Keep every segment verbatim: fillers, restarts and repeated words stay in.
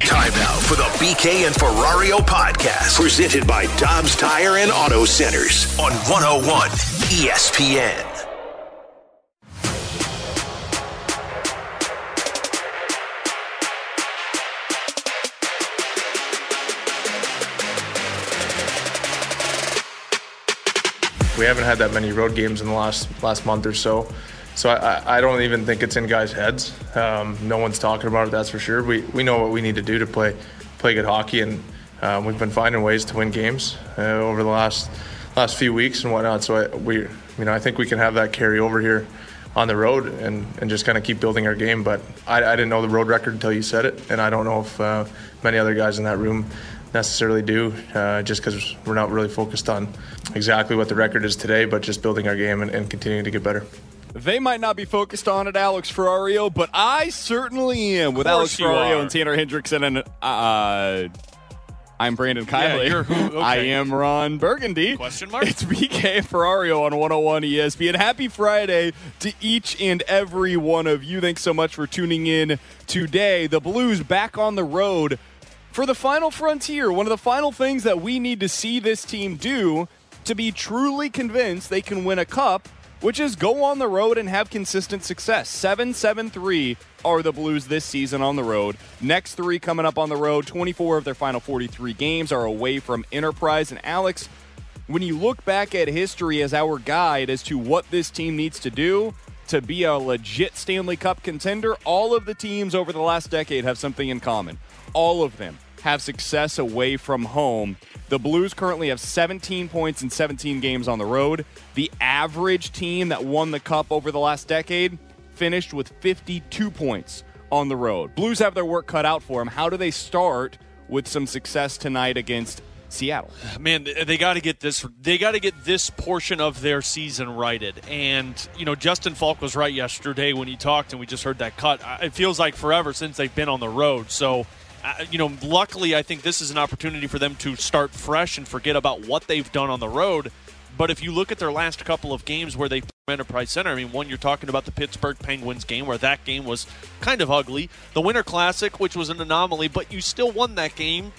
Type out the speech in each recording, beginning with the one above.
Time now for the B K and Ferrario podcast, presented by Dobbs Tire and Auto Centers on one oh one E S P N. We haven't had that many road games in the last last month or so, so I, I don't even think it's in guys' heads. Um, no one's talking about it, that's for sure. We we know what we need to do to play play good hockey, and uh, we've been finding ways to win games uh, over the last last few weeks and whatnot. So I, we, you know, I think we can have that carry over here on the road and, and just kind of keep building our game. But I, I didn't know the road record until you said it, and I don't know if uh, many other guys in that room necessarily do, uh, just because we're not really focused on exactly what the record is today, but just building our game and, and continuing to get better. They might not be focused on it, Alex Ferrario, but I certainly am with Alex Ferrario and Tanner Hendrickson, and uh, I'm Brandon Kiley. Yeah, okay. I am Ron Burgundy. Question mark? It's B K Ferrario on one oh one E S P. And happy Friday to each and every one of you. Thanks so much for tuning in today. The Blues back on the road for the final frontier. One of the final things that we need to see this team do to be truly convinced they can win a cup, which is go on the road and have consistent success. seven seven three are the Blues this season on the road. Next three coming up on the road. twenty-four of their final forty-three games are away from Enterprise. And Alex, when you look back at history as our guide as to what this team needs to do to be a legit Stanley Cup contender, all of the teams over the last decade have something in common. All of them have success away from home. The Blues currently have seventeen points in seventeen games on the road. The average team that won the Cup over the last decade finished with fifty-two points on the road. Blues have their work cut out for them. How do they start with some success tonight against Seattle? Man, they got to get this. They got to get this portion of their season righted. And you know, Justin Falk was right yesterday when he talked, and we just heard that cut. It feels like forever since they've been on the road. So. Uh, you know, luckily, I think this is an opportunity for them to start fresh and forget about what they've done on the road. But if you look at their last couple of games where they played Enterprise Center, I mean, one, you're talking about the Pittsburgh Penguins game, where that game was kind of ugly. The Winter Classic, which was an anomaly, but you still won that game.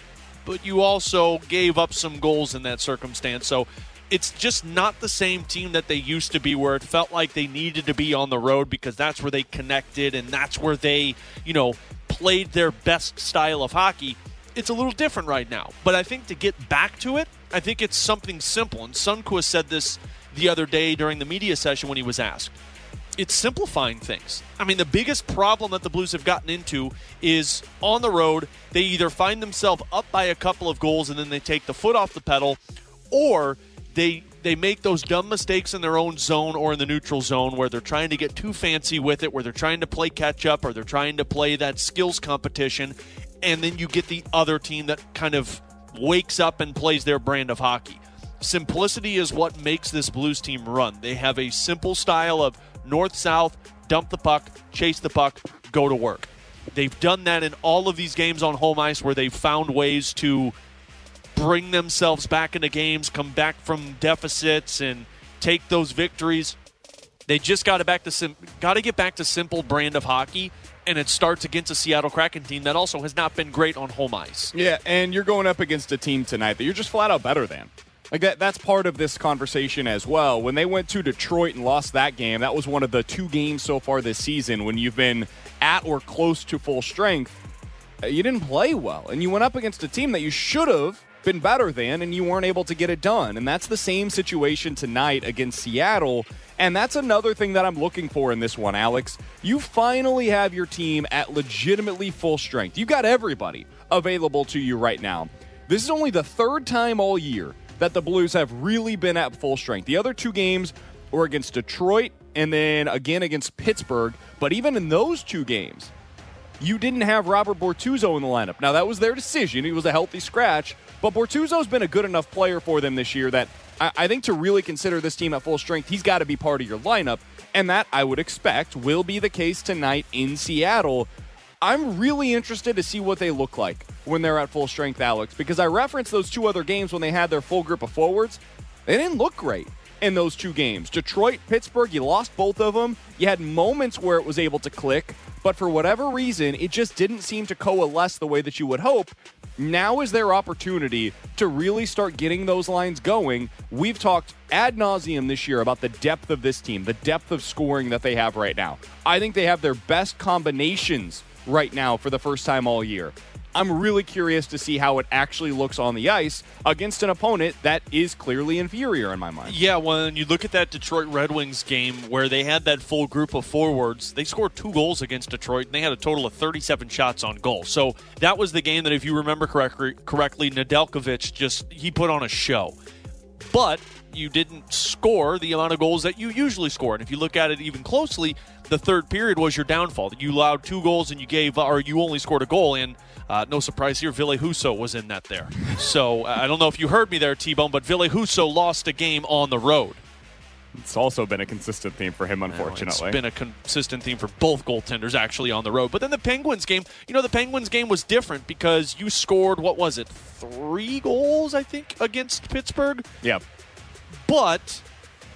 But you also gave up some goals in that circumstance. So it's just not the same team that they used to be, where it felt like they needed to be on the road because that's where they connected and that's where they, you know, played their best style of hockey. It's a little different right now. But I think to get back to it, I think it's something simple. And Sundquist said this the other day during the media session when he was asked. It's simplifying things. I mean, the biggest problem that the Blues have gotten into is on the road, they either find themselves up by a couple of goals and then they take the foot off the pedal, or they they make those dumb mistakes in their own zone or in the neutral zone where they're trying to get too fancy with it, where they're trying to play catch-up or they're trying to play that skills competition, and then you get the other team that kind of wakes up and plays their brand of hockey. Simplicity is what makes this Blues team run. They have a simple style of north-south, dump the puck, chase the puck, go to work. They've done that in all of these games on home ice where they've found ways to bring themselves back into games, come back from deficits, and take those victories. They just got to back to sim- got to get back to simple brand of hockey, and it starts against a Seattle Kraken team that also has not been great on home ice. Yeah, and you're going up against a team tonight that you're just flat out better than. Like that, that's part of this conversation as well. When they went to Detroit and lost that game, that was one of the two games so far this season when you've been at or close to full strength. You didn't play well, and you went up against a team that you should have been better than, and you weren't able to get it done. And that's the same situation tonight against Seattle. And that's another thing that I'm looking for in this one, Alex. You finally have your team at legitimately full strength. You got everybody available to you right now. This is only the third time all year that the Blues have really been at full strength. The other two games were against Detroit and then again against Pittsburgh. But even in those two games, you didn't have Robert Bortuzzo in the lineup. Now, that was their decision. He was a healthy scratch. But Bortuzzo's been a good enough player for them this year that I, I think to really consider this team at full strength, he's got to be part of your lineup. And that, I would expect, will be the case tonight in Seattle. I'm really interested to see what they look like when they're at full strength, Alex, because I referenced those two other games when they had their full group of forwards. They didn't look great in those two games. Detroit, Pittsburgh, you lost both of them. You had moments where it was able to click, but for whatever reason, it just didn't seem to coalesce the way that you would hope. Now is their opportunity to really start getting those lines going. We've talked ad nauseum this year about the depth of this team, the depth of scoring that they have right now. I think they have their best combinations right now for the first time all year. I'm really curious to see how it actually looks on the ice against an opponent that is clearly inferior in my mind. Yeah, when you look at that Detroit Red Wings game where they had that full group of forwards, they scored two goals against Detroit, and they had a total of thirty-seven shots on goal. So that was the game that, if you remember correctly, correctly Nedeljkovic just, he put on a show. But you didn't score the amount of goals that you usually score. And if you look at it even closely, the third period was your downfall. You allowed two goals and you gave, or you only scored a goal. And uh, no surprise here, Ville Husso was in that there. So uh, I don't know if you heard me there, T-Bone, but Ville Husso lost a game on the road. It's also been a consistent theme for him, unfortunately. No, it's been a consistent theme for both goaltenders, actually, on the road. But then the Penguins game, you know, the Penguins game was different because you scored, what was it, three goals, I think, against Pittsburgh? Yeah. But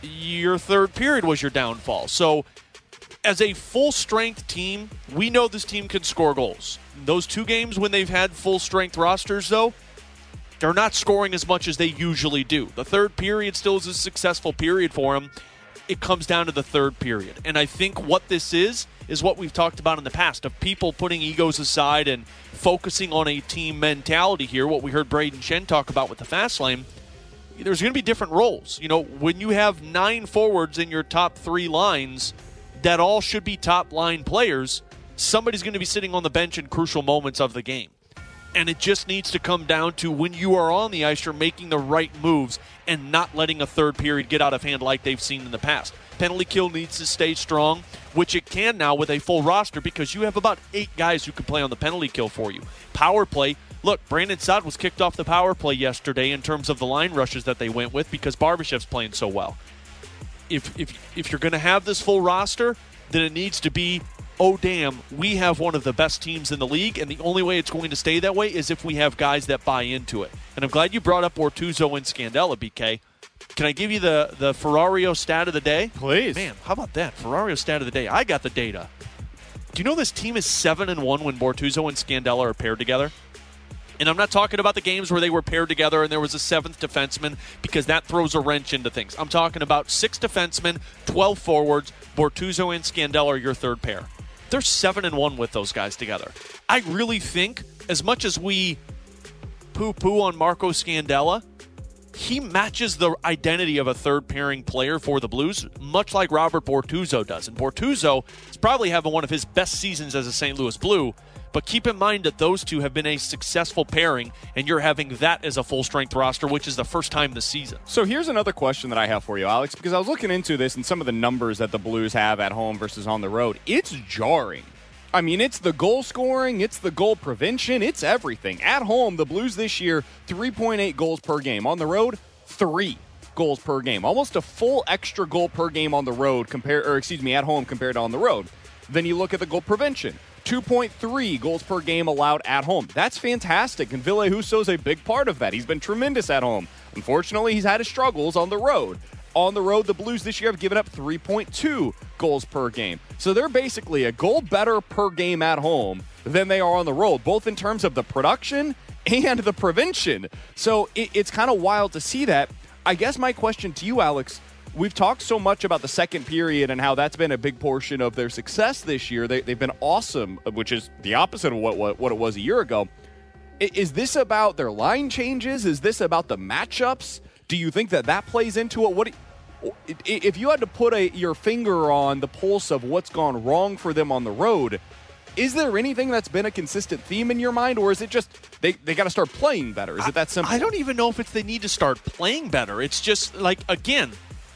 your third period was your downfall. So as a full-strength team, we know this team can score goals. Those two games when they've had full-strength rosters, though, they're not scoring as much as they usually do. The third period still is a successful period for them. It comes down to the third period. And I think what this is is what we've talked about in the past, of people putting egos aside and focusing on a team mentality here, what we heard Braden Shen talk about with the Fastlane. There's going to be different roles. You know, when you have nine forwards in your top three lines that all should be top-line players, somebody's going to be sitting on the bench in crucial moments of the game. And it just needs to come down to when you are on the ice, you're making the right moves and not letting a third period get out of hand like they've seen in the past. Penalty kill needs to stay strong, which it can now with a full roster because you have about eight guys who can play on the penalty kill for you. Power play. Look, Brandon Saad was kicked off the power play yesterday in terms of the line rushes that they went with because Barbashev's playing so well. If if if you're going to have this full roster, then it needs to be, oh, damn, we have one of the best teams in the league, and the only way it's going to stay that way is if we have guys that buy into it. And I'm glad you brought up Bortuzzo and Scandella, B K. Can I give you the, the Ferrario stat of the day? Please. Man, how about that? Ferrario stat of the day. I got the data. Do you know this team is seven and one when Bortuzzo and Scandella are paired together? And I'm not talking about the games where they were paired together and there was a seventh defenseman because that throws a wrench into things. I'm talking about six defensemen, twelve forwards, Bortuzzo and Scandella are your third pair. They're seven and one with those guys together. I really think, as much as we poo-poo on Marco Scandella, he matches the identity of a third-pairing player for the Blues, much like Robert Bortuzzo does. And Bortuzzo is probably having one of his best seasons as a Saint Louis Blue. But keep in mind that those two have been a successful pairing, and you're having that as a full-strength roster, which is the first time this season. So here's another question that I have for you, Alex, because I was looking into this and some of the numbers that the Blues have at home versus on the road. It's jarring. I mean, it's the goal scoring, it's the goal prevention, it's everything. At home, the Blues this year, three point eight goals per game. On the road, three goals per game. Almost a full extra goal per game on the road, compared, or excuse me, at home compared to on the road. Then you look at the goal prevention. two point three goals per game allowed at home. That's fantastic, and Ville Husso is a big part of that. He's been tremendous at home. Unfortunately, he's had his struggles on the road. On the road, the Blues this year have given up three point two goals per game. So they're basically a goal better per game at home than they are on the road, both in terms of the production and the prevention. So it, it's kind of wild to see that. I guess my question to you, Alex, we've talked so much about the second period and how that's been a big portion of their success this year. They, they've been awesome, which is the opposite of what, what, what it was a year ago. Is this about their line changes? Is this about the matchups? Do you think that that plays into it? What, if you had to put a, your finger on the pulse of what's gone wrong for them on the road, is there anything that's been a consistent theme in your mind, or is it just they, they got to start playing better? Is I, it that simple? I don't even know if it's they need to start playing better. It's just, like, again,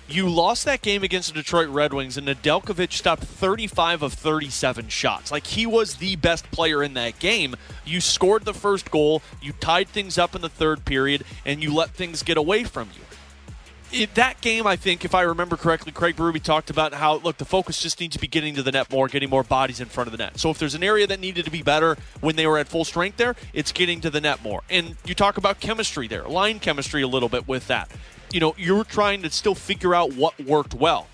you lost that game against the Detroit Red Wings, and Nedeljkovic stopped thirty-five of thirty-seven shots. Like, he was the best player in that game. You scored the first goal, you tied things up in the third period, and you let things get away from you. In that game, I think, if I remember correctly, Craig Berube talked about how, look, the focus just needs to be getting to the net more, getting more bodies in front of the net. So if there's an area that needed to be better when they were at full strength there, it's getting to the net more. And you talk about chemistry there, line chemistry a little bit with that. You know, you're trying to still figure out what worked well.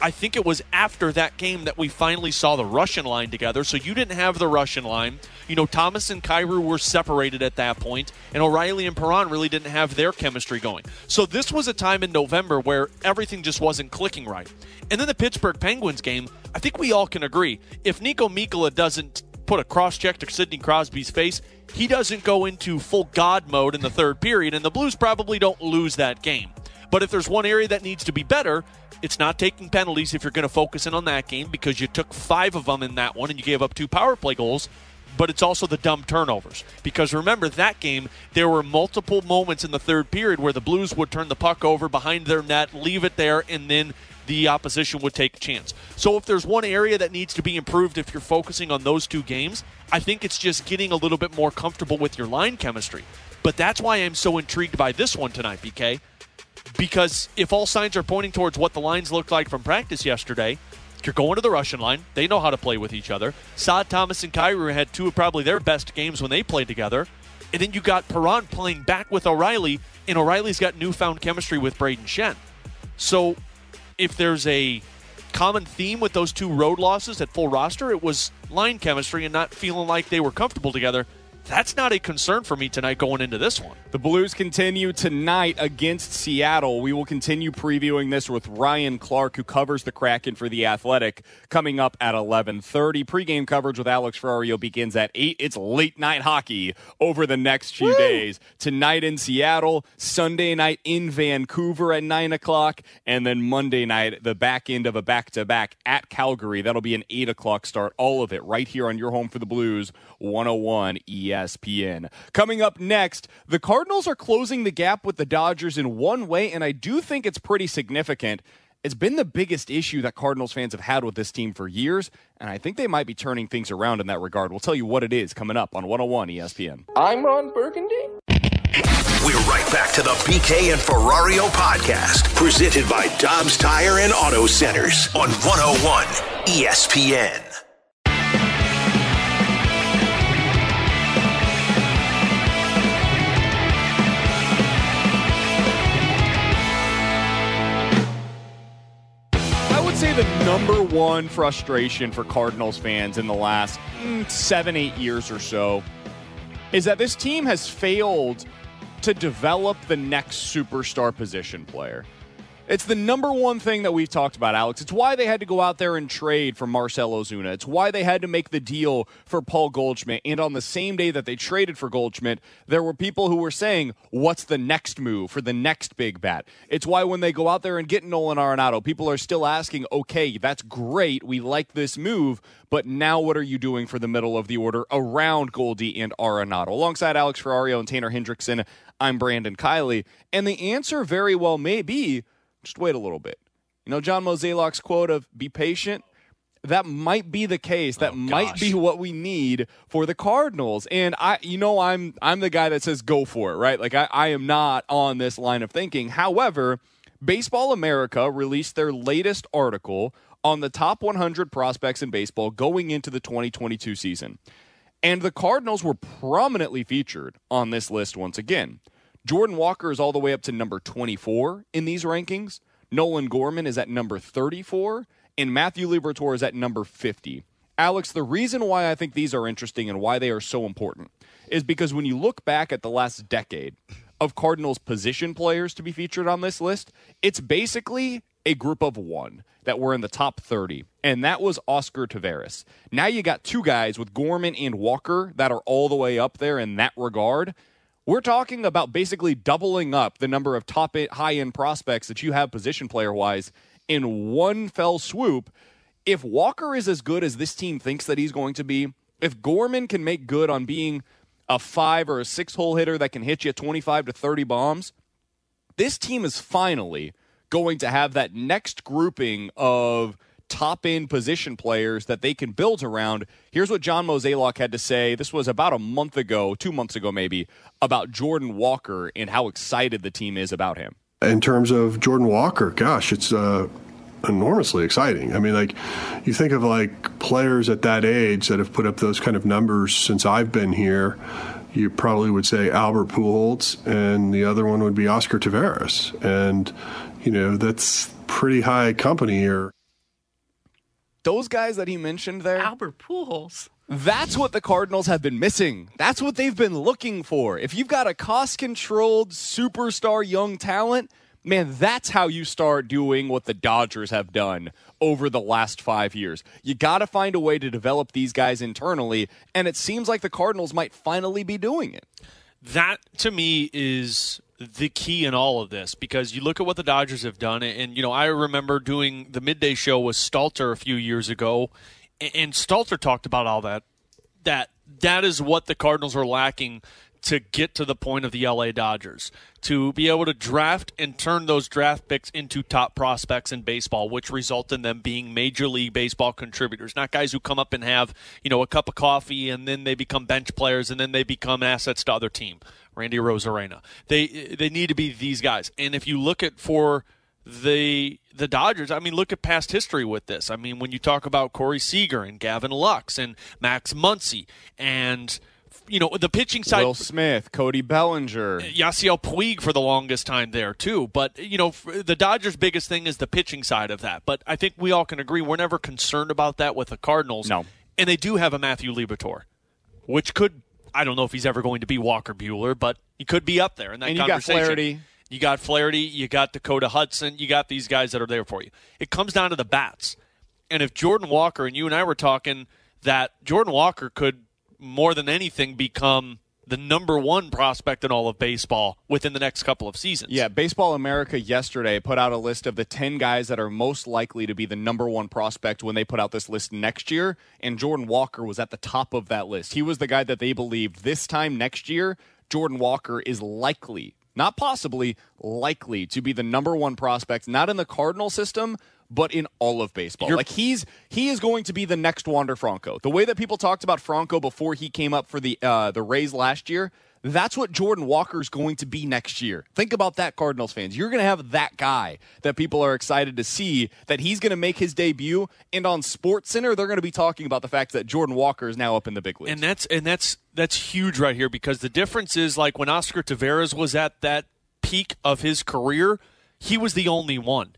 I think it was after that game that we finally saw the Russian line together, so you didn't have the Russian line. You know, Thomas and Kyrou were separated at that point, and O'Reilly and Perron really didn't have their chemistry going. So this was a time in November where everything just wasn't clicking right. And then the Pittsburgh Penguins game, I think we all can agree, if Nico Mikkola doesn't put a cross-check to Sidney Crosby's face, he doesn't go into full God mode in the third period, and the Blues probably don't lose that game. But if there's one area that needs to be better, it's not taking penalties if you're going to focus in on that game, because you took five of them in that one and you gave up two power play goals. But it's also the dumb turnovers. Because remember, that game, there were multiple moments in the third period where the Blues would turn the puck over behind their net, leave it there, and then the opposition would take a chance. So if there's one area that needs to be improved if you're focusing on those two games, I think it's just getting a little bit more comfortable with your line chemistry. But that's why I'm so intrigued by this one tonight, B K. Because if all signs are pointing towards what the lines looked like from practice yesterday, you're going to the Russian line. They know how to play with each other. Saad Thomas and Kyrou had two of probably their best games when they played together. And then you got Perron playing back with O'Reilly, and O'Reilly's got newfound chemistry with Braden Shen. So if there's a common theme with those two road losses at full roster, it was line chemistry and not feeling like they were comfortable together. That's not a concern for me tonight going into this one. The Blues continue tonight against Seattle. We will continue previewing this with Ryan Clark, who covers the Kraken for The Athletic, coming up at eleven thirty. Pre-game coverage with Alex Ferrario begins at eight. It's late-night hockey over the next few Woo! days. Tonight in Seattle, Sunday night in Vancouver at nine o'clock, and then Monday night, the back end of a back-to-back at Calgary. That'll be an eight o'clock start, all of it right here on your home for the Blues, one oh one E S P N. Coming up next, the Cardinals are closing the gap with the Dodgers in one way, and I do think it's pretty significant. It's been the biggest issue that Cardinals fans have had with this team for years, and I think they might be turning things around in that regard. We'll tell you what it is coming up on one oh one E S P N. I'm Ron Burgundy. We're right back to the B K and Ferrario podcast, presented by Dobbs Tire and Auto Centers on one oh one E S P N. Say the number one frustration for Cardinals fans in the last mm, seven, eight years or so is that this team has failed to develop the next superstar position player. It's the number one thing that we've talked about, Alex. It's why they had to go out there and trade for Marcell Ozuna. It's why they had to make the deal for Paul Goldschmidt. And on the same day that they traded for Goldschmidt, there were people who were saying, what's the next move for the next big bat? It's why when they go out there and get Nolan Arenado, people are still asking, okay, that's great. We like this move. But now what are you doing for the middle of the order around Goldie and Arenado? Alongside Alex Ferrario and Tanner Hendrickson, I'm Brandon Kiley. And the answer very well may be, just wait a little bit. You know, John Mozeliak's quote of be patient, that might be the case. That oh, might be what we need for the Cardinals. And I, you know, I'm I'm the guy that says go for it, right? Like I, I am not on this line of thinking. However, Baseball America released their latest article on the top one hundred prospects in baseball going into the twenty twenty-two season. And the Cardinals were prominently featured on this list once again. Jordan Walker is all the way up to number twenty-four in these rankings. Nolan Gorman is at number thirty-four. And Matthew Liberatore is at number fifty. Alex, the reason why I think these are interesting and why they are so important is because when you look back at the last decade of Cardinals position players to be featured on this list, it's basically a group of one that were in the top thirty, and that was Oscar Taveras. Now you got two guys with Gorman and Walker that are all the way up there in that regard. We're talking about basically doubling up the number of top high-end prospects that you have position player-wise in one fell swoop. If Walker is as good as this team thinks that he's going to be, if Gorman can make good on being a five or a six-hole hitter that can hit you twenty-five to thirty bombs, this team is finally going to have that next grouping of top-end position players that they can build around. Here's what John Mozeliak had to say. This was about a month ago, two months ago maybe, about Jordan Walker and how excited the team is about him. In terms of Jordan Walker, gosh, it's uh, enormously exciting. I mean, like, you think of, like, players at that age that have put up those kind of numbers since I've been here. You probably would say Albert Pujols, and the other one would be Oscar Taveras. And, you know, that's pretty high company here. Those guys that he mentioned there, Albert Pujols, that's what the Cardinals have been missing. That's what they've been looking for. If you've got a cost-controlled superstar young talent, man, that's how you start doing what the Dodgers have done over the last five years. You got to find a way to develop these guys internally, and it seems like the Cardinals might finally be doing it. That, to me, is the key in all of this, because you look at what the Dodgers have done, and, you know, I remember doing the midday show with Stalter a few years ago, and Stalter talked about all that. That that is what the Cardinals are lacking to get to the point of the L A Dodgers, to be able to draft and turn those draft picks into top prospects in baseball, which result in them being Major League Baseball contributors, not guys who come up and have, you know, a cup of coffee and then they become bench players and then they become assets to other team. Randy Arozarena. They they need to be these guys. And if you look at for the the Dodgers, I mean, look at past history with this. I mean, when you talk about Corey Seager and Gavin Lux and Max Muncy and, you know, the pitching side. Will Smith, Cody Bellinger. Yasiel Puig for the longest time there, too. But, you know, the Dodgers' biggest thing is the pitching side of that. But I think we all can agree we're never concerned about that with the Cardinals. No. And they do have a Matthew Liberatore, which could, I don't know if he's ever going to be Walker Buehler, but he could be up there in that and conversation. You got Flaherty. You got Flaherty. You got Dakota Hudson. You got these guys that are there for you. It comes down to the bats. And if Jordan Walker, and you and I were talking, that Jordan Walker could more than anything become the number one prospect in all of baseball within the next couple of seasons. Yeah, Baseball America yesterday put out a list of the ten guys that are most likely to be the number one prospect when they put out this list next year, and Jordan Walker was at the top of that list. He was the guy that they believed this time next year, Jordan Walker is likely, not possibly, likely to be the number one prospect, not in the Cardinal system, but in all of baseball. You're, like he's he is going to be the next Wander Franco. The way that people talked about Franco before he came up for the uh, the Rays last year, that's what Jordan Walker's going to be next year. Think about that, Cardinals fans. You're going to have that guy that people are excited to see, that he's going to make his debut, and on SportsCenter they're going to be talking about the fact that Jordan Walker is now up in the big leagues. And that's and that's that's huge right here, because the difference is, like, when Oscar Taveras was at that peak of his career, he was the only one.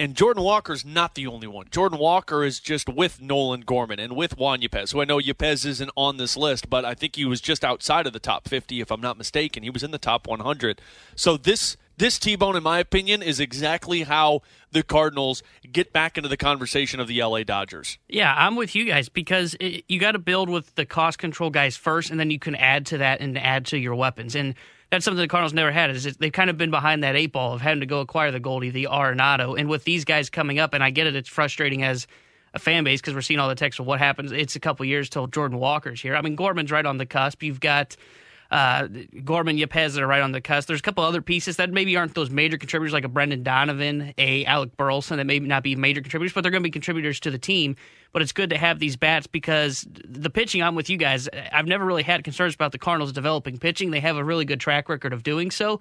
And Jordan Walker's not the only one. Jordan Walker is just with Nolan Gorman and with Juan Yepez, who I know Yepez isn't on this list, but I think he was just outside of the top fifty, if I'm not mistaken. He was in the top one hundred. So this this T-Bone, in my opinion, is exactly how the Cardinals get back into the conversation of the L A Dodgers. Yeah, I'm with you guys, because it, you got to build with the cost control guys first, and then you can add to that and add to your weapons. And that's something the Cardinals never had. Is they've kind of been behind that eight ball of having to go acquire the Goldie, the Arenado. And with these guys coming up, and I get it, it's frustrating as a fan base because we're seeing all the texts of what happens. It's a couple years till Jordan Walker's here. I mean, Gorman's right on the cusp. You've got uh, Gorman, Yepez that are right on the cusp. There's a couple other pieces that maybe aren't those major contributors, like a Brendan Donovan, a Alec Burleson, that may not be major contributors, but they're going to be contributors to the team. But it's good to have these bats, because the pitching, I'm with you guys. I've never really had concerns about the Cardinals developing pitching. They have a really good track record of doing so.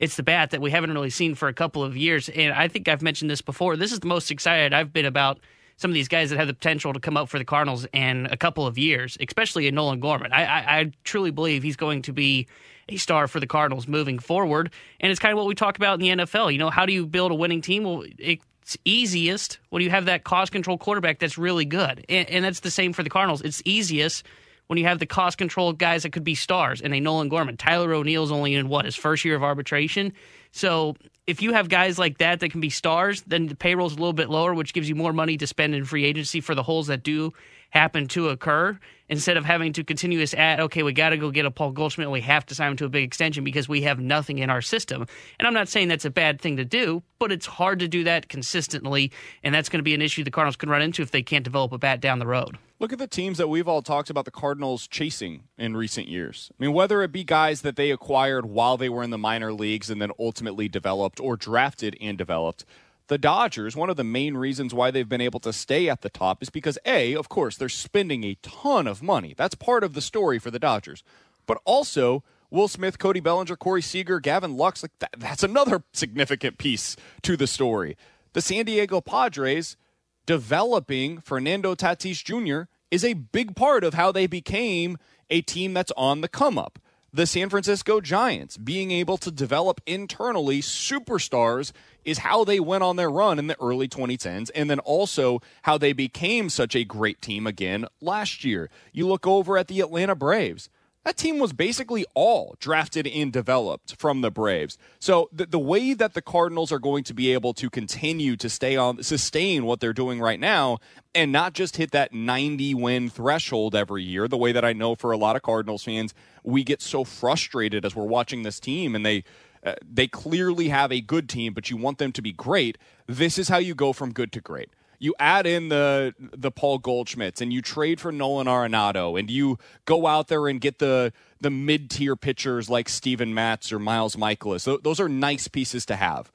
It's the bat that we haven't really seen for a couple of years. And I think I've mentioned this before. This is the most excited I've been about some of these guys that have the potential to come up for the Cardinals in a couple of years, especially in Nolan Gorman. I, I, I truly believe he's going to be a star for the Cardinals moving forward. And it's kind of what we talk about in the N F L. You know, how do you build a winning team? Well, it, It's easiest when you have that cost control quarterback that's really good. And, and that's the same for the Cardinals. It's easiest when you have the cost control guys that could be stars, and a Nolan Gorman. Tyler O'Neill's only in, what, his first year of arbitration? So if you have guys like that that can be stars, then the payroll's a little bit lower, which gives you more money to spend in free agency for the holes that do happen to occur, instead of having to continue this ad, okay, we got to go get a Paul Goldschmidt, we have to sign him to a big extension because we have nothing in our system. And I'm not saying that's a bad thing to do, but it's hard to do that consistently, and that's going to be an issue the Cardinals can run into if they can't develop a bat down the road. Look at the teams that we've all talked about the Cardinals chasing in recent years. I mean, whether it be guys that they acquired while they were in the minor leagues and then ultimately developed or drafted and developed, the Dodgers, one of the main reasons why they've been able to stay at the top is because, A, of course, they're spending a ton of money. That's part of the story for the Dodgers. But also, Will Smith, Cody Bellinger, Corey Seager, Gavin Lux, like that, that's another significant piece to the story. The San Diego Padres developing Fernando Tatis Junior is a big part of how they became a team that's on the come-up. The San Francisco Giants being able to develop internally superstars is how they went on their run in the early twenty tens, and then also how they became such a great team again last year. You look over at the Atlanta Braves. That team was basically all drafted and developed from the Braves. So the, the way that the Cardinals are going to be able to continue to stay on, sustain what they're doing right now and not just hit that ninety-win threshold every year, the way that I know for a lot of Cardinals fans, we get so frustrated as we're watching this team and they uh, they clearly have a good team, but you want them to be great. This is how you go from good to great. You add in the the Paul Goldschmidts and you trade for Nolan Arenado and you go out there and get the the mid-tier pitchers like Steven Matz or Miles Mikolas. Those are nice pieces to have.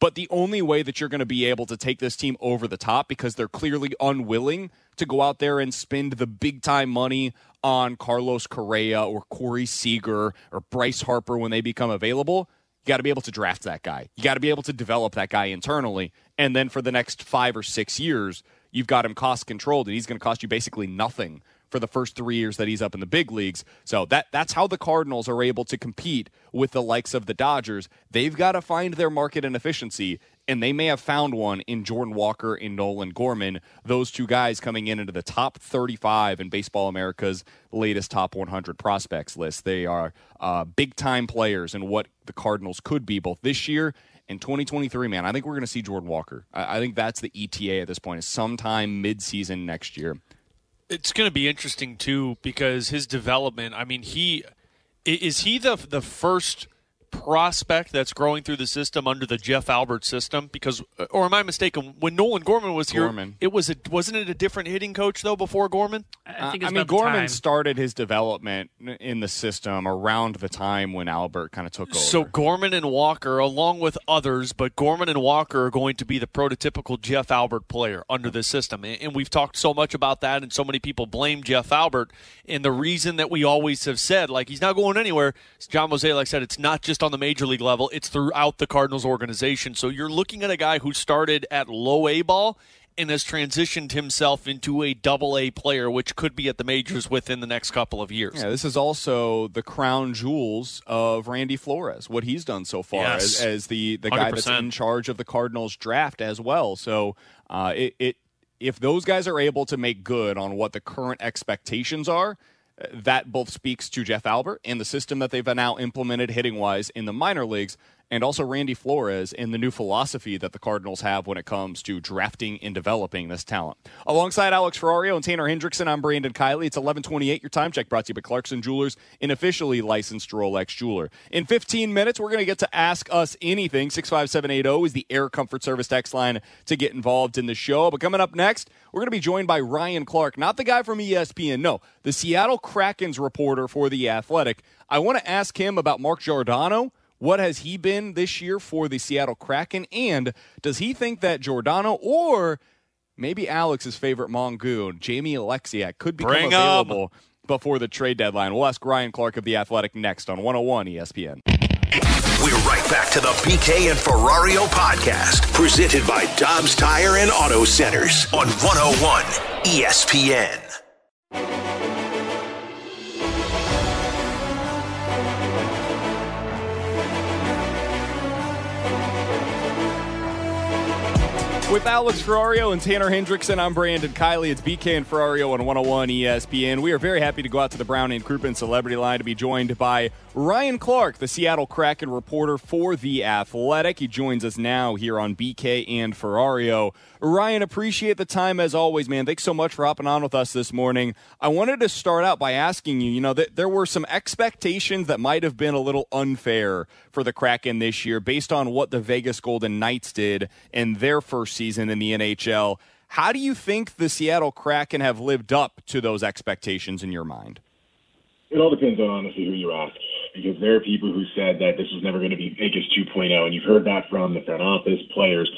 But the only way that you're going to be able to take this team over the top, because they're clearly unwilling to go out there and spend the big-time money on Carlos Correa or Corey Seager or Bryce Harper when they become available, you got to be able to draft that guy. You got to be able to develop that guy internally. And then for the next five or six years, you've got him cost controlled, and he's going to cost you basically nothing for the first three years that he's up in the big leagues. So that that's how the Cardinals are able to compete with the likes of the Dodgers. They've got to find their market and efficiency, and they may have found one in Jordan Walker and Nolan Gorman, those two guys coming in into the top thirty-five in Baseball America's latest top one hundred prospects list. They are uh, big-time players in what the Cardinals could be both this year and twenty twenty-three, man. I think we're going to see Jordan Walker. I, I think that's the E T A at this point, is sometime mid-season next year. It's going to be interesting, too, because his development, I mean, he is he the the first prospect that's growing through the system under the Jeff Albert system? Because, or am I mistaken, when Nolan Gorman was here, Gorman. it was a, wasn't it a different hitting coach, though, before Gorman? I, think uh, I mean, Gorman time. started his development in the system around the time when Albert kind of took over. So Gorman and Walker, along with others, but Gorman and Walker are going to be the prototypical Jeff Albert player under this system. And we've talked so much about that, and so many people blame Jeff Albert. And the reason that we always have said, like, he's not going anywhere, John Mozeliak said, it's not just on the major league level, it's throughout the Cardinals organization. So you're looking at a guy who started at low A ball and has transitioned himself into a double A player, which could be at the majors within the next couple of years. Yeah, this is also the crown jewels of Randy Flores, what he's done so far yes. as, as the, the guy one hundred percent that's in charge of the Cardinals draft as well. So uh, it, it if those guys are able to make good on what the current expectations are, that both speaks to Jeff Albert and the system that they've now implemented hitting-wise in the minor leagues, and also Randy Flores and the new philosophy that the Cardinals have when it comes to drafting and developing this talent. Alongside Alex Ferrario and Tanner Hendrickson, I'm Brandon Kiley. It's eleven twenty-eight. Your time check brought to you by Clarkson Jewelers, an officially licensed Rolex jeweler. In fifteen minutes, we're going to get to Ask Us Anything. six five seven eight zero is the Air Comfort Service text line to get involved in the show. But coming up next, we're going to be joined by Ryan Clark, not the guy from E S P N, no, the Seattle Kraken's reporter for The Athletic. I want to ask him about Mark Giordano. What has he been this year for the Seattle Kraken? And does he think that Giordano or maybe Alex's favorite Mongoon, Jamie Alexiak, could become Bring available up. before the trade deadline? We'll ask Ryan Clark of The Athletic next on one oh one E S P N. We're right back to the B K and Ferrario podcast, presented by Dobbs Tire and Auto Centers on one oh one E S P N. With Alex Ferrario and Tanner Hendrickson, I'm Brandon Kiley. It's B K and Ferrario on one oh one E S P N. We are very happy to go out to the Brown and Crouppen Celebrity Line to be joined by Ryan Clark, the Seattle Kraken reporter for The Athletic. He joins us now here on B K and Ferrario. Ryan, appreciate the time as always, man. Thanks so much for hopping on with us this morning. I wanted to start out by asking you, you know, th- there were some expectations that might have been a little unfair for the Kraken this year based on what the Vegas Golden Knights did in their first season in the N H L. How do you think the Seattle Kraken have lived up to those expectations in your mind? It all depends on, honestly, who you ask, because there are people who said that this was never going to be Vegas two point oh, and you've heard that from the front office, players,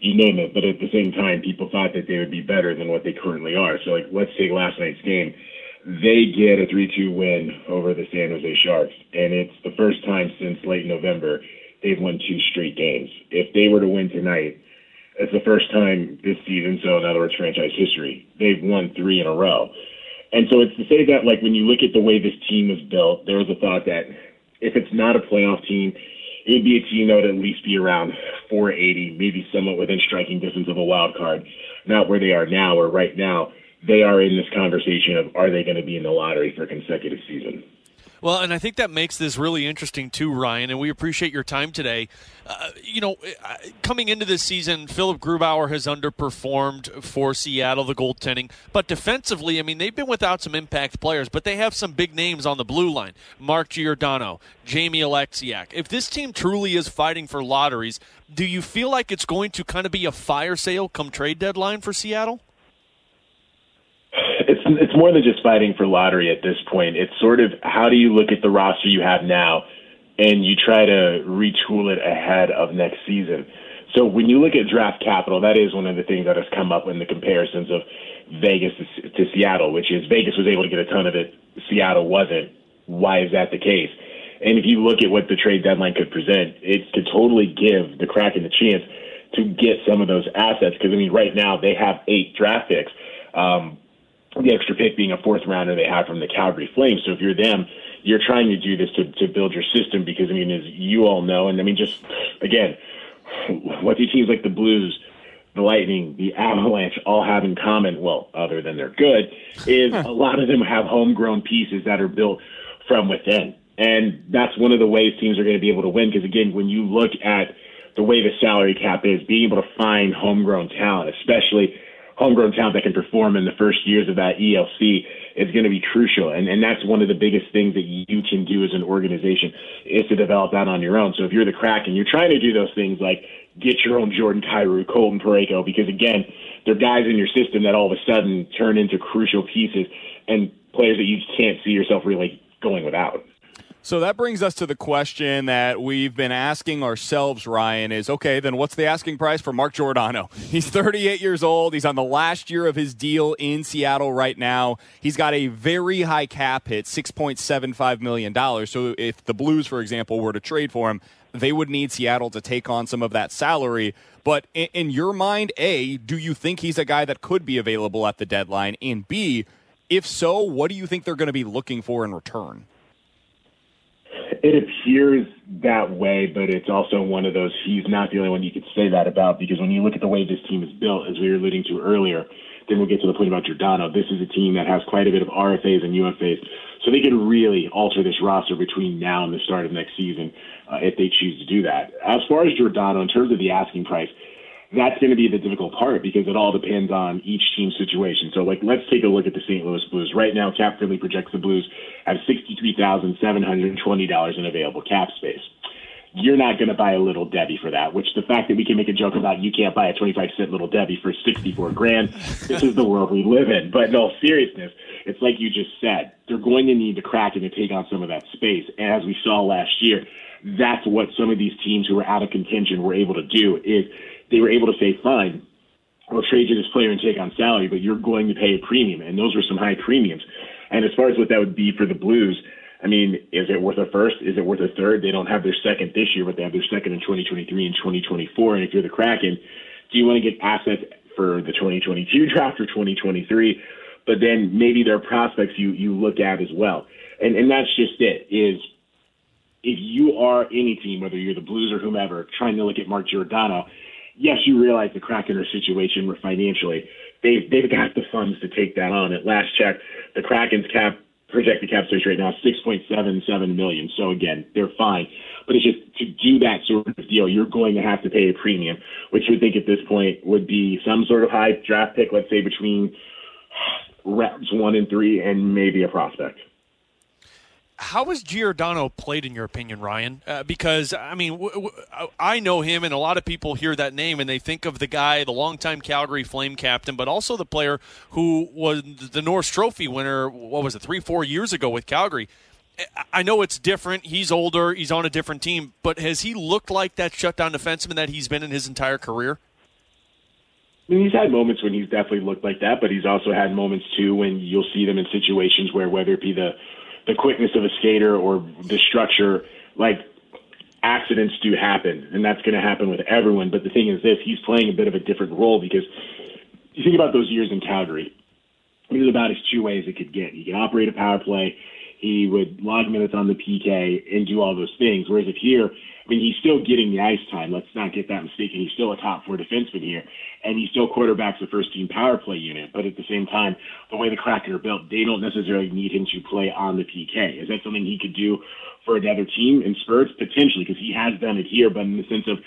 you name it. But at the same time, people thought that they would be better than what they currently are. So, like, let's take last night's game. They get a three two win over the San Jose Sharks, and it's the first time since late November they've won two straight games. If they were to win tonight, it's the first time this season, so in other words, franchise history, they've won three in a row. And so it's to say that, like, when you look at the way this team was built, there was a thought that if it's not a playoff team, it would be a team that would at least be around four eighty, maybe somewhat within striking distance of a wild card. Not where they are now, or right now, they are in this conversation of, are they going to be in the lottery for consecutive season? Well, and I think that makes this really interesting too, Ryan, and we appreciate your time today. Uh, you know, coming into this season, Philip Grubauer has underperformed for Seattle, the goaltending. But defensively, I mean, they've been without some impact players, but they have some big names on the blue line. Mark Giordano, Jamie Alexiak. If this team truly is fighting for lotteries, do you feel like it's going to kind of be a fire sale come trade deadline for Seattle? It's it's more than just fighting for lottery at this point. It's sort of, how do you look at the roster you have now and you try to retool it ahead of next season? So when you look at draft capital, that is one of the things that has come up in the comparisons of Vegas to, to Seattle, which is Vegas was able to get a ton of it. Seattle wasn't. Why is that the case? And if you look at what the trade deadline could present, it could totally give the Kraken the chance to get some of those assets. Because, I mean, right now they have eight draft picks. Um, The extra pick being a fourth rounder they had from the Calgary Flames. So if you're them, you're trying to do this to, to build your system because, I mean, as you all know, and I mean, just, again, what these teams like the Blues, the Lightning, the Avalanche all have in common, well, other than they're good, is a lot of them have homegrown pieces that are built from within. And that's one of the ways teams are going to be able to win because, again, when you look at the way the salary cap is, being able to find homegrown talent, especially homegrown talent that can perform in the first years of that E L C is going to be crucial. And, and that's one of the biggest things that you can do as an organization is to develop that on your own. So if you're the Kraken, you're trying to do those things like get your own Jordan Kyrou, Colton Parayko, because, again, they're guys in your system that all of a sudden turn into crucial pieces and players that you can't see yourself really going without. So that brings us to the question that we've been asking ourselves, Ryan, is, okay, then what's the asking price for Mark Giordano? He's thirty-eight years old. He's on the last year of his deal in Seattle right now. He's got a very high cap hit, six point seven five million dollars. So if the Blues, for example, were to trade for him, they would need Seattle to take on some of that salary. But in, in your mind, A, do you think he's a guy that could be available at the deadline? And B, if so, what do you think they're going to be looking for in return? It appears that way, but it's also one of those he's not the only one you could say that about because when you look at the way this team is built, as we were alluding to earlier, then we'll get to the point about Giordano. This is a team that has quite a bit of R F As and U F As, so they could really alter this roster between now and the start of next season uh, if they choose to do that. As far as Giordano, in terms of the asking price, that's going to be the difficult part because it all depends on each team's situation. So, like, let's take a look at the Saint Louis Blues. Right now, Cap Friendly projects the Blues have sixty-three thousand seven hundred twenty dollars in available cap space. You're not going to buy a Little Debbie for that, which the fact that we can make a joke about you can't buy a twenty-five cent Little Debbie for sixty-four grand, this is the world we live in. But in all seriousness, it's like you just said, they're going to need to crack in to take on some of that space. And as we saw last year, that's what some of these teams who were out of contention were able to do is they were able to say, fine, we'll trade you this player and take on salary, but you're going to pay a premium. And those were some high premiums. And as far as what that would be for the Blues, I mean, is it worth a first? Is it worth a third? They don't have their second this year, but they have their second in twenty twenty-three and twenty twenty-four. And if you're the Kraken, do you want to get assets for the twenty twenty-two draft or twenty twenty-three? But then maybe there are prospects you, you look at as well. And, and that's just it is if you are any team, whether you're the Blues or whomever, trying to look at Mark Giordano, yes, you realize the Kraken situation where financially they've, they've got the funds to take that on. At last check, the Kraken's cap projected cap space right now is six point seven seven million. So again, they're fine. But it's just to do that sort of deal, you're going to have to pay a premium, which you would think at this point would be some sort of high draft pick, let's say between rounds one and three, and maybe a prospect. How has Giordano played, in your opinion, Ryan? Uh, because, I mean, w- w- I know him, and a lot of people hear that name, and they think of the guy, the longtime Calgary Flame captain, but also the player who was the Norris Trophy winner, what was it, three, four years ago with Calgary. I know it's different. He's older. He's on a different team. But has he looked like that shutdown defenseman that he's been in his entire career? I mean, he's had moments when he's definitely looked like that, but he's also had moments, too, when you'll see them in situations where, whether it be the the quickness of a skater or the structure, like, accidents do happen, and that's going to happen with everyone. But the thing is this, he's playing a bit of a different role, because you think about those years in Calgary, it was about as two ways it could get. He could operate a power play, he would log minutes on the P K and do all those things. Whereas if here, I mean, he's still getting the ice time. Let's not get that mistaken. He's still a top four defenseman here, and he still quarterbacks the first team power play unit. But at the same time, the way the Kraken are built, they don't necessarily need him to play on the P K. Is that something he could do for another team in spurts? Potentially, because he has done it here, but in the sense of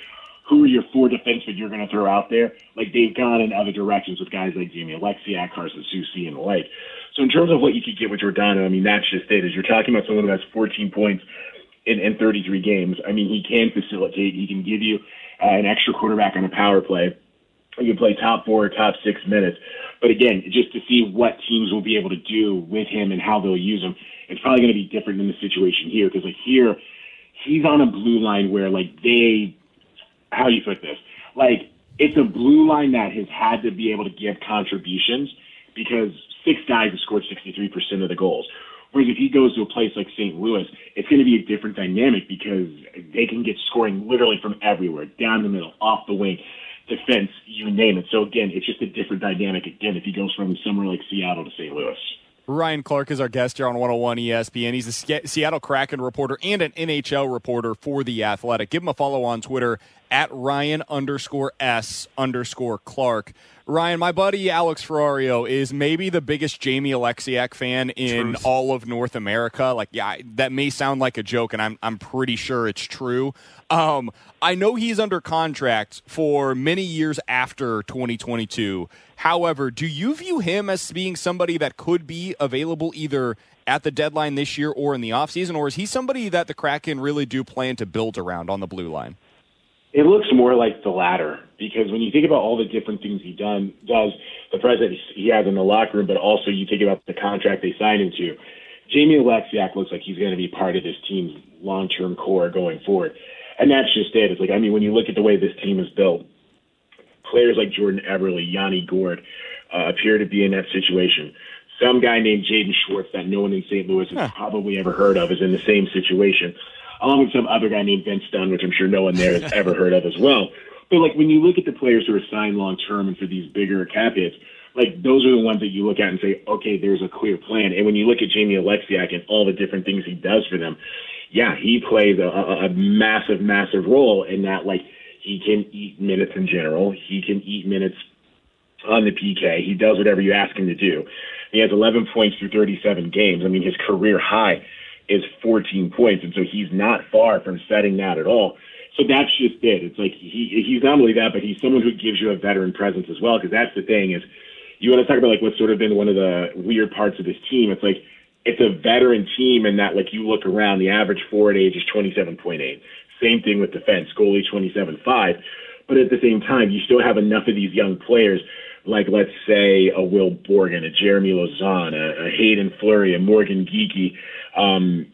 who are your four defensemen you're going to throw out there? Like, they've gone in other directions with guys like Jamie Alexiak, Carson Soucy, and the like. So in terms of what you could get with Giordano, I mean, that's just it. Is you're talking about someone who has fourteen points in, in thirty-three games. I mean, he can facilitate. He can give you uh, an extra quarterback on a power play. He can play top four or top six minutes. But again, just to see what teams will be able to do with him and how they'll use him, it's probably going to be different in the situation here, because, like, here, he's on a blue line where, like, they – how do you put this? Like, it's a blue line that has had to be able to give contributions, because six guys have scored sixty-three percent of the goals. Whereas if he goes to a place like Saint Louis, it's going to be a different dynamic, because they can get scoring literally from everywhere, down the middle, off the wing, defense, you name it. So, again, it's just a different dynamic, again, if he goes from somewhere like Seattle to Saint Louis. Ryan Clark is our guest here on one oh one E S P N. He's a Seattle Kraken reporter and an N H L reporter for The Athletic. Give him a follow on Twitter at Ryan underscore S underscore Clark. Ryan, my buddy Alex Ferrario is maybe the biggest Jamie Alexiak fan in Truth. all of North America. Like, yeah, that may sound like a joke, and I'm I'm pretty sure it's true. Um, I know he's under contract for many years after twenty twenty-two. However, do you view him as being somebody that could be available either at the deadline this year or in the offseason, or is he somebody that the Kraken really do plan to build around on the blue line? It looks more like the latter, because when you think about all the different things he done does, the presence he has in the locker room, but also you think about the contract they signed him to. Jamie Alexiak looks like he's going to be part of this team's long-term core going forward. And that's just it. It's like, I mean, when you look at the way this team is built, players like Jordan Eberle, Yanni Gourde uh, appear to be in that situation. Some guy named Jaden Schwartz that no one in Saint Louis has huh. probably ever heard of is in the same situation, along with some other guy named Vince Dunn, which I'm sure no one there has ever heard of as well. But, like, when you look at the players who are signed long-term and for these bigger cap hits, like, those are the ones that you look at and say, okay, there's a clear plan. And when you look at Jamie Alexiak and all the different things he does for them, yeah, he plays a, a massive, massive role in that, like, he can eat minutes in general. He can eat minutes on the P K. He does whatever you ask him to do. He has eleven points through thirty-seven games. I mean, his career high is fourteen points, and so he's not far from setting that at all. So that's just it. It's like he he's not only that, but he's someone who gives you a veteran presence as well, because that's the thing is, you want to talk about like what's sort of been one of the weird parts of this team. It's like it's a veteran team in that like you look around, the average forward age is twenty-seven point eight. Same thing with defense, goalie twenty-seven point five. But at the same time, you still have enough of these young players like, let's say, a Will Borgen, a Jeremy Lauzon, a, a Hayden Fleury, a Morgan Geekie, um,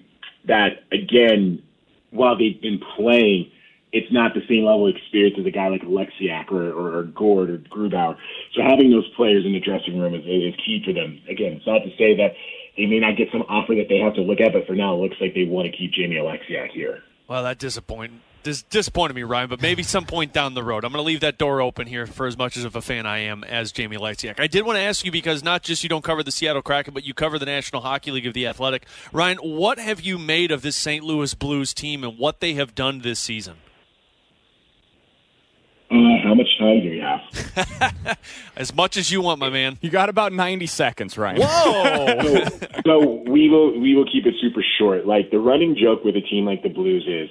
that, again, while they've been playing, it's not the same level of experience as a guy like Alexiak or, or, or Gourde or Grubauer. So having those players in the dressing room is, is key for them. Again, it's not to say that they may not get some offer that they have to look at, but for now it looks like they want to keep Jamie Alexiak here. Well, that disappointing. This disappointed me, Ryan, but maybe some point down the road. I'm going to leave that door open here for as much of a fan I am as Jamie Alexiak. I did want to ask you, because not just you don't cover the Seattle Kraken, but you cover the National Hockey League of The Athletic. Ryan, what have you made of this Saint Louis Blues team and what they have done this season? Uh, how much time do we have? As much as you want, my man. You got about ninety seconds, Ryan. Whoa! so, so we will we will keep it super short. Like, the running joke with a team like the Blues is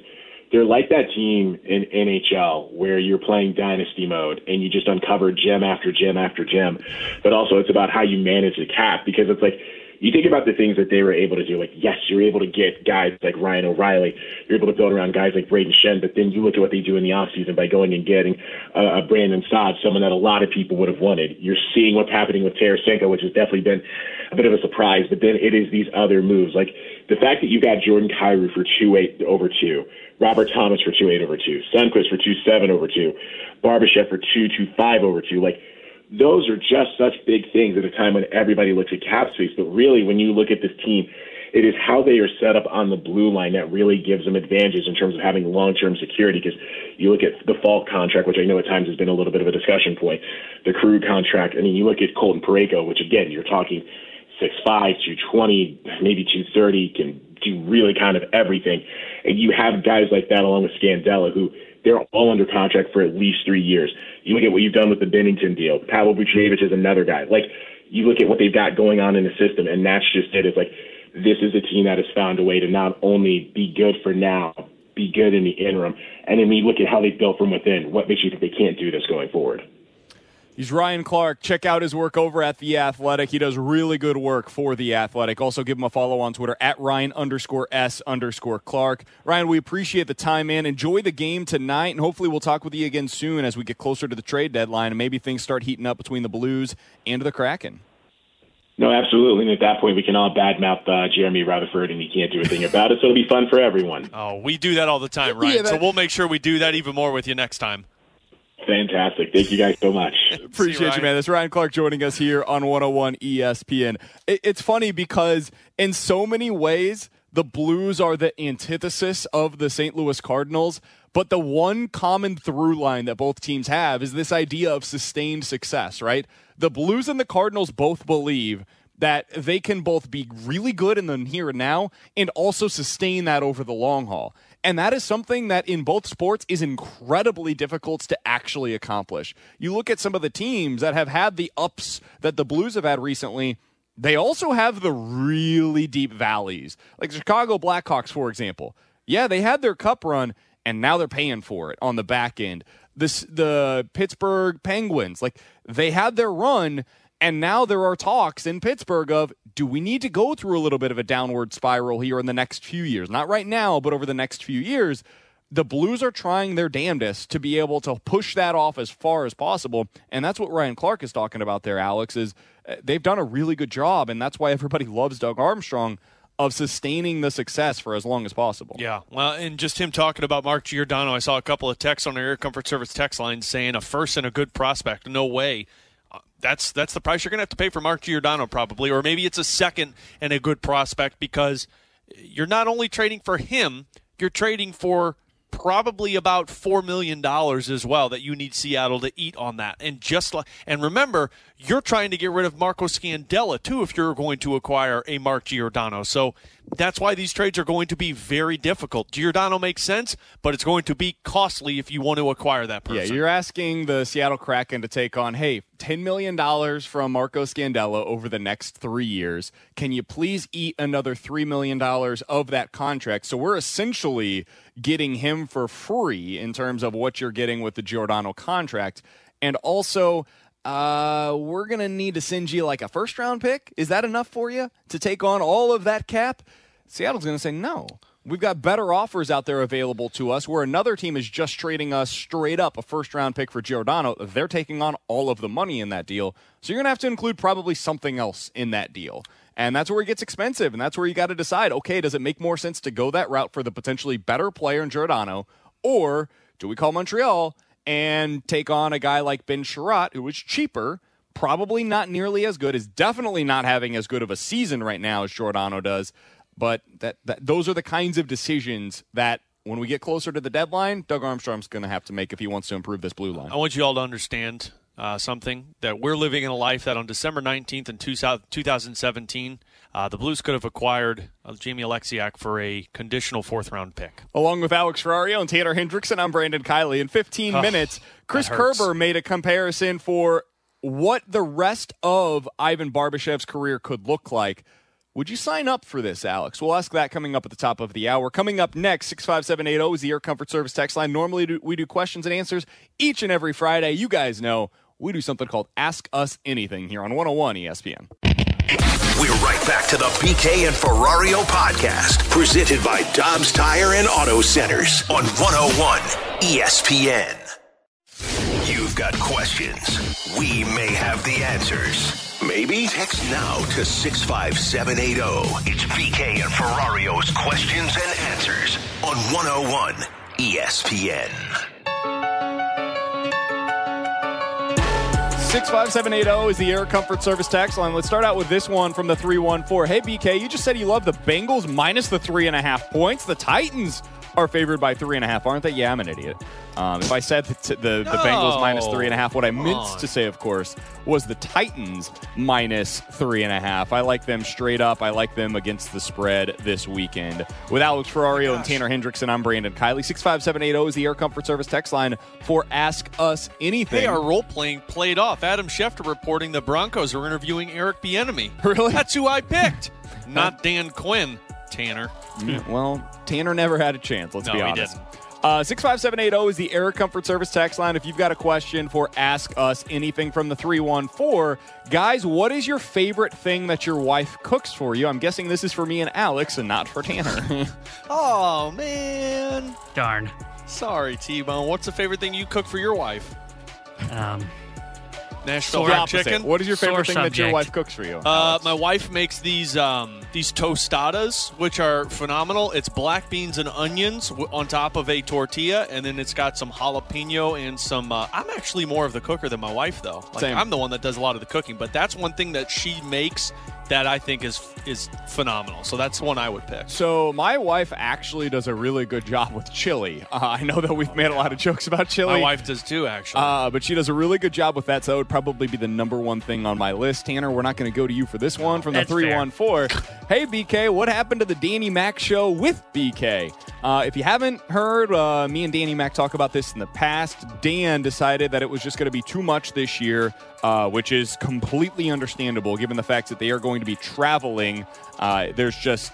they're like that team in N H L where you're playing dynasty mode and you just uncover gem after gem after gem. But also it's about how you manage the cap, because it's like, you think about the things that they were able to do. Like, yes, you're able to get guys like Ryan O'Reilly. You're able to build around guys like Braden Shen. But then you look at what they do in the offseason by going and getting uh, a Brandon Saad, someone that a lot of people would have wanted. You're seeing what's happening with Tarasenko, which has definitely been a bit of a surprise. But then it is these other moves. Like, the fact that you got Jordan Kyrou for two eight over two, Robert Thomas for two eight over two, Sundquist for two seven over two, Barbashev for two two five over two. Like, those are just such big things at a time when everybody looks at cap space. But really, when you look at this team, it is how they are set up on the blue line that really gives them advantages in terms of having long-term security. Because you look at the Falk contract, which I know at times has been a little bit of a discussion point, the Crew contract. I mean, you look at Colton Parayko, which, again, you're talking six five, two twenty, maybe two thirty, can do really kind of everything. And you have guys like that along with Scandella, who they're all under contract for at least three years. You look at what you've done with the Bennington deal. Pavel Buchnevich is another guy. Like, you look at what they've got going on in the system, and that's just it. It's like, this is a team that has found a way to not only be good for now, be good in the interim, and then we look at how they built from within. What makes you think they can't do this going forward? He's Ryan Clark. Check out his work over at The Athletic. He does really good work for The Athletic. Also, give him a follow on Twitter, at Ryan underscore S underscore Clark. Ryan, we appreciate the time, man. Enjoy the game tonight, and hopefully we'll talk with you again soon as we get closer to the trade deadline and maybe things start heating up between the Blues and the Kraken. No, absolutely. And at that point, we can all badmouth uh, Jeremy Rutherford, and he can't do a thing about it, so it'll be fun for everyone. Oh, we do that all the time, Ryan, yeah, that- so we'll make sure we do that even more with you next time. Fantastic. Thank you guys so much. Appreciate you, man. That's Ryan Clark joining us here on one oh one E S P N. It, it's funny because in so many ways, the Blues are the antithesis of the Saint Louis Cardinals. But the one common through line that both teams have is this idea of sustained success, right? The Blues and the Cardinals both believe that they can both be really good in the here and now and also sustain that over the long haul. And that is something that in both sports is incredibly difficult to actually accomplish. You look at some of the teams that have had the ups that the Blues have had recently, they also have the really deep valleys. Like the Chicago Blackhawks, for example. Yeah, they had their cup run, and now they're paying for it on the back end. This, the Pittsburgh Penguins, like they had their run, and now there are talks in Pittsburgh of, do we need to go through a little bit of a downward spiral here in the next few years? Not right now, but over the next few years, the Blues are trying their damnedest to be able to push that off as far as possible. And that's what Ryan Clark is talking about there, Alex, is they've done a really good job. And that's why everybody loves Doug Armstrong, of sustaining the success for as long as possible. Yeah, well, and just him talking about Mark Giordano, I saw a couple of texts on our Air Comfort Service text line saying a first and a good prospect, no way. That's that's the price you're going to have to pay for Mark Giordano probably, or maybe it's a second and a good prospect, because you're not only trading for him, you're trading for probably about four million dollars as well that you need Seattle to eat on that. And just like, and remember, you're trying to get rid of Marco Scandella too if you're going to acquire a Mark Giordano. So that's why these trades are going to be very difficult. Giordano makes sense, but it's going to be costly if you want to acquire that person. Yeah, you're asking the Seattle Kraken to take on, hey, ten million dollars from Marco Scandella over the next three years. Can you please eat another three million dollars of that contract? So we're essentially getting him for free in terms of what you're getting with the Giordano contract. And also, uh, we're going to need to send you like a first-round pick. Is that enough for you to take on all of that cap? Seattle's going to say no. We've got better offers out there available to us, where another team is just trading us straight up a first-round pick for Giordano. They're taking on all of the money in that deal. So you're going to have to include probably something else in that deal. And that's where it gets expensive, and that's where you got to decide, okay, does it make more sense to go that route for the potentially better player in Giordano, or do we call Montreal and take on a guy like Ben Sherratt, who is cheaper, probably not nearly as good, is definitely not having as good of a season right now as Giordano does. But that, that those are the kinds of decisions that when we get closer to the deadline, Doug Armstrong's going to have to make if he wants to improve this blue line. I want you all to understand uh, something, that we're living in a life that on December nineteenth in two thousand seventeen, uh, the Blues could have acquired uh, Jamie Alexiak for a conditional fourth-round pick. Along with Alex Ferrario and Taylor Hendrickson, I'm Brandon Kiley. In fifteen oh, minutes, Chris Kerber made a comparison for what the rest of Ivan Barbashev's career could look like. Would you sign up for this, Alex? We'll ask that coming up at the top of the hour. Coming up next, six five seven eight zero is the Air Comfort Service text line. Normally we do questions and answers each and every Friday. You guys know we do something called Ask Us Anything here on one oh one E S P N. We're right back to the B K and Ferrario podcast, presented by Dobbs Tire and Auto Centers on one oh one E S P N. You've got questions. We may have the answers. Maybe? Text now to six five seven eight zero. It's B K and Ferrario's Questions and Answers on one oh one E S P N. six five seven eight zero is the Air Comfort Service text line. Let's start out with this one from the three one four. Hey, B K, you just said you love the Bengals minus the three and a half points. The Titans are favored by three and a half, aren't they? Yeah, I'm an idiot. Um, if I said the, t- the, no. the Bengals minus three and a half, what I meant on. to say, of course, was the Titans minus three and a half. I like them straight up. I like them against the spread this weekend. With Alex Ferrario oh and Tanner Hendrickson, I'm Brandon Kiley. six five seven eight zero is the Air Comfort Service text line for Ask Us Anything. Hey, our role-playing played off. Adam Schefter reporting the Broncos are interviewing Eric Bieniemy. Really? That's who I picked. Not Dan Quinn, Tanner. Mm, well, Tanner never had a chance, let's no, be honest. He didn't. Uh, six five seven eight zero is the Air Comfort Service text line. If you've got a question for Ask Us Anything from the three one four, guys, what is your favorite thing that your wife cooks for you? I'm guessing this is for me and Alex and not for Tanner. Oh, man. Darn. Sorry, T-Bone. What's the favorite thing you cook for your wife? Um... Nashville hot chicken. What is your favorite Sore thing subject. that your wife cooks for you? Uh, my wife makes these um, these tostadas, which are phenomenal. It's black beans and onions w- on top of a tortilla, and then it's got some jalapeno and some. Uh, I'm actually more of the cooker than my wife, though. Like, Same. I'm the one that does a lot of the cooking, but that's one thing that she makes that I think is is phenomenal. So that's one I would pick. So my wife actually does a really good job with chili. Uh, I know that we've oh, made yeah. a lot of jokes about chili. My wife does too, actually. Uh, but she does a really good job with that, so it would probably be the number one thing on my list. Tanner, we're not going to go to you for this one from the three one four. Hey, B K, what happened to the Danny Mac show with B K? Uh, if you haven't heard, uh, me and Danny Mac talk about this in the past. Dan decided that it was just going to be too much this year, uh, which is completely understandable given the fact that they are going to be traveling. Uh, there's just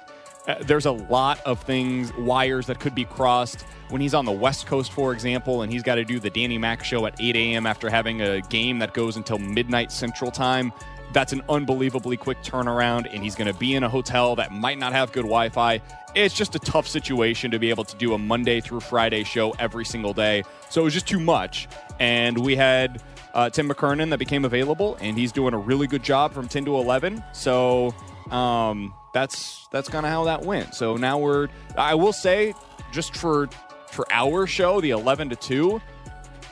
uh, there's a lot of things, wires that could be crossed. When he's on the West Coast, for example, and he's got to do the Danny Mac show at eight a.m. after having a game that goes until midnight Central Time, that's an unbelievably quick turnaround, and he's going to be in a hotel that might not have good Wi-Fi. It's just a tough situation to be able to do a Monday through Friday show every single day. So it was just too much. And we had uh, Tim McKernan that became available, and he's doing a really good job from ten to eleven. So um, that's, that's kind of how that went. So now we're – I will say, just for – for our show, the eleven to two,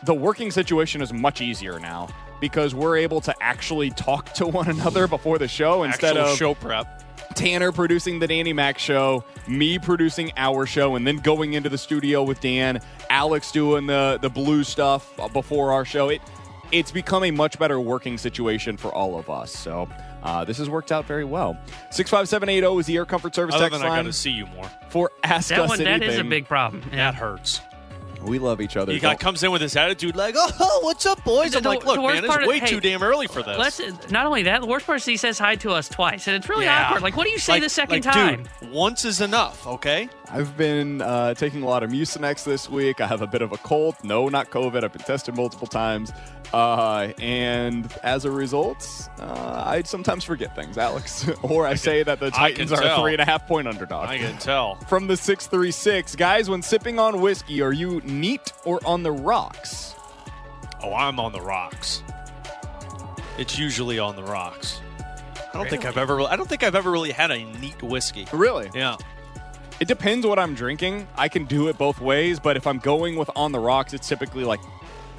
the working situation is much easier now because we're able to actually talk to one another before the show instead Actual of show prep. Tanner producing the Danny Mac show, me producing our show, and then going into the studio with Dan, Alex doing the the blue stuff before our show. It it's become a much better working situation for all of us. So Uh, this has worked out very well. six five seven eight zero is the Air Comfort Service Other text line. I got to see you more. For Ask that Us one, Anything. That is a big problem. Yeah. That hurts. We love each other. He got, comes in with his attitude like, oh, what's up, boys? I'm the, like, look, man, it's way of, too hey, damn early for this. Let's, not only that, the worst part is he says hi to us twice, and it's really yeah. awkward. Like, what do you say like, the second like, time? Dude, once is enough, okay? I've been uh, taking a lot of Mucinex this week. I have a bit of a cold. No, not COVID. I've been tested multiple times. Uh, and as a result, uh, I sometimes forget things, Alex. or I, I can, say that the Titans are tell. a three and a half point underdog. I can tell. From the six three six, guys, when sipping on whiskey, are you neat or on the rocks? Oh, I'm on the rocks. It's usually on the rocks. I don't really? think I've ever. I don't think I've ever really had a neat whiskey. Really? Yeah. It depends what I'm drinking. I can do it both ways, but if I'm going with on the rocks, it's typically like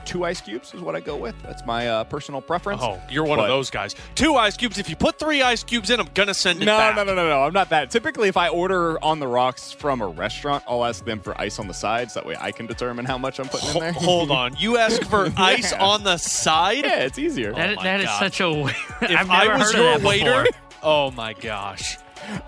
two ice cubes is what I go with. That's my uh, personal preference. Oh, you're one but, of those guys. Two ice cubes. If you put three ice cubes in, I'm going to send it no, back. No, no, no, no. I'm not that. Typically, if I order on the rocks from a restaurant, I'll ask them for ice on the sides. That way I can determine how much I'm putting Ho in there. Hold on. You ask for yeah. ice on the side? Yeah, it's easier. That, oh that is such a weird. If I was your waiter, oh, my gosh.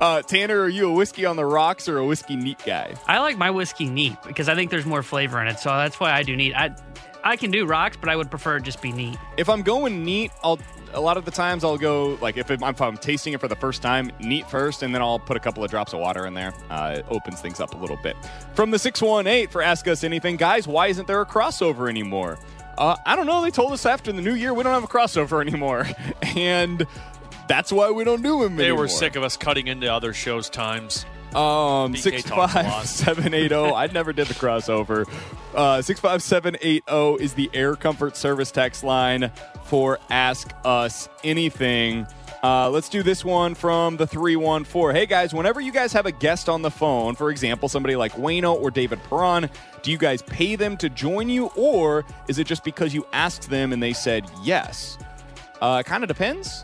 Uh, Tanner, are you a whiskey on the rocks or a whiskey neat guy? I like my whiskey neat because I think there's more flavor in it, so that's why I do neat. I I can do rocks, but I would prefer it just be neat. If I'm going neat, I'll a lot of the times I'll go, like if, it, if I'm tasting it for the first time, neat first, and then I'll put a couple of drops of water in there. Uh, it opens things up a little bit. From the six one eight for Ask Us Anything, guys, why isn't there a crossover anymore? Uh, I don't know. They told us after the new year we don't have a crossover anymore. And... that's why we don't do them anymore. They were sick of us cutting into other shows' times. Um, six five seven eight zero. I never did the crossover. Uh, six five seven eight zero is the Air Comfort Service text line for Ask Us Anything. Uh, let's do this one from the three one four. Hey, guys, whenever you guys have a guest on the phone, for example, somebody like Wayno or David Perron, do you guys pay them to join you, or is it just because you asked them and they said yes? Uh, kind of depends.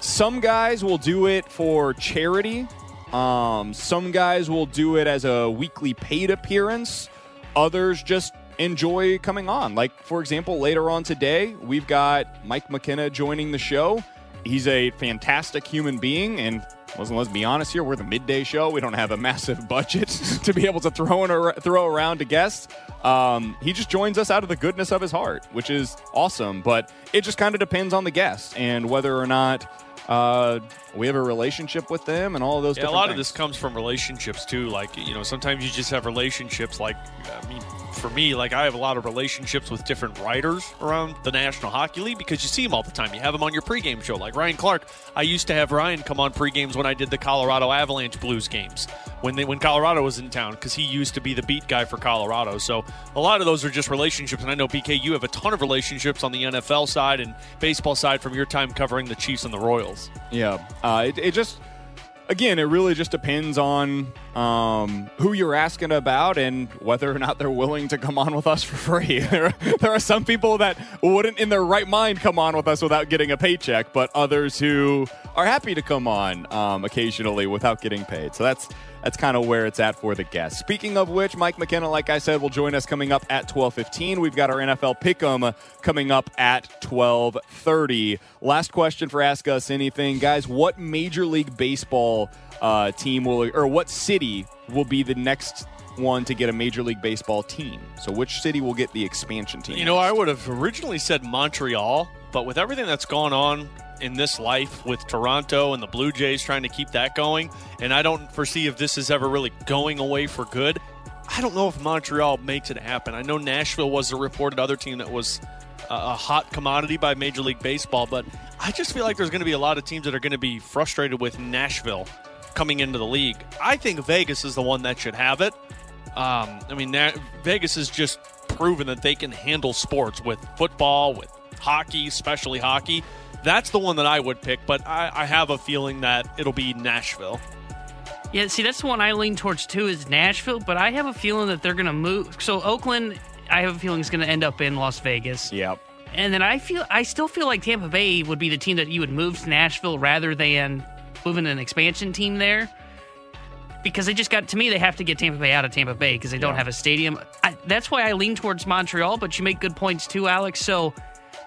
Some guys will do it for charity. Um, some guys will do it as a weekly paid appearance. Others just enjoy coming on. Like, for example, later on today, we've got Mike McKenna joining the show. He's a fantastic human being, and let's, let's be honest here, we're the midday show. We don't have a massive budget to be able to throw, in a, throw around to guests. Um, he just joins us out of the goodness of his heart, which is awesome, but it just kind of depends on the guest and whether or not... Uh, we have a relationship with them and all of those yeah, different things. A lot things. of this comes from relationships, too. Like, you know, sometimes you just have relationships. Like, I mean, for me, like, I have a lot of relationships with different writers around the National Hockey League because you see them all the time. You have them on your pregame show. Like Ryan Clark, I used to have Ryan come on pregames when I did the Colorado Avalanche Blues games when they, when Colorado was in town because he used to be the beat guy for Colorado. So a lot of those are just relationships. And I know, B K, you have a ton of relationships on the N F L side and baseball side from your time covering the Chiefs and the Royals. Yeah, uh, it, it just, again, it really just depends on um, who you're asking about and whether or not they're willing to come on with us for free. There are, there are some people that wouldn't in their right mind come on with us without getting a paycheck, but others who are happy to come on um, occasionally without getting paid. So that's that's kind of where it's at for the guests. Speaking of which, Mike McKenna, like I said, will join us coming up at twelve fifteen. We've got our N F L Pick'em coming up at twelve thirty. Last question for Ask Us Anything. Guys, what Major League Baseball uh, team will – or what city will be the next – one to get a Major League Baseball team? So which city will get the expansion team? You know, I would have originally said Montreal, but with everything that's gone on in this life with Toronto and the Blue Jays trying to keep that going, and I don't foresee if this is ever really going away for good, I don't know if Montreal makes it happen. I know Nashville was a reported other team that was a hot commodity by Major League Baseball, but I just feel like there's going to be a lot of teams that are going to be frustrated with Nashville coming into the league. I think Vegas is the one that should have it. Um, I mean, that, Vegas has just proven that they can handle sports with football, with hockey, especially hockey. That's the one that I would pick, but I, I have a feeling that it'll be Nashville. Yeah, see, that's the one I lean towards, too, is Nashville, but I have a feeling that they're going to move. So Oakland, I have a feeling, is going to end up in Las Vegas. Yep. And then I feel, I still feel like Tampa Bay would be the team that you would move to Nashville rather than moving an expansion team there. Because they just got, to me, they have to get Tampa Bay out of Tampa Bay because they don't yeah. have a stadium. I, that's why I lean towards Montreal, but you make good points too, Alex. So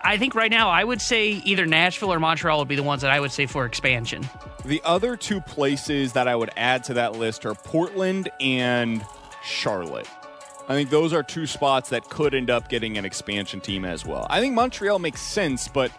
I think right now I would say either Nashville or Montreal would be the ones that I would say for expansion. The other two places that I would add to that list are Portland and Charlotte. I think those are two spots that could end up getting an expansion team as well. I think Montreal makes sense, but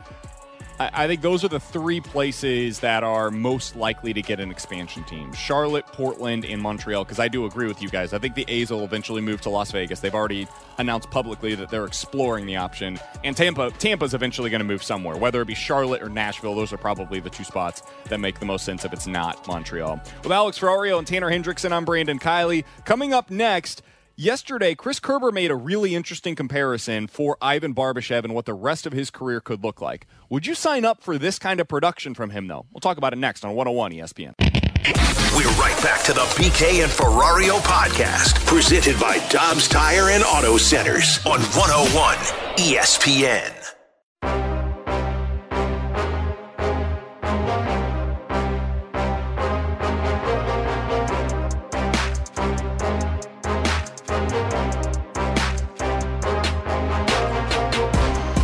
I think those are the three places that are most likely to get an expansion team. Charlotte, Portland, and Montreal, because I do agree with you guys. I think the A's will eventually move to Las Vegas. They've already announced publicly that they're exploring the option. And Tampa, Tampa's eventually going to move somewhere, whether it be Charlotte or Nashville. Those are probably the two spots that make the most sense if it's not Montreal. With Alex Ferrario and Tanner Hendrickson, I'm Brandon Kiley. Coming up next... yesterday, Chris Kerber made a really interesting comparison for Ivan Barbashev and what the rest of his career could look like. Would you sign up for this kind of production from him, though? We'll talk about it next on one oh one E S P N. We're right back to the B K and Ferrario podcast, presented by Dobbs Tire and Auto Centers on one oh one E S P N.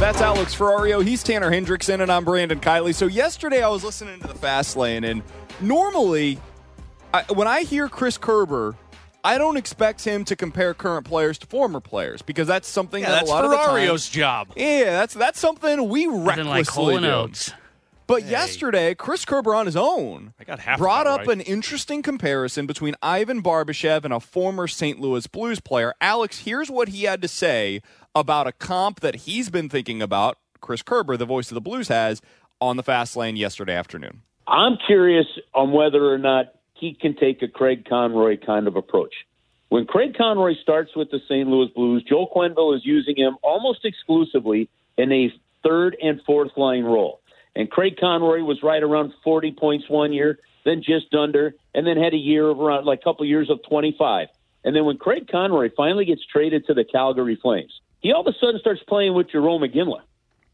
That's Alex Ferrario. He's Tanner Hendrickson, and I'm Brandon Kiley. So yesterday I was listening to the Fast Lane, and normally I, when I hear Chris Kerber, I don't expect him to compare current players to former players because that's something yeah, that that's a lot Ferrario's of Ferrario's job. Yeah, that's that's something we recklessly like Colin Oates. But hey. yesterday, Chris Kerber on his own I got half brought up right. an interesting comparison between Ivan Barbashev and a former Saint Louis Blues player. Alex, here's what he had to say about a comp that he's been thinking about. Chris Kerber, the voice of the Blues, has on the Fast Lane yesterday afternoon. I'm curious on whether or not he can take a Craig Conroy kind of approach. When Craig Conroy starts with the Saint Louis Blues, Joel Quenneville is using him almost exclusively in a third and fourth line role. And Craig Conroy was right around forty points one year, then just under, and then had a year of around like a couple years of twenty-five. And then when Craig Conroy finally gets traded to the Calgary Flames, he all of a sudden starts playing with Jerome McGinley,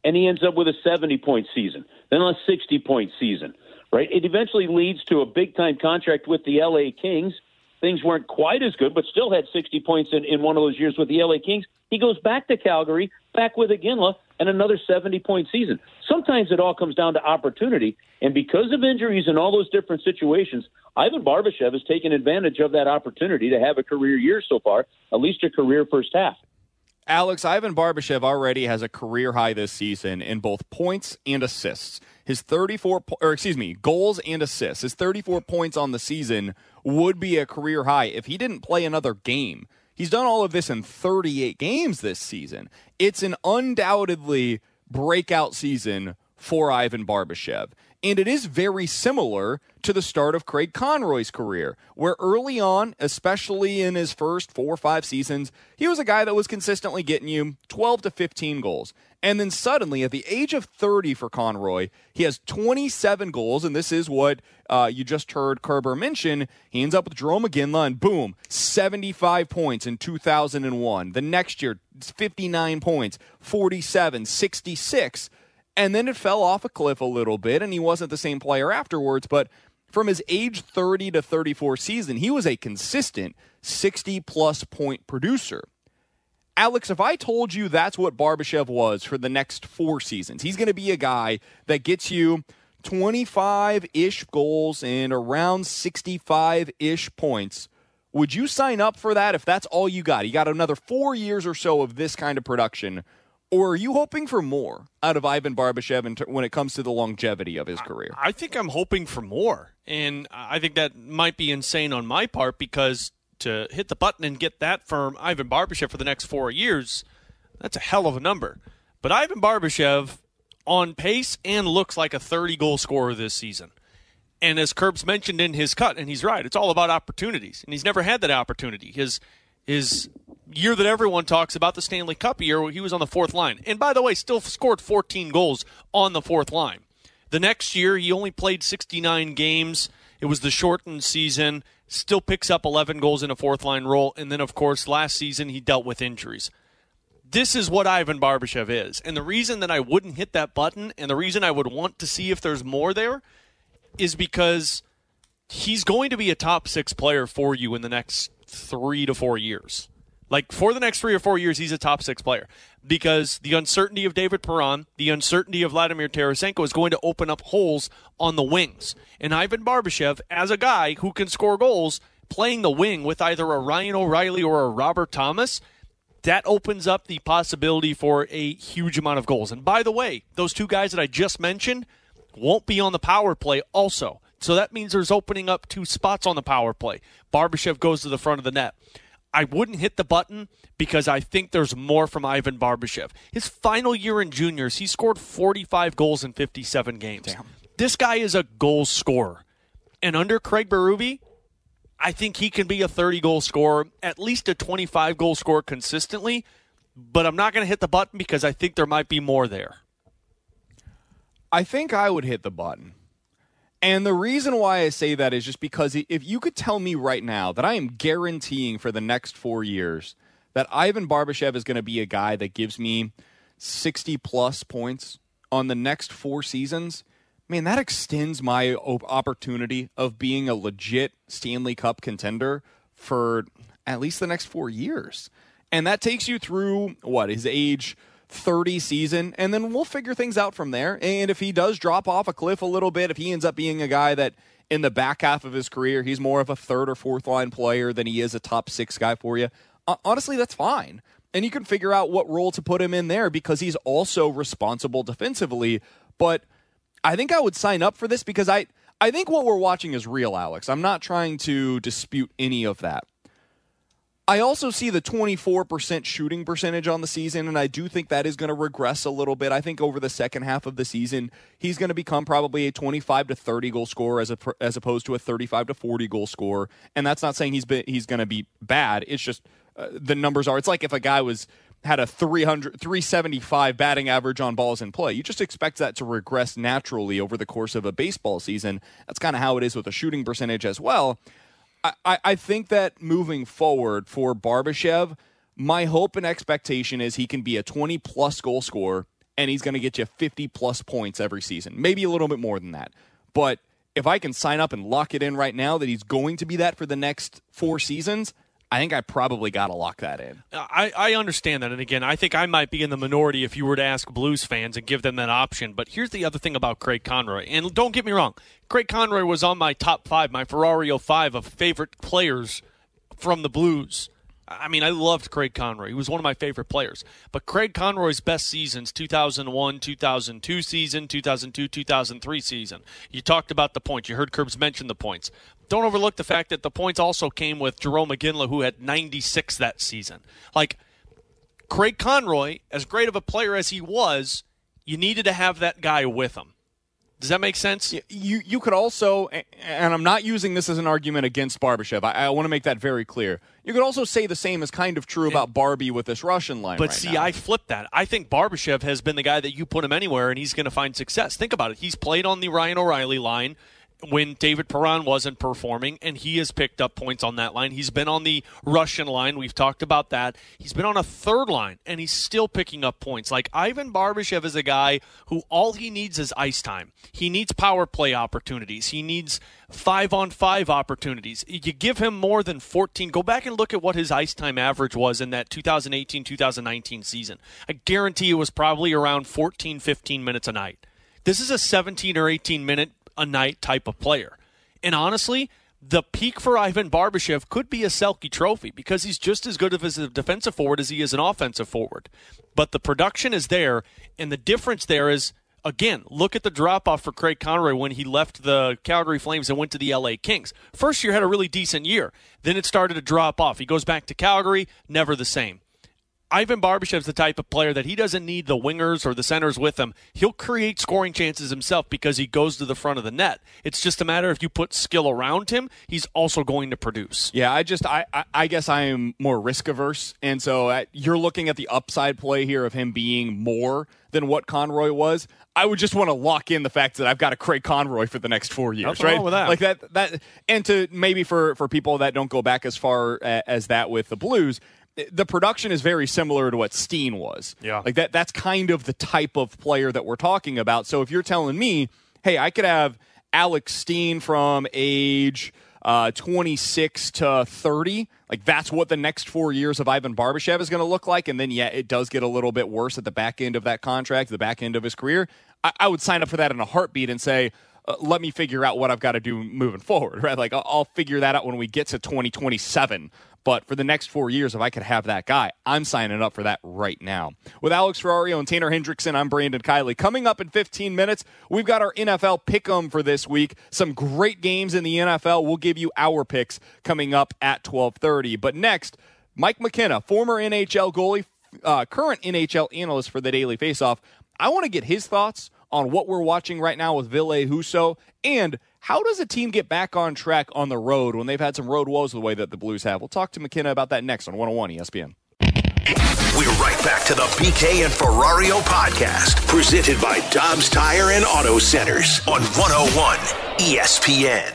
and he ends up with a seventy-point season, then a sixty-point season, right? It eventually leads to a big-time contract with the L A Kings. Things weren't quite as good, but still had sixty points in, in one of those years with the L A Kings. He goes back to Calgary, back with Iginla, and another seventy-point season. Sometimes it all comes down to opportunity, and because of injuries and all those different situations, Ivan Barbashev has taken advantage of that opportunity to have a career year so far, at least a career first half. Alex, Ivan Barbashev already has a career high this season in both points and assists. His thirty-four, or excuse me, goals and assists. His thirty-four points on the season would be a career high if he didn't play another game. He's done all of this in thirty-eight games this season. It's an undoubtedly breakout season for Ivan Barbashev. And it is very similar to the start of Craig Conroy's career, where early on, especially in his first four or five seasons, he was a guy that was consistently getting you twelve to fifteen goals. And then suddenly, at the age of thirty for Conroy, he has twenty-seven goals, and this is what uh, you just heard Kerber mention. He ends up with Jerome Iginla, and boom, seventy-five points in two thousand one. The next year, fifty-nine points, forty-seven, sixty-six. And then it fell off a cliff a little bit, and he wasn't the same player afterwards. But from his age thirty to thirty-four season, he was a consistent sixty-plus point producer. Alex, if I told you that's what Barbashev was for the next four seasons, he's going to be a guy that gets you twenty-five-ish goals and around sixty-five-ish points, would you sign up for that if that's all you got? You got another four years or so of this kind of production. Or are you hoping for more out of Ivan Barbashev when it comes to the longevity of his career? I think I'm hoping for more. And I think that might be insane on my part because to hit the button and get that from Ivan Barbashev for the next four years, that's a hell of a number. But Ivan Barbashev on pace and looks like a thirty-goal scorer this season. And as Kerb's mentioned in his cut, and he's right, it's all about opportunities. And he's never had that opportunity. His his... year that everyone talks about, the Stanley Cup year, where he was on the fourth line. And by the way, still scored fourteen goals on the fourth line. The next year, he only played sixty-nine games. It was the shortened season. Still picks up eleven goals in a fourth line role. And then, of course, last season, he dealt with injuries. This is what Ivan Barbashev is. And the reason that I wouldn't hit that button and the reason I would want to see if there's more there is because he's going to be a top six player for you in the next three to four years. Like, for the next three or four years, he's a top six player because the uncertainty of David Perron, the uncertainty of Vladimir Tarasenko is going to open up holes on the wings. And Ivan Barbashev, as a guy who can score goals, playing the wing with either a Ryan O'Reilly or a Robert Thomas, that opens up the possibility for a huge amount of goals. And by the way, those two guys that I just mentioned won't be on the power play also. So that means there's opening up two spots on the power play. Barbashev goes to the front of the net. I wouldn't hit the button because I think there's more from Ivan Barbashev. His final year in juniors, he scored forty-five goals in fifty-seven games. Damn. This guy is a goal scorer. And under Craig Berube, I think he can be a thirty-goal scorer, at least a twenty-five-goal scorer consistently. But I'm not going to hit the button because I think there might be more there. I think I would hit the button. And the reason why I say that is just because if you could tell me right now that I am guaranteeing for the next four years that Ivan Barbashev is going to be a guy that gives me sixty-plus points on the next four seasons, man, that extends my opportunity of being a legit Stanley Cup contender for at least the next four years. And that takes you through, what, his age thirty season, and then we'll figure things out from there. And if he does drop off a cliff a little bit, if he ends up being a guy that in the back half of his career, he's more of a third or fourth line player than he is a top six guy for you, honestly, that's fine. And you can figure out what role to put him in there because he's also responsible defensively. But I think I would sign up for this because I, I think what we're watching is real, Alex. I'm not trying to dispute any of that. I also see the twenty-four percent shooting percentage on the season, and I do think that is going to regress a little bit. I think over the second half of the season, he's going to become probably a twenty-five to thirty goal scorer as a, as opposed to a thirty-five to forty goal scorer. And that's not saying he's been, he's going to be bad. It's just uh, the numbers are. It's like if a guy was had a three hundred, three seventy-five batting average on balls in play. You just expect that to regress naturally over the course of a baseball season. That's kind of how it is with a shooting percentage as well. I, I think that moving forward for Barbashev, my hope and expectation is he can be a twenty-plus goal scorer, and he's going to get you fifty-plus points every season, maybe a little bit more than that. But if I can sign up and lock it in right now that he's going to be that for the next four seasons, I think I probably got to lock that in. I, I understand that. And again, I think I might be in the minority if you were to ask Blues fans and give them that option. But here's the other thing about Craig Conroy. And don't get me wrong, Craig Conroy was on my top five, my Ferrario five of favorite players from the Blues. I mean, I loved Craig Conroy. He was one of my favorite players. But Craig Conroy's best seasons, two thousand one, two thousand two season, two thousand two, two thousand three season. You talked about the points. You heard Curbs mention the points. Don't overlook the fact that the points also came with Jarome Iginla, who had ninety-six that season. Like, Craig Conroy, as great of a player as he was, you needed to have that guy with him. Does that make sense? You you could also, and I'm not using this as an argument against Barbashev. I, I want to make that very clear. You could also say the same is kind of true about Barbie with this Russian line. But right see, now. I flipped that. I think Barbashev has been the guy that you put him anywhere, and he's going to find success. Think about it. He's played on the Ryan O'Reilly line when David Perron wasn't performing, and he has picked up points on that line. He's been on the Russian line. We've talked about that. He's been on a third line, and he's still picking up points. Like, Ivan Barbashev is a guy who all he needs is ice time. He needs power play opportunities. He needs five-on-five opportunities. You give him more than fourteen. Go back and look at what his ice time average was in that two thousand eighteen, two thousand nineteen season. I guarantee it was probably around fourteen, fifteen minutes a night. This is a seventeen or eighteen-minute a night type of player. And honestly, the peak for Ivan Barbashev could be a Selke Trophy because he's just as good of as a defensive forward as he is an offensive forward. But the production is there, and the difference there is, again, look at the drop-off for Craig Conroy when he left the Calgary Flames and went to the L A Kings. First year had a really decent year. Then it started to drop off. He goes back to Calgary, never the same. Ivan Barbashev's the type of player that he doesn't need the wingers or the centers with him. He'll create scoring chances himself because he goes to the front of the net. It's just a matter of if you put skill around him, he's also going to produce. Yeah, I just I, I, I guess I am more risk-averse, and so at, you're looking at the upside play here of him being more than what Conroy was. I would just want to lock in the fact that I've got a Craig Conroy for the next four years. Nothing right? Wrong with that. Like that, that, and to maybe for, for people that don't go back as far as that with the Blues, the production is very similar to what Steen was. Yeah. Like that that's kind of the type of player that we're talking about. So if you're telling me, hey, I could have Alex Steen from age uh, twenty-six to thirty, like that's what the next four years of Ivan Barbashev is going to look like. And then, yeah, it does get a little bit worse at the back end of that contract, the back end of his career. I, I would sign up for that in a heartbeat and say, Uh, let me figure out what I've got to do moving forward, right? Like, I'll, I'll figure that out when we get to twenty twenty-seven. But for the next four years, if I could have that guy, I'm signing up for that right now. With Alex Ferrario and Tanner Hendrickson, I'm Brandon Kiley. Coming up in fifteen minutes, we've got our N F L pick'em for this week. Some great games in the N F L. We'll give you our picks coming up at twelve thirty. But next, Mike McKenna, former N H L goalie, uh, current N H L analyst for the Daily Faceoff. I want to get his thoughts on what we're watching right now with Ville Husso, and how does a team get back on track on the road when they've had some road woes the way that the Blues have? We'll talk to McKenna about that next on one oh one E S P N. We're right back to the P K and Ferrario podcast, presented by Dobbs Tire and Auto Centers on one oh one E S P N.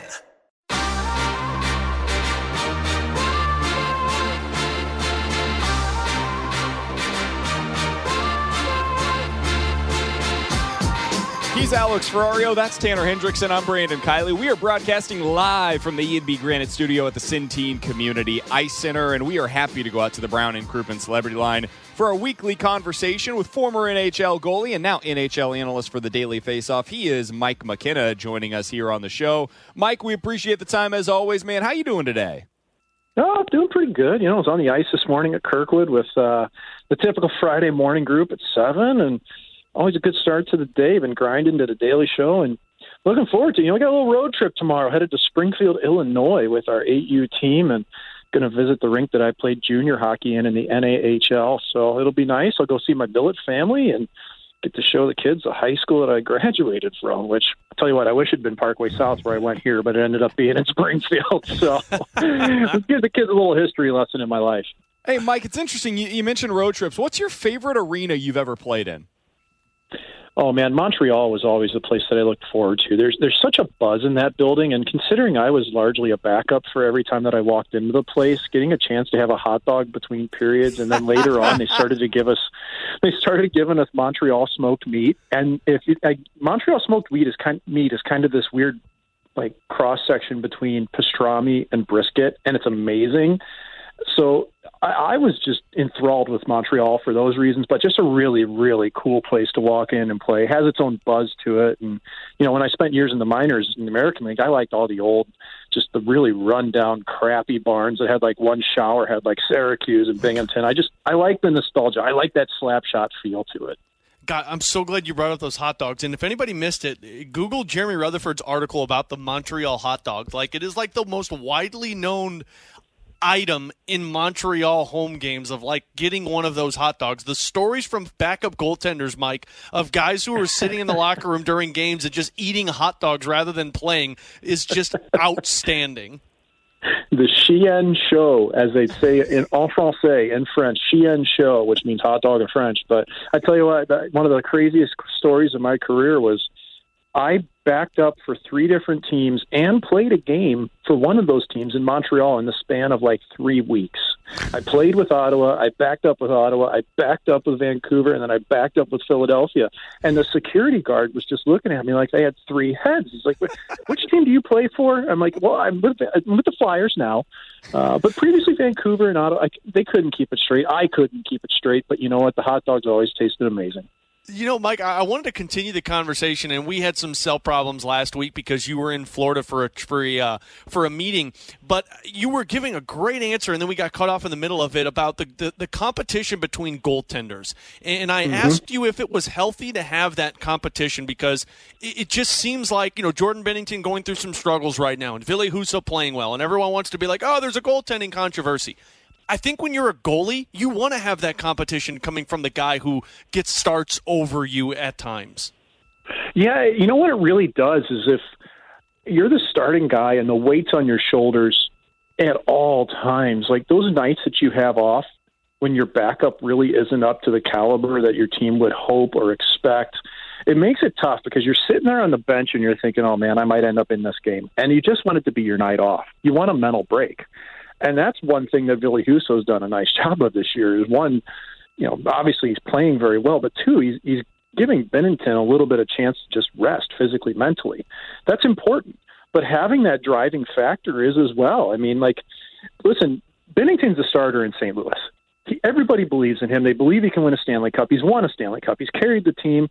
He's Alex Ferrario. That's Tanner Hendrickson. I'm Brandon Kiley. We are broadcasting live from the E and B Granite Studio at the Centene Community Ice Center, and we are happy to go out to the Brown and Crouppen Celebrity Line for our weekly conversation with former N H L goalie and now N H L analyst for the Daily Faceoff. He is Mike McKenna, joining us here on the show. Mike, we appreciate the time as always, man. How you doing today? Oh, I'm doing pretty good. You know, I was on the ice this morning at Kirkwood with uh, the typical Friday morning group at seven, and always a good start to the day. Been grinding to the Daily Show and looking forward to it. You know, we got a little road trip tomorrow, headed to Springfield, Illinois with our eight U team, and going to visit the rink that I played junior hockey in in the N A H L. So it'll be nice. I'll go see my billet family and get to show the kids the high school that I graduated from, which I'll tell you what, I wish it'd been Parkway South where I went here, but it ended up being in Springfield. So let's give the kids a little history lesson in my life. Hey, Mike, it's interesting. You, you mentioned road trips. What's your favorite arena you've ever played in? Oh, man, Montreal was always the place that I looked forward to. There's there's such a buzz in that building, and considering I was largely a backup for every time that I walked into the place, getting a chance to have a hot dog between periods, and then later on they started to give us they started giving us Montreal smoked meat. And if you, I, Montreal smoked meat is kind meat is kind of this weird like cross section between pastrami and brisket, and it's amazing. So I was just enthralled with Montreal for those reasons, but just a really, really cool place to walk in and play. It has its own buzz to it. And, you know, when I spent years in the minors in the American League, I liked all the old, just the really run-down, crappy barns that had, like, one shower, had, like, Syracuse and Binghamton. I just, I like the nostalgia. I like that slapshot feel to it. God, I'm so glad you brought up those hot dogs. And if anybody missed it, Google Jeremy Rutherford's article about the Montreal hot dog. Like, it is, like, the most widely known item in Montreal home games of like getting one of those hot dogs. The stories from backup goaltenders, Mike, of guys who were sitting in the locker room during games and just eating hot dogs rather than playing is just outstanding. The Chien Show, as they say in en français, in French, Chien Show, which means hot dog in French. But I tell you what, one of the craziest stories of my career was I backed up for three different teams and played a game for one of those teams in Montreal in the span of like three weeks. I played with Ottawa, I backed up with Ottawa, I backed up with Vancouver, and then I backed up with Philadelphia. And the security guard was just looking at me like they had three heads. He's like, which team do you play for? I'm like, well, I'm with, I'm with the Flyers now. Uh, but previously Vancouver and Ottawa, I, they couldn't keep it straight. I couldn't keep it straight, but you know what? The hot dogs always tasted amazing. You know, Mike, I wanted to continue the conversation, and we had some cell problems last week because you were in Florida for a for a, uh, for a meeting. But you were giving a great answer, and then we got cut off in the middle of it about the, the, the competition between goaltenders. And I mm-hmm. asked you if it was healthy to have that competition because it, it just seems like, you know, Jordan Bennington going through some struggles right now and Ville Husso playing well, and everyone wants to be like, oh, there's a goaltending controversy. I think when you're a goalie, you want to have that competition coming from the guy who gets starts over you at times. Yeah, you know what it really does is if you're the starting guy and the weight's on your shoulders at all times, like those nights that you have off when your backup really isn't up to the caliber that your team would hope or expect, it makes it tough because you're sitting there on the bench and you're thinking, oh, man, I might end up in this game. And you just want it to be your night off. You want a mental break. And that's one thing that Ville Husso's done a nice job of this year is one, you know, obviously he's playing very well, but two, he's, he's giving Bennington a little bit of chance to just rest physically, mentally. That's important. But having that driving factor is as well. I mean, like, listen, Bennington's a starter in Saint Louis. He, everybody believes in him. They believe he can win a Stanley Cup. He's won a Stanley Cup. He's carried the team.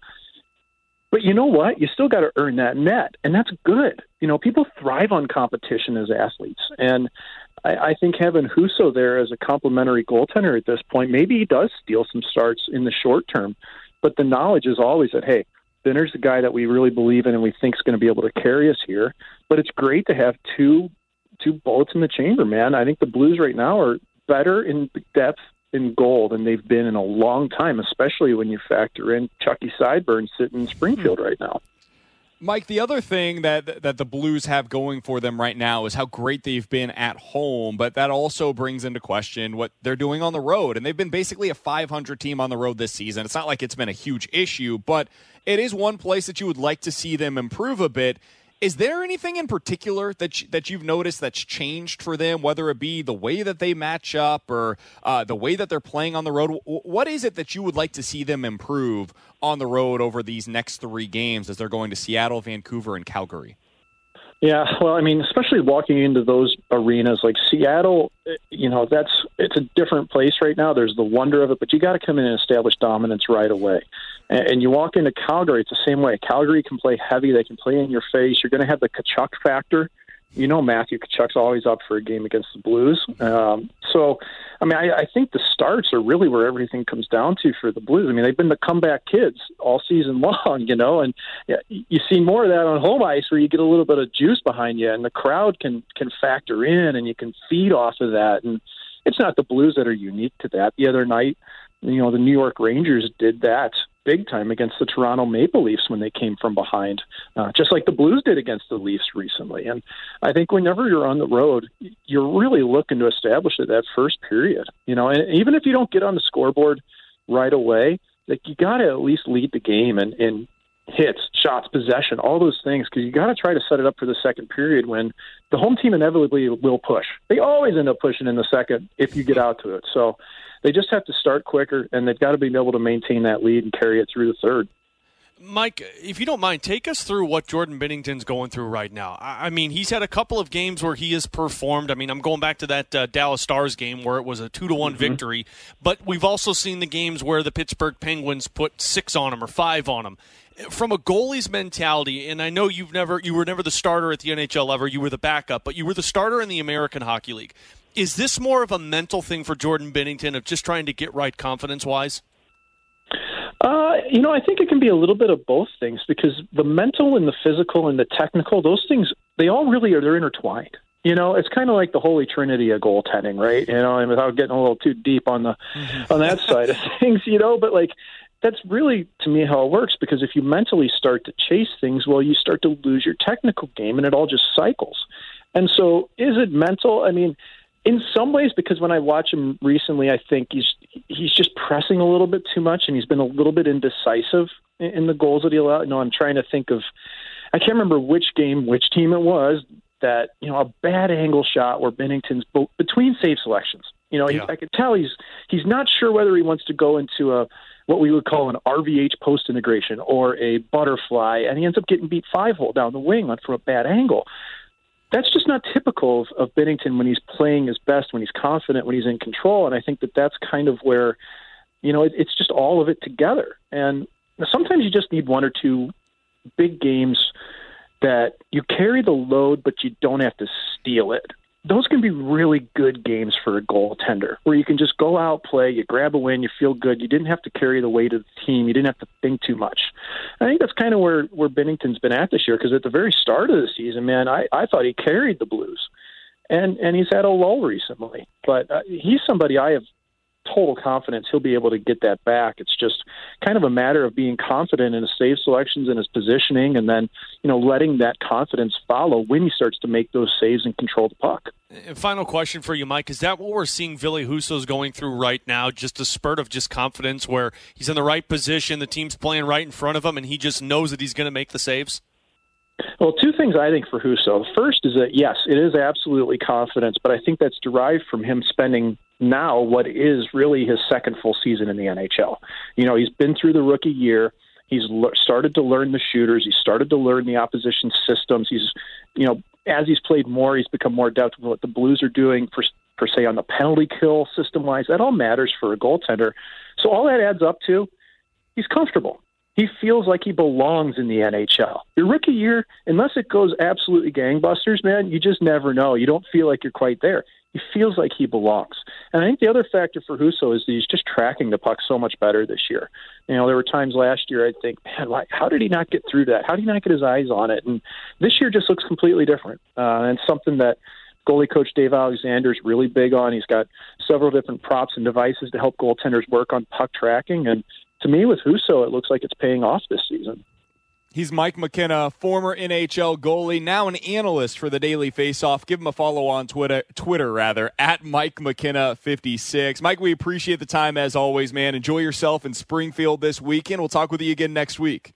But you know what? You still got to earn that net, and that's good. You know, people thrive on competition as athletes, and I, I think having Husso there as a complimentary goaltender at this point, maybe he does steal some starts in the short term, but the knowledge is always that, hey, Benner's the guy that we really believe in and we think is going to be able to carry us here, but it's great to have two two bullets in the chamber, man. I think the Blues right now are better in depth in goal than they've been in a long time, especially when you factor in Chucky Sideburns sitting in Springfield right now. Mike, the other thing that that the Blues have going for them right now is how great they've been at home, but that also brings into question what they're doing on the road, and they've been basically a five hundred team on the road this season. It's not like it's been a huge issue, but it is one place that you would like to see them improve a bit. Is there anything in particular that you, that you've noticed that's changed for them, whether it be the way that they match up or uh, the way that they're playing on the road? What is it that you would like to see them improve on the road over these next three games as they're going to Seattle, Vancouver, and Calgary? Yeah, well, I mean, especially walking into those arenas like Seattle, you know, that's it's a different place right now. There's the wonder of it, but you got to come in and establish dominance right away. And, and you walk into Calgary, it's the same way. Calgary can play heavy. They can play in your face. You're going to have the Kachuk factor. You know, Matthew Kachuk's always up for a game against the Blues. Um, so, I mean, I, I think the starts are really where everything comes down to for the Blues. I mean, they've been the comeback kids all season long, you know, and yeah, you see more of that on home ice where you get a little bit of juice behind you and the crowd can, can factor in and you can feed off of that. And it's not the Blues that are unique to that. The other night, you know, the New York Rangers did that big time against the Toronto Maple Leafs when they came from behind, uh, just like the Blues did against the Leafs recently. And I think whenever you're on the road, you're really looking to establish it that first period. You know, and even if you don't get on the scoreboard right away, like you got to at least lead the game and, and hits, shots, possession, all those things, because you got to try to set it up for the second period when the home team inevitably will push. They always end up pushing in the second if you get out to it. So they just have to start quicker, and they've got to be able to maintain that lead and carry it through the third. Mike, if you don't mind, take us through what Jordan Binnington's going through right now. I mean, he's had a couple of games where he has performed. I mean, I'm going back to that uh, Dallas Stars game where it was a two to one mm-hmm. victory, but we've also seen the games where the Pittsburgh Penguins put six on him or five on him. From a goalie's mentality, and I know you've never, you were never the starter at the N H L level, you were the backup, but you were the starter in the American Hockey League. Is this more of a mental thing for Jordan Binnington of just trying to get right confidence-wise? Uh, you know, I think it can be a little bit of both things because the mental and the physical and the technical, those things, they all really are, they're intertwined. You know, it's kind of like the holy trinity of goaltending, right? You know, and without getting a little too deep on the on that side of things, you know, but like, that's really, to me, how it works, because if you mentally start to chase things, well, you start to lose your technical game, and it all just cycles. And so is it mental? I mean, in some ways, because when I watch him recently, I think he's he's just pressing a little bit too much, and he's been a little bit indecisive in, in the goals that he allowed. You know, I'm trying to think of – I can't remember which game, which team it was, that, you know, a bad angle shot where Binnington's bo- between save selections. You know, yeah. he, I could tell he's he's not sure whether he wants to go into a – what we would call an R V H post integration or a butterfly, and he ends up getting beat five hole down the wing from a bad angle. That's just not typical of, of Binnington when he's playing his best, when he's confident, when he's in control. And I think that that's kind of where, you know, it, it's just all of it together. And sometimes you just need one or two big games that you carry the load, but you don't have to steal it. Those can be really good games for a goaltender where you can just go out, play, you grab a win, you feel good. You didn't have to carry the weight of the team. You didn't have to think too much. I think that's kind of where, where Binnington's been at this year, because at the very start of the season, man, I, I thought he carried the Blues. And and he's had a lull recently. But uh, he's somebody I have total confidence he'll be able to get that back. It's just kind of a matter of being confident in his save selections and his positioning, and then, you know, letting that confidence follow when he starts to make those saves and control the puck. And final question for you, Mike, is that what we're seeing Ville Husso's going through right now, just a spurt of just confidence where he's in the right position, the team's playing right in front of him, and he just knows that he's going to make the saves? Well, two things I think for Husso. The first is that, yes, it is absolutely confidence, but I think that's derived from him spending now what is really his second full season in the N H L. You know, he's been through the rookie year. He's le- started to learn the shooters. He's started to learn the opposition systems. He's, you know, as he's played more, he's become more adept with what the Blues are doing, per, per se, on the penalty kill system-wise. That all matters for a goaltender. So all that adds up to, he's comfortable. He feels like he belongs in the N H L. Your rookie year, unless it goes absolutely gangbusters, man, you just never know. You don't feel like you're quite there. He feels like he belongs. And I think the other factor for Husso is that he's just tracking the puck so much better this year. You know, there were times last year I'd think, man, why, how did he not get through that? How did he not get his eyes on it? And this year just looks completely different. Uh, and something that goalie coach Dave Alexander is really big on. He's got several different props and devices to help goaltenders work on puck tracking. And to me, with Husso, it looks like it's paying off this season. He's Mike McKenna, former N H L goalie, now an analyst for the Daily Faceoff. Give him a follow on Twitter, Twitter rather, at Mike McKenna fifty-six. Mike, we appreciate the time as always, man. Enjoy yourself in Springfield this weekend. We'll talk with you again next week.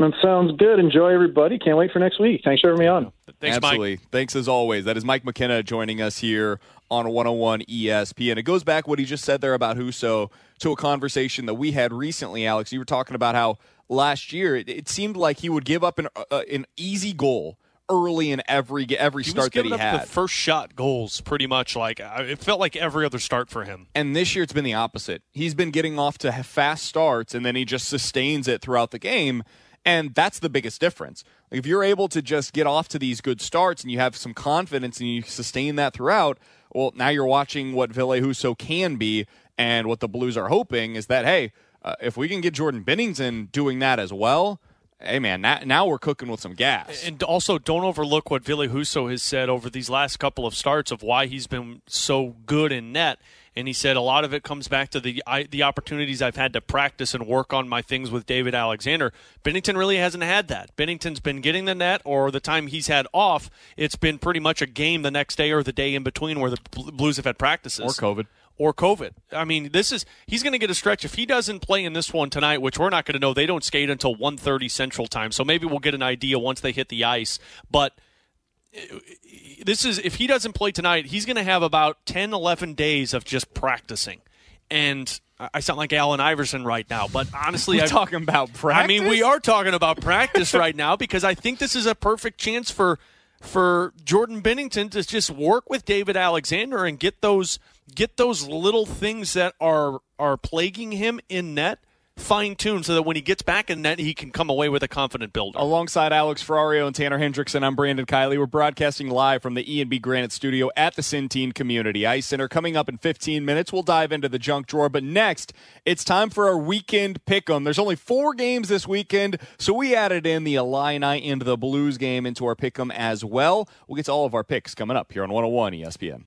That sounds good. Enjoy, everybody. Can't wait for next week. Thanks for having me on. Thanks, Absolutely. Mike. Thanks, as always. That is Mike McKenna joining us here on one oh one E S P N. It goes back, what he just said there about Huso, to a conversation that we had recently, Alex. You were talking about how last year it, it seemed like he would give up an uh, an easy goal early in every every he start that he up had. The first shot goals, pretty much, like it felt like every other start for him. And this year it's been the opposite. He's been getting off to fast starts, and then he just sustains it throughout the game. And that's the biggest difference. Like if you're able to just get off to these good starts and you have some confidence and you sustain that throughout, well, now you're watching what Ville Husso can be, and what the Blues are hoping is that, hey, uh, if we can get Jordan Binnington doing that as well, hey, man, now, now we're cooking with some gas. And also, don't overlook what Ville Husso has said over these last couple of starts of why he's been so good in net. And he said a lot of it comes back to the I, the opportunities I've had to practice and work on my things with David Alexander. Binnington really hasn't had that. Binnington's been getting the net, or the time he's had off, it's been pretty much a game the next day or the day in between where the Blues have had practices. Or COVID. Or COVID. I mean, this is he's going to get a stretch. If he doesn't play in this one tonight, which we're not going to know, they don't skate until one thirty Central Time, so maybe we'll get an idea once they hit the ice. But this is if he doesn't play tonight, he's going to have about ten, eleven days of just practicing. And I sound like Allen Iverson right now, but honestly, we're talking about practice. I mean, we are talking about practice right now because I think this is a perfect chance for for Jordan Binnington to just work with David Alexander and get those get those little things that are are plaguing him in net fine-tuned so that when he gets back in net, he can come away with a confident builder. Alongside Alex Ferrario and Tanner Hendrickson, I'm Brandon Kiley. We're broadcasting live from the E and B Granite Studio at the Centene Community Ice Center. Coming up in fifteen minutes, we'll dive into the junk drawer. But next, it's time for our weekend pick'em. There's only four games this weekend, so we added in the Illini and the Blues game into our pick'em as well. We'll get to all of our picks coming up here on one oh one E S P N.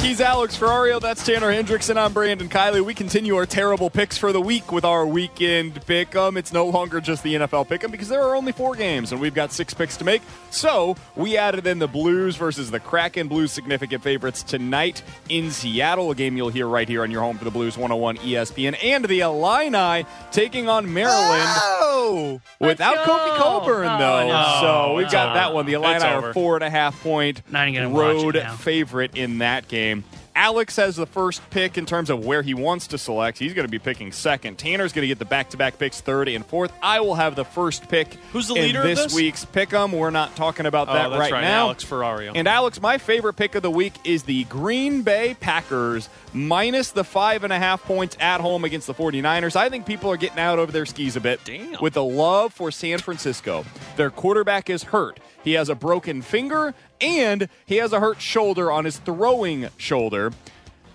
He's Alex Ferrario, that's Tanner Hendrickson, I'm Brandon Kiley. We continue our terrible picks for the week with our weekend pick'em. It's no longer just the N F L pick'em because there are only four games and we've got six picks to make. So we added in the Blues versus the Kraken. Blues significant favorites tonight in Seattle, a game you'll hear right here on your home for the Blues, one oh one E S P N, and the Illini taking on Maryland oh, without Kofi Coburn, no, though. No, so we've no, got that one. The Illini are four and a half point road favorite in that game. Alex has the first pick in terms of where he wants to select. He's going to be picking second. Tanner's going to get the back-to-back picks third and fourth. I will have the first pick. Who's the leader in this, of this week's pick'em? We're not talking about that oh, that's right, right now. Alex Ferrario. And Alex, my favorite pick of the week is the Green Bay Packers minus the five and a half points at home against the forty-niners. I think people are getting out over their skis a bit. Damn. With the love for San Francisco. Their quarterback is hurt. He has a broken finger, and he has a hurt shoulder on his throwing shoulder.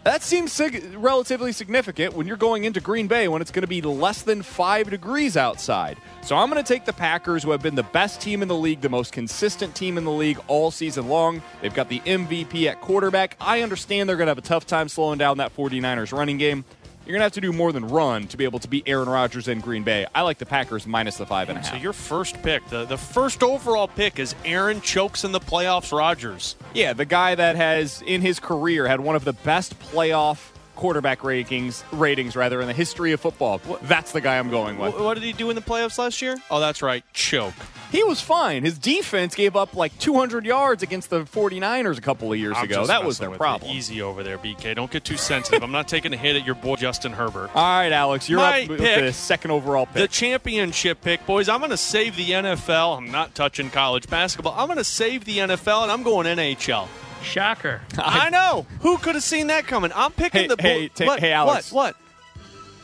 That seems sig- relatively significant when you're going into Green Bay when it's going to be less than five degrees outside. So I'm going to take the Packers, who have been the best team in the league, the most consistent team in the league all season long. They've got the M V P at quarterback. I understand they're going to have a tough time slowing down that forty-niners running game. You're going to have to do more than run to be able to beat Aaron Rodgers in Green Bay. I like the Packers minus the five and a half. So your first pick, the, the first overall pick is Aaron chokes in the playoffs Rodgers. Yeah, the guy that has, in his career, had one of the best playoff quarterback ratings, ratings rather, in the history of football. What? That's the guy I'm going with. What did he do in the playoffs last year? Oh, that's right, choke. He was fine. His defense gave up like two hundred yards against the forty-niners a couple of years I'm ago. That was their problem. Easy over there, B K. Don't get too sensitive. I'm not taking a hit at your boy Justin Herbert. All right, Alex, you're My up with pick, the second overall pick. The championship pick, boys. I'm going to save the N F L. I'm not touching college basketball. I'm going to save the N F L, and I'm going N H L. Shocker. I, I know. Who could have seen that coming? I'm picking hey, the Hey, bo- ta- what, hey, Alex. What? What?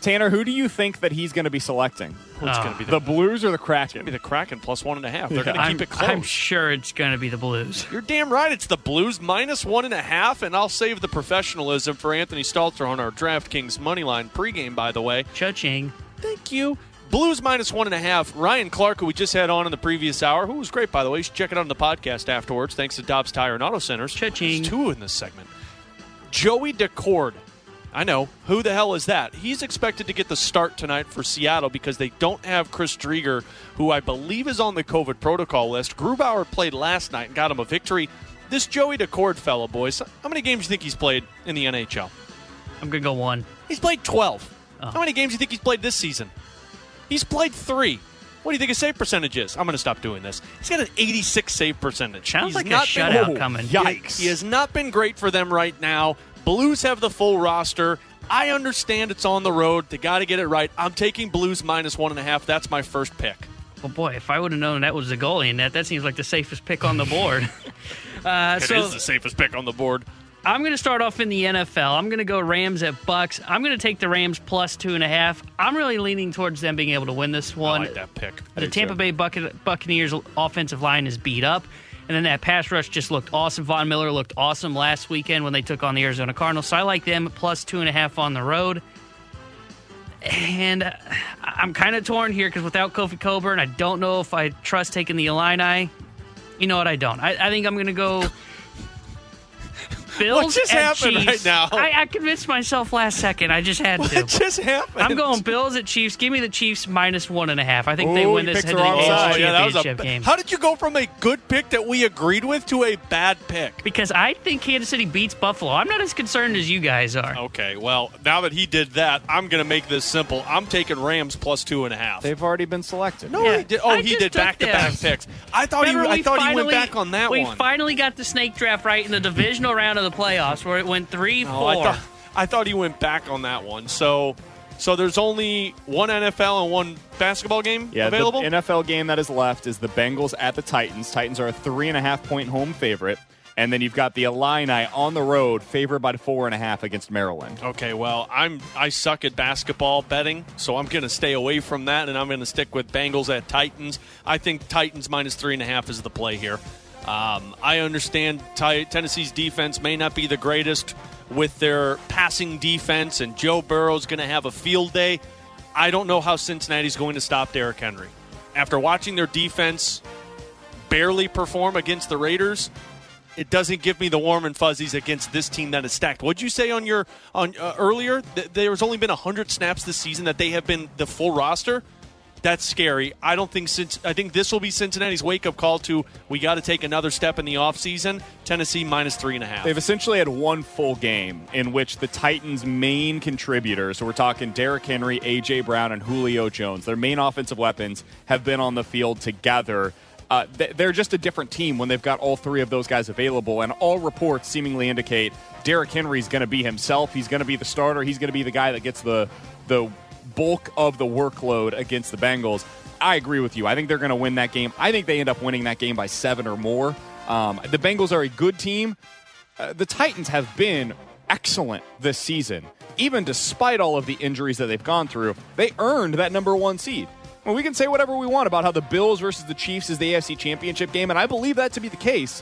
Tanner, who do you think that he's going to be selecting? Oh, it's going to be the, the Blues or the Kraken? It's going to be the Kraken plus one and a half. They're yeah. going to keep it close. I'm sure it's going to be the Blues. You're damn right it's the Blues, minus one and a half, and I'll save the professionalism for Anthony Stalter on our DraftKings Moneyline pregame, by the way. Cha-ching. Thank you. Blues minus one and a half. Ryan Clark, who we just had on in the previous hour, who was great, by the way. You should check it out on the podcast afterwards, thanks to Dobbs Tire and Auto Centers. Cha-ching. There's two in this segment. Joey Decord. I know. Who the hell is that? He's expected to get the start tonight for Seattle because they don't have Chris Drieger, who I believe is on the COVID protocol list. Grubauer played last night and got him a victory. This Joey Decord fella, boys, how many games do you think he's played in the N H L? I'm going to go one. He's played twelve. Oh. How many games do you think he's played this season? He's played three. What do you think his save percentage is? I'm going to stop doing this. He's got an eighty-six save percentage. Sounds he's like not a shutout been, oh, coming. Yikes. He has not been great for them right now. Blues have the full roster. I understand it's on the road. They got to get it right. I'm taking Blues minus one and a half. That's my first pick. Well, boy, if I would have known that was the goalie in that, that seems like the safest pick on the board. uh, it so is the safest pick on the board. I'm going to start off in the N F L. I'm going to go Rams at Bucks. I'm going to take the Rams plus two and a half. I'm really leaning towards them being able to win this one. I like that pick. I the Tampa so. Bay Buccaneers offensive line is beat up. And then that pass rush just looked awesome. Von Miller looked awesome last weekend when they took on the Arizona Cardinals. So I like them plus two and a half on the road. And I'm kind of torn here because without Kofi Coburn, I don't know if I trust taking the Illini. You know what? I don't. I, I think I'm going to go Bills. What just at happened Chiefs. Right now? I, I convinced myself last second. I just had what to. What just happened? I'm going Bills at Chiefs. Give me the Chiefs minus one and a half. I think Ooh, they win this head to the oh, yeah, that was a, game. How did you go from a good pick that we agreed with to a bad pick? Because I think Kansas City beats Buffalo. I'm not as concerned as you guys are. Okay, well, now that he did that, I'm going to make this simple. I'm taking Rams plus two and a half. They've already been selected. No, yeah. he did. Oh, I he did back-to-back back picks. I thought, Remember, he, I thought finally, he went back on that we one. We finally got the snake draft right in the divisional round of the playoffs where it went three four. Oh, I, th- I thought he went back on that one. So so there's only one N F L and one basketball game yeah, available? The N F L game that is left is the Bengals at the Titans. Titans are a three and a half point home favorite. And then you've got the Illini on the road, favored by four and a half against Maryland. Okay, well, I'm I suck at basketball betting, so I'm going to stay away from that, and I'm going to stick with Bengals at Titans. I think Titans minus three and a half is the play here. Um, I understand t- Tennessee's defense may not be the greatest with their passing defense, and Joe Burrow's going to have a field day. I don't know how Cincinnati's going to stop Derrick Henry. After watching their defense barely perform against the Raiders, it doesn't give me the warm and fuzzies against this team that is stacked. What'd you say on your on uh, earlier? Th- there's only been one hundred snaps this season that they have been the full roster. That's scary. I don't think since I think this will be Cincinnati's wake-up call to we got to take another step in the offseason. Tennessee minus three and a half. They've essentially had one full game in which the Titans' main contributors, so we're talking Derrick Henry, A J. Brown, and Julio Jones, their main offensive weapons have been on the field together. Uh, they're just a different team when they've got all three of those guys available, and all reports seemingly indicate Derrick Henry's going to be himself. He's going to be the starter. He's going to be the guy that gets the the bulk of the workload against the Bengals. I agree with you. I think they're going to win that game. I think they end up winning that game by seven or more. Um, the Bengals are a good team. Uh, the Titans have been excellent this season. Even despite all of the injuries that they've gone through, they earned that number one seed. Well, we can say whatever we want about how the Bills versus the Chiefs is the A F C Championship game, and I believe that to be the case.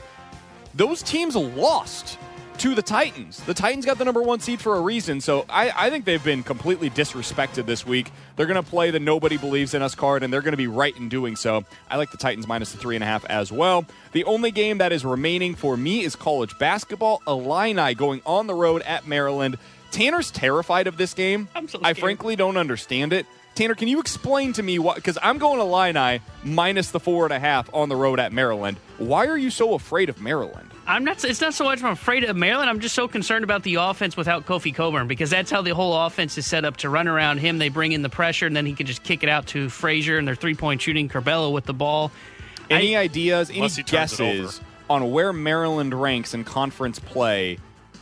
Those teams lost to the Titans. The Titans got the number one seed for a reason, so I, I think they've been completely disrespected this week. They're going to play the nobody believes in us card, and they're going to be right in doing so. I like the Titans minus the three and a half as well. The only game that is remaining for me is college basketball. Illini going on the road at Maryland. Tanner's terrified of this game. I'm so scared. I frankly don't understand it. Tanner, can you explain to me why? Because I'm going Illini minus the four and a half on the road at Maryland. Why are you so afraid of Maryland? I'm not. It's not so much I'm afraid of Maryland. I'm just so concerned about the offense without Kofi Coburn because that's how the whole offense is set up to run around him. They bring in the pressure, and then he can just kick it out to Frazier and their three-point shooting. Curbelo with the ball. Any I, ideas? Any guesses on where Maryland ranks in conference play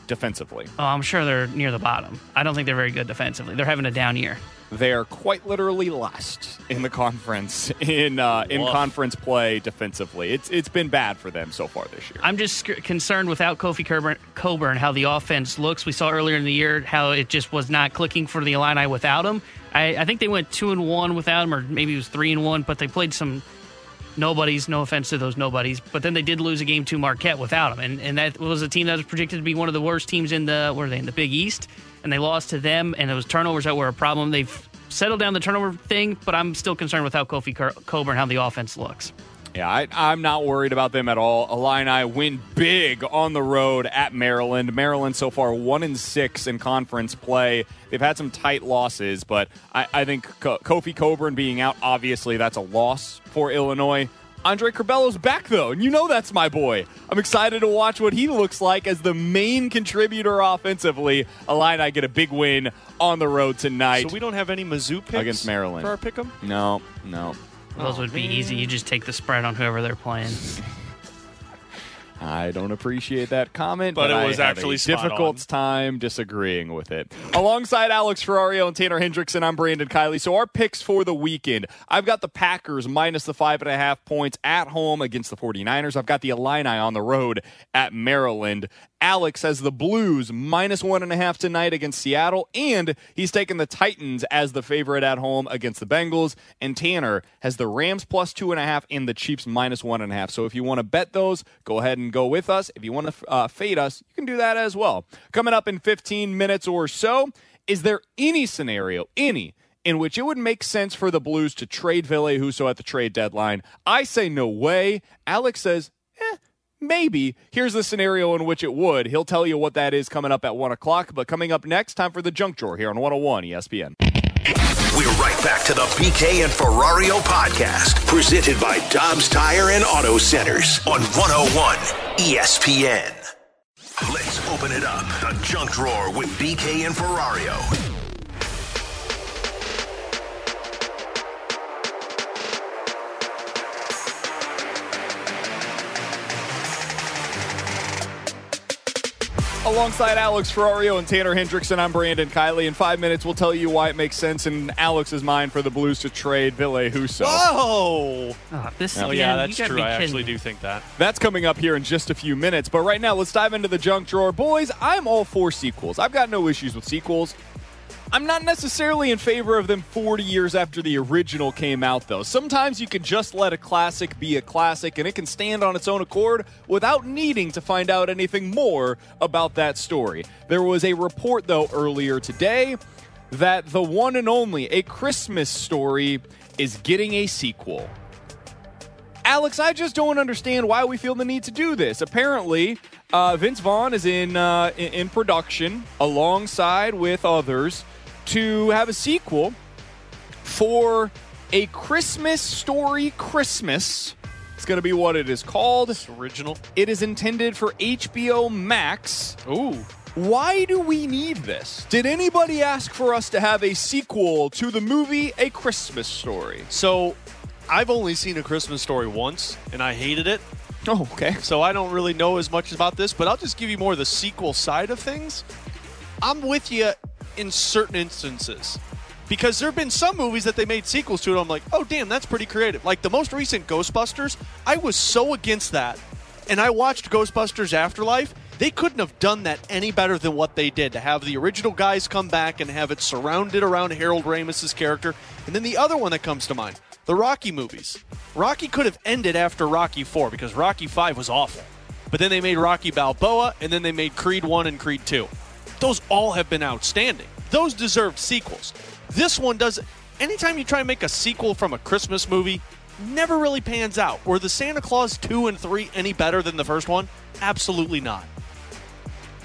defensively? Oh, I'm sure they're near the bottom. I don't think they're very good defensively. They're having a down year. They are quite literally last in the conference in uh, in conference play defensively. It's it's been bad for them so far this year. I'm just sc- concerned without Kofi Coburn, Coburn how the offense looks. We saw earlier in the year how it just was not clicking for the Illini without him. I, I think they went two and one without him, or maybe it was three and one. But they played some nobodies. No offense to those nobodies, but then they did lose a game to Marquette without him, and and that was a team that was projected to be one of the worst teams in the were they in the Big East. And they lost to them, and it was turnovers that were a problem. They've settled down the turnover thing, but I'm still concerned with how Kofi Coburn, how the offense looks. Yeah, I, I'm not worried about them at all. Illini win big on the road at Maryland. Maryland so far one and six in conference play. They've had some tight losses, but I, I think Co- Kofi Coburn being out, obviously that's a loss for Illinois. Andre Corbello's back, though, and you know that's my boy. I'm excited to watch what he looks like as the main contributor offensively. Illini get a big win on the road tonight. So we don't have any Mizzou picks against Maryland for our pick'em? No, no. Those oh, would be man. easy. You just take the spread on whoever they're playing. I don't appreciate that comment, but, but it was I actually had a difficult on. time disagreeing with it. Alongside Alex Ferrario and Tanner Hendrickson, I'm Brandon Kiley. So our picks for the weekend, I've got the Packers minus the five and a half points at home against the 49ers. I've got the Illini on the road at Maryland. Alex has the Blues minus one and a half tonight against Seattle, and he's taking the Titans as the favorite at home against the Bengals. And Tanner has the Rams plus two and a half and the Chiefs minus one and a half. So if you want to bet those, go ahead and go with us. If you want to uh, fade us, you can do that as well. Coming up in fifteen minutes or so, is there any scenario, any, in which it would make sense for the Blues to trade Ville-Husso at the trade deadline? I say no way. Alex says, eh. Maybe. Here's the scenario in which it would. He'll tell you what that is coming up at one o'clock. But coming up next, time for the Junk Drawer here on one oh one E S P N. We're right back to the B K and Ferrario podcast, presented by Dobbs Tire and Auto Centers on one oh one E S P N. Let's open it up. The Junk Drawer with B K and Ferrario. Alongside Alex Ferrario and Tanner Hendrickson, I'm Brandon Kiley. In five minutes, we'll tell you why it makes sense in Alex's mind for the Blues to trade Ville-Husso. Whoa! Oh, this oh, yeah, that's true. I actually do think that. That's coming up here in just a few minutes. But right now, let's dive into the junk drawer. Boys, I'm all for sequels. I've got no issues with sequels. I'm not necessarily in favor of them forty years after the original came out, though. Sometimes you can just let a classic be a classic, and it can stand on its own accord without needing to find out anything more about that story. There was a report, though, earlier today that the one and only A Christmas Story is getting a sequel. Alex, I just don't understand why we feel the need to do this. Apparently, uh, Vince Vaughn is in, uh, in in production alongside with others to have a sequel for A Christmas Story Christmas. It's going to be what it is called. It's original. It is intended for H B O Max. Ooh. Why do we need this? Did anybody ask for us to have a sequel to the movie A Christmas Story? So, I've only seen A Christmas Story once, and I hated it. Oh, okay. So I don't really know as much about this, but I'll just give you more of the sequel side of things. I'm with you in certain instances, because there have been some movies that they made sequels to, and I'm like, oh, damn, that's pretty creative. Like the most recent Ghostbusters, I was so against that, and I watched Ghostbusters Afterlife. They couldn't have done that any better than what they did, to have the original guys come back and have it surrounded around Harold Ramis's character. And then the other one that comes to mind, the Rocky movies. Rocky could have ended after Rocky four because Rocky five was awful. But then they made Rocky Balboa, and then they made Creed one and Creed two. Those all have been outstanding. Those deserved sequels. This one doesn't. Anytime you try to make a sequel from a Christmas movie, never really pans out. Were the Santa Claus two and three any better than the first one? Absolutely not.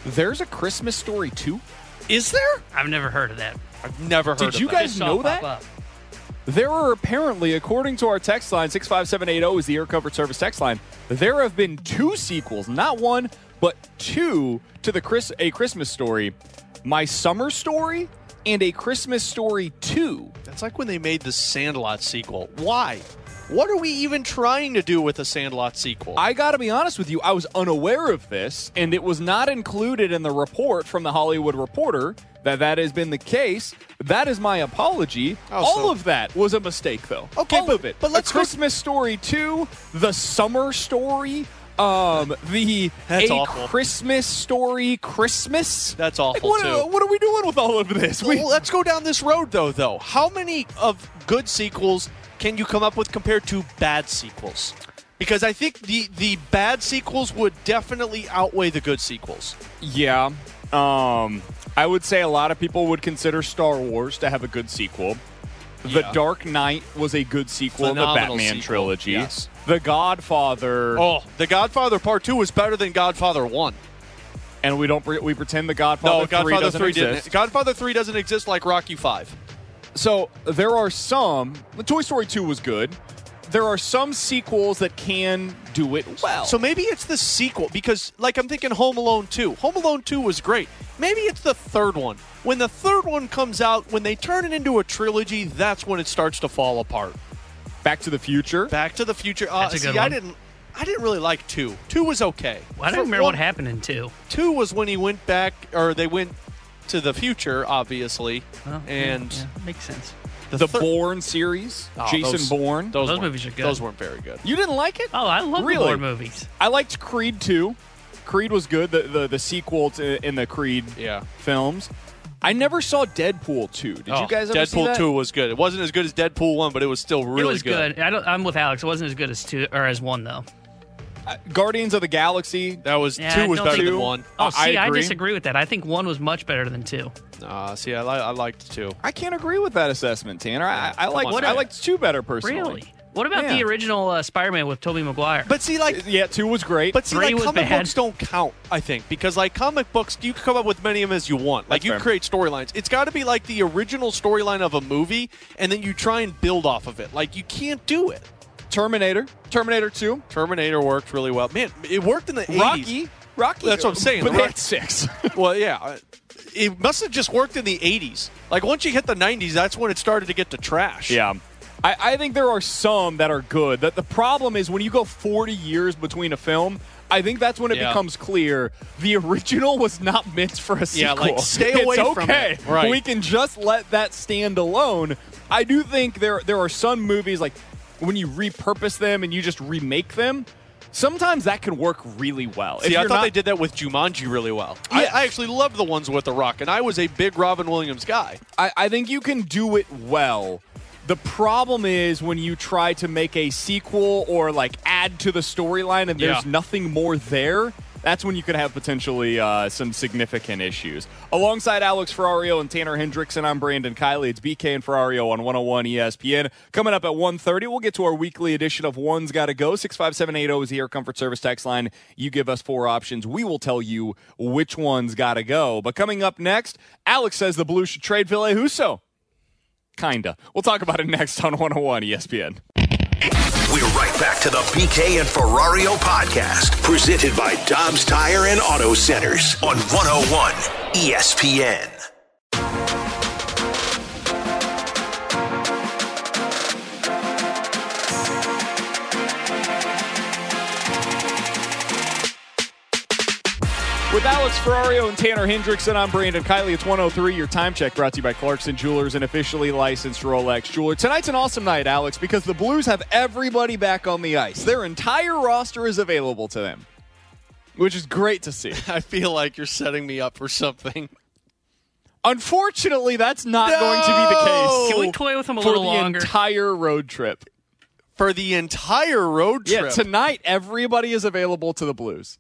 There's a Christmas Story two? Is there? I've never heard of that. I've never heard Did of that. Did you guys know that? Up. There are apparently, according to our text line, six five seven eight zero is the Air Comfort Service text line, there have been two sequels, not one, but two to the Chris, A Christmas Story, My Summer Story and A Christmas Story two. That's like when they made the Sandlot sequel. Why? What are we even trying to do with a Sandlot sequel? I got to be honest with you. I was unaware of this, and it was not included in the report from the Hollywood Reporter that that has been the case. That is my apology. Oh, All so. of that was a mistake, though. Okay, All but, of it. But let's a Christmas go- Story two, The Summer Story, um, the That's A awful. Christmas Story Christmas. That's awful, like, what, too. What are we doing with all of this? We- well, let's go down this road, though, though. How many of good sequels can you come up with compared to bad sequels? Because I think the, the bad sequels would definitely outweigh the good sequels. Yeah. Um, I would say a lot of people would consider Star Wars to have a good sequel. The yeah. Dark Knight was a good sequel Phenomenal in the Batman sequel. trilogy. Yes. The Godfather. Oh, The Godfather Part Two was better than Godfather One. And we don't we pretend the Godfather, no, Godfather three doesn't three exist. Didn't. Godfather Three doesn't exist like Rocky Five. So there are some. Toy Story Two was good. There are some sequels that can do it well. So maybe it's the sequel, because like I'm thinking Home Alone two. Home Alone two was great. Maybe it's the third one. When the third one comes out, when they turn it into a trilogy, that's when it starts to fall apart. Back to the Future. Back to the Future. Uh, that's a good see, one. I didn't. I didn't really like two. Two was okay. Well, I don't remember one, what happened in two. Two was when he went back, or they went to the future, obviously. Oh, and yeah, yeah. Makes sense. The, the Bourne series, oh, Jason those, Bourne. Those, those movies are good. Those weren't very good. You didn't like it? Oh, I love really? the Bourne movies. I liked Creed two. Creed was good, the, the, the sequel to, in the Creed yeah. films. I never saw Deadpool two. Did oh, you guys ever Deadpool see that? Deadpool two was good. It wasn't as good as Deadpool one, but it was still really good. It was good. good. I don't, I'm with Alex. It wasn't as good as two or as one, though. Guardians of the Galaxy. That was yeah, two was better two. than one. Oh, see, I, I disagree with that. I think one was much better than two. Uh, see, I, li I liked two. I can't agree with that assessment, Tanner. Yeah, I, I liked on, I liked two better personally. Really? What about yeah. the original uh, Spider-Man with Tobey Maguire? But see, like, yeah, two was great. But see, Three like, comic bad. books don't count, I think, because like comic books, you can come up with many of them as you want. Like That's you fair. create storylines. It's got to be like the original storyline of a movie, and then you try and build off of it. Like you can't do it. Terminator, Terminator two, Terminator worked really well. Man, it worked in the eighties. Rocky, Rocky. That's what I'm saying. But that's six. Well, yeah, it must have just worked in the eighties. Like once you hit the nineties, that's when it started to get to trash. Yeah, I, I think there are some that are good. That the problem is when you go forty years between a film. I think that's when it yeah. becomes clear the original was not meant for a sequel. Yeah, like stay away it's from okay. it. Right. We can just let that stand alone. I do think there there are some movies like. When you repurpose them and you just remake them, sometimes that can work really well. See, I thought they did that with Jumanji really well. Yeah. I, I actually loved the ones with The Rock, and I was a big Robin Williams guy. I, I think you can do it well. The problem is when you try to make a sequel or, like, add to the storyline and there's yeah. nothing more there, that's when you could have potentially uh, some significant issues. Alongside Alex Ferrario and Tanner Hendrickson, I'm Brandon Kiley. It's B K and Ferrario on one oh one E S P N. Coming up at one thirty, we'll get to our weekly edition of One's Gotta Go. six five seven eight zero is the Air Comfort Service text line. You give us four options. We will tell you which one's gotta go. But coming up next, Alex says the Blues should trade Ville-Husso. Kinda. We'll talk about it next on one oh one E S P N. We're right back to the B K and Ferrario podcast, presented by Dobbs Tire and Auto Centers on one oh one E S P N. With Alex Ferrario and Tanner Hendrickson, I'm Brandon Kiley. It's one oh three, your time check, brought to you by Clarkson Jewelers, an officially licensed Rolex jeweler. Tonight's an awesome night, Alex, because the Blues have everybody back on the ice. Their entire roster is available to them, which is great to see. I feel like you're setting me up for something. Unfortunately, that's not no! going to be the case. Can we toy with them a little longer? For the entire road trip. For the entire road trip? Yeah, tonight, everybody is available to the Blues.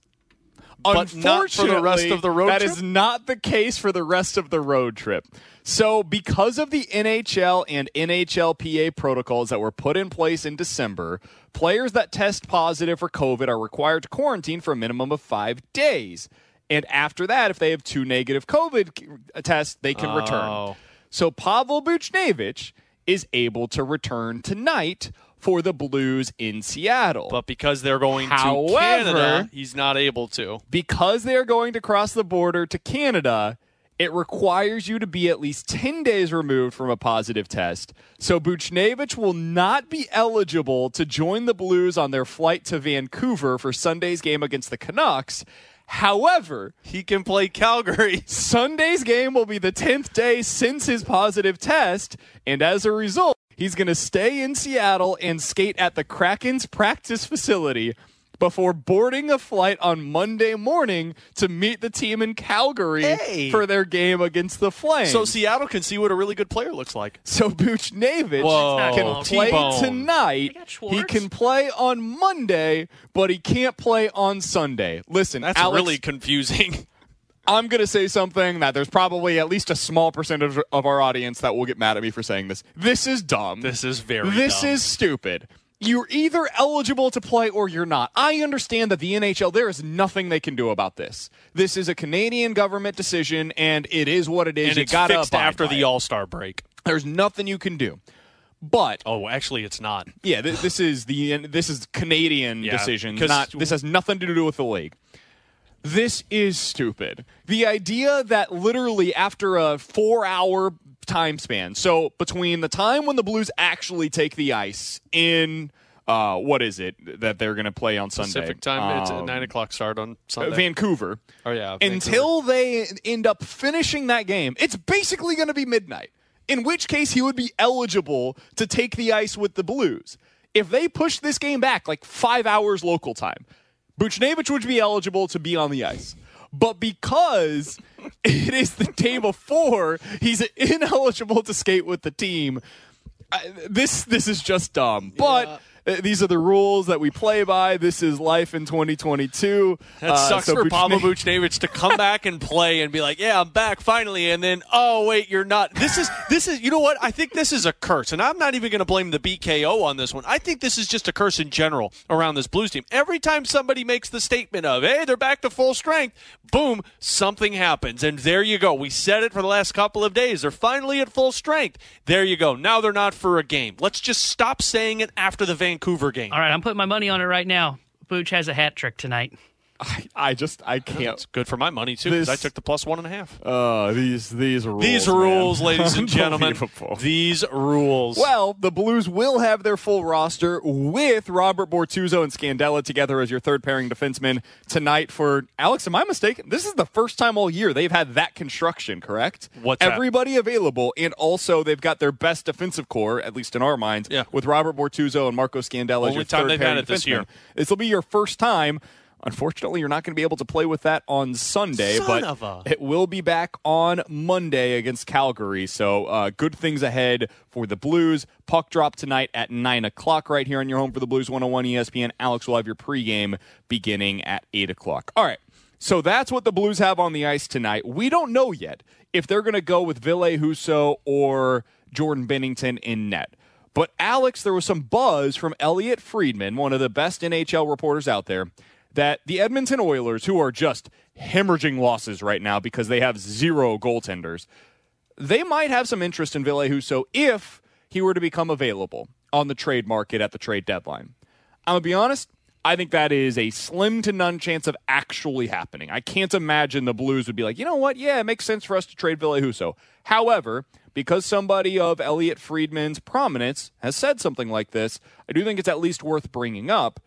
But not for the rest of the road trip? That is not the case for the rest of the road trip. So because of the N H L and N H L P A protocols that were put in place in December, players that test positive for COVID are required to quarantine for a minimum of five days. And after that, if they have two negative COVID tests, they can oh. return. So Pavel Buchnevich is able to return tonight for the Blues in Seattle. But because they're going However, to Canada, he's not able to. Because they're going to cross the border to Canada, it requires you to be at least ten days removed from a positive test. So Buchnevich will not be eligible to join the Blues on their flight to Vancouver for Sunday's game against the Canucks. However, he can play Calgary. Sunday's game will be the tenth day since his positive test, and as a result, he's going to stay in Seattle and skate at the Kraken's practice facility before boarding a flight on Monday morning to meet the team in Calgary hey. for their game against the Flames. So Seattle can see what a really good player looks like. So Buchnevich Whoa. can play T-bone. tonight. He can play on Monday, but he can't play on Sunday. Listen, that's Alex, really confusing. I'm going to say something that there's probably at least a small percentage of our audience that will get mad at me for saying this. This is dumb. This is very This dumb. is stupid. You're either eligible to play or you're not. I understand that the N H L, there is nothing they can do about this. This is a Canadian government decision, and it is what it is. And you it's gotta fixed after the All-Star break. There's nothing you can do. But oh, actually, it's not. Yeah, th- this is the this is Canadian yeah, decision. Not, this has nothing to do with the league. This is stupid. The idea that literally after a four-hour time span, so between the time when the Blues actually take the ice in uh, what is it that they're going to play on Sunday? Pacific time. Um, it's a nine o'clock start on Sunday. Vancouver. Oh yeah. Vancouver. Until they end up finishing that game, it's basically going to be midnight. In which case, he would be eligible to take the ice with the Blues. If they push this game back like five hours local time, Buchnevich would be eligible to be on the ice. But because it is the day before, he's ineligible to skate with the team. I, this this is just dumb. Yeah. But these are the rules that we play by. This is life in twenty twenty-two. That uh, sucks so for Buchnevich. Pavel Buchnevich to come back and play and be like, yeah, I'm back finally. And then, oh, wait, you're not. This is, this is, you know what? I think this is a curse. And I'm not even going to blame the B K O on this one. I think this is just a curse in general around this Blues team. Every time somebody makes the statement of, hey, they're back to full strength, boom, something happens. And there you go. We said it for the last couple of days. They're finally at full strength. There you go. Now they're not for a game. Let's just stop saying it after the Vancouver. Vancouver game. All right, I'm putting my money on it right now. Booch has a hat trick tonight. I, I just, I can't. It's good for my money, too, because I took the plus one and a half. Uh, these, these rules. These rules, man. Ladies and gentlemen. These rules. Well, the Blues will have their full roster with Robert Bortuzzo and Scandella together as your third pairing defenseman tonight for, Alex, am I mistaken? This is the first time all year they've had that construction, correct? What's Everybody that? available, and also they've got their best defensive core, at least in our minds, yeah. with Robert Bortuzzo and Marco Scandella as your third pairing had it defenseman. This year. This will be your first time. Unfortunately, you're not going to be able to play with that on Sunday, Son but a- it will be back on Monday against Calgary. So uh, good things ahead for the Blues. Puck drop tonight at nine o'clock right here on your home for the Blues one oh one E S P N. Alex will have your pregame beginning at eight o'clock. All right, so that's what the Blues have on the ice tonight. We don't know yet if they're going to go with Ville Husso or Jordan Binnington in net. But, Alex, there was some buzz from Elliot Friedman, one of the best N H L reporters out there, that the Edmonton Oilers, who are just hemorrhaging losses right now because they have zero goaltenders, they might have some interest in Ville Husso if he were to become available on the trade market at the trade deadline. I'm going to be honest, I think that is a slim to none chance of actually happening. I can't imagine the Blues would be like, you know what, yeah, it makes sense for us to trade Ville Husso. However, because somebody of Elliot Friedman's prominence has said something like this, I do think it's at least worth bringing up.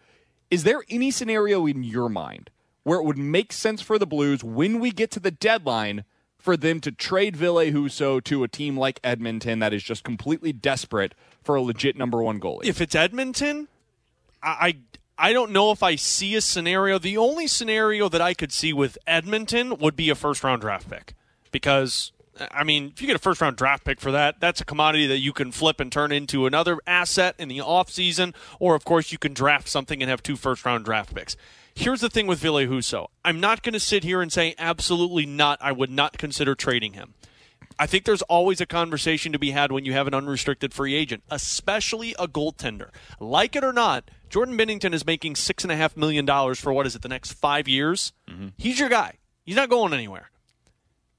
Is there any scenario in your mind where it would make sense for the Blues when we get to the deadline for them to trade Ville Husso to a team like Edmonton that is just completely desperate for a legit number one goalie? If it's Edmonton, I, I, I don't know if I see a scenario. The only scenario that I could see with Edmonton would be a first-round draft pick because, I mean, if you get a first-round draft pick for that, that's a commodity that you can flip and turn into another asset in the offseason, or, of course, you can draft something and have two first-round draft picks. Here's the thing with Ville Husso. I'm not going to sit here and say absolutely not. I would not consider trading him. I think there's always a conversation to be had when you have an unrestricted free agent, especially a goaltender. Like it or not, Jordan Binnington is making six point five million dollars for, what is it, the next five years? Mm-hmm. He's your guy. He's not going anywhere.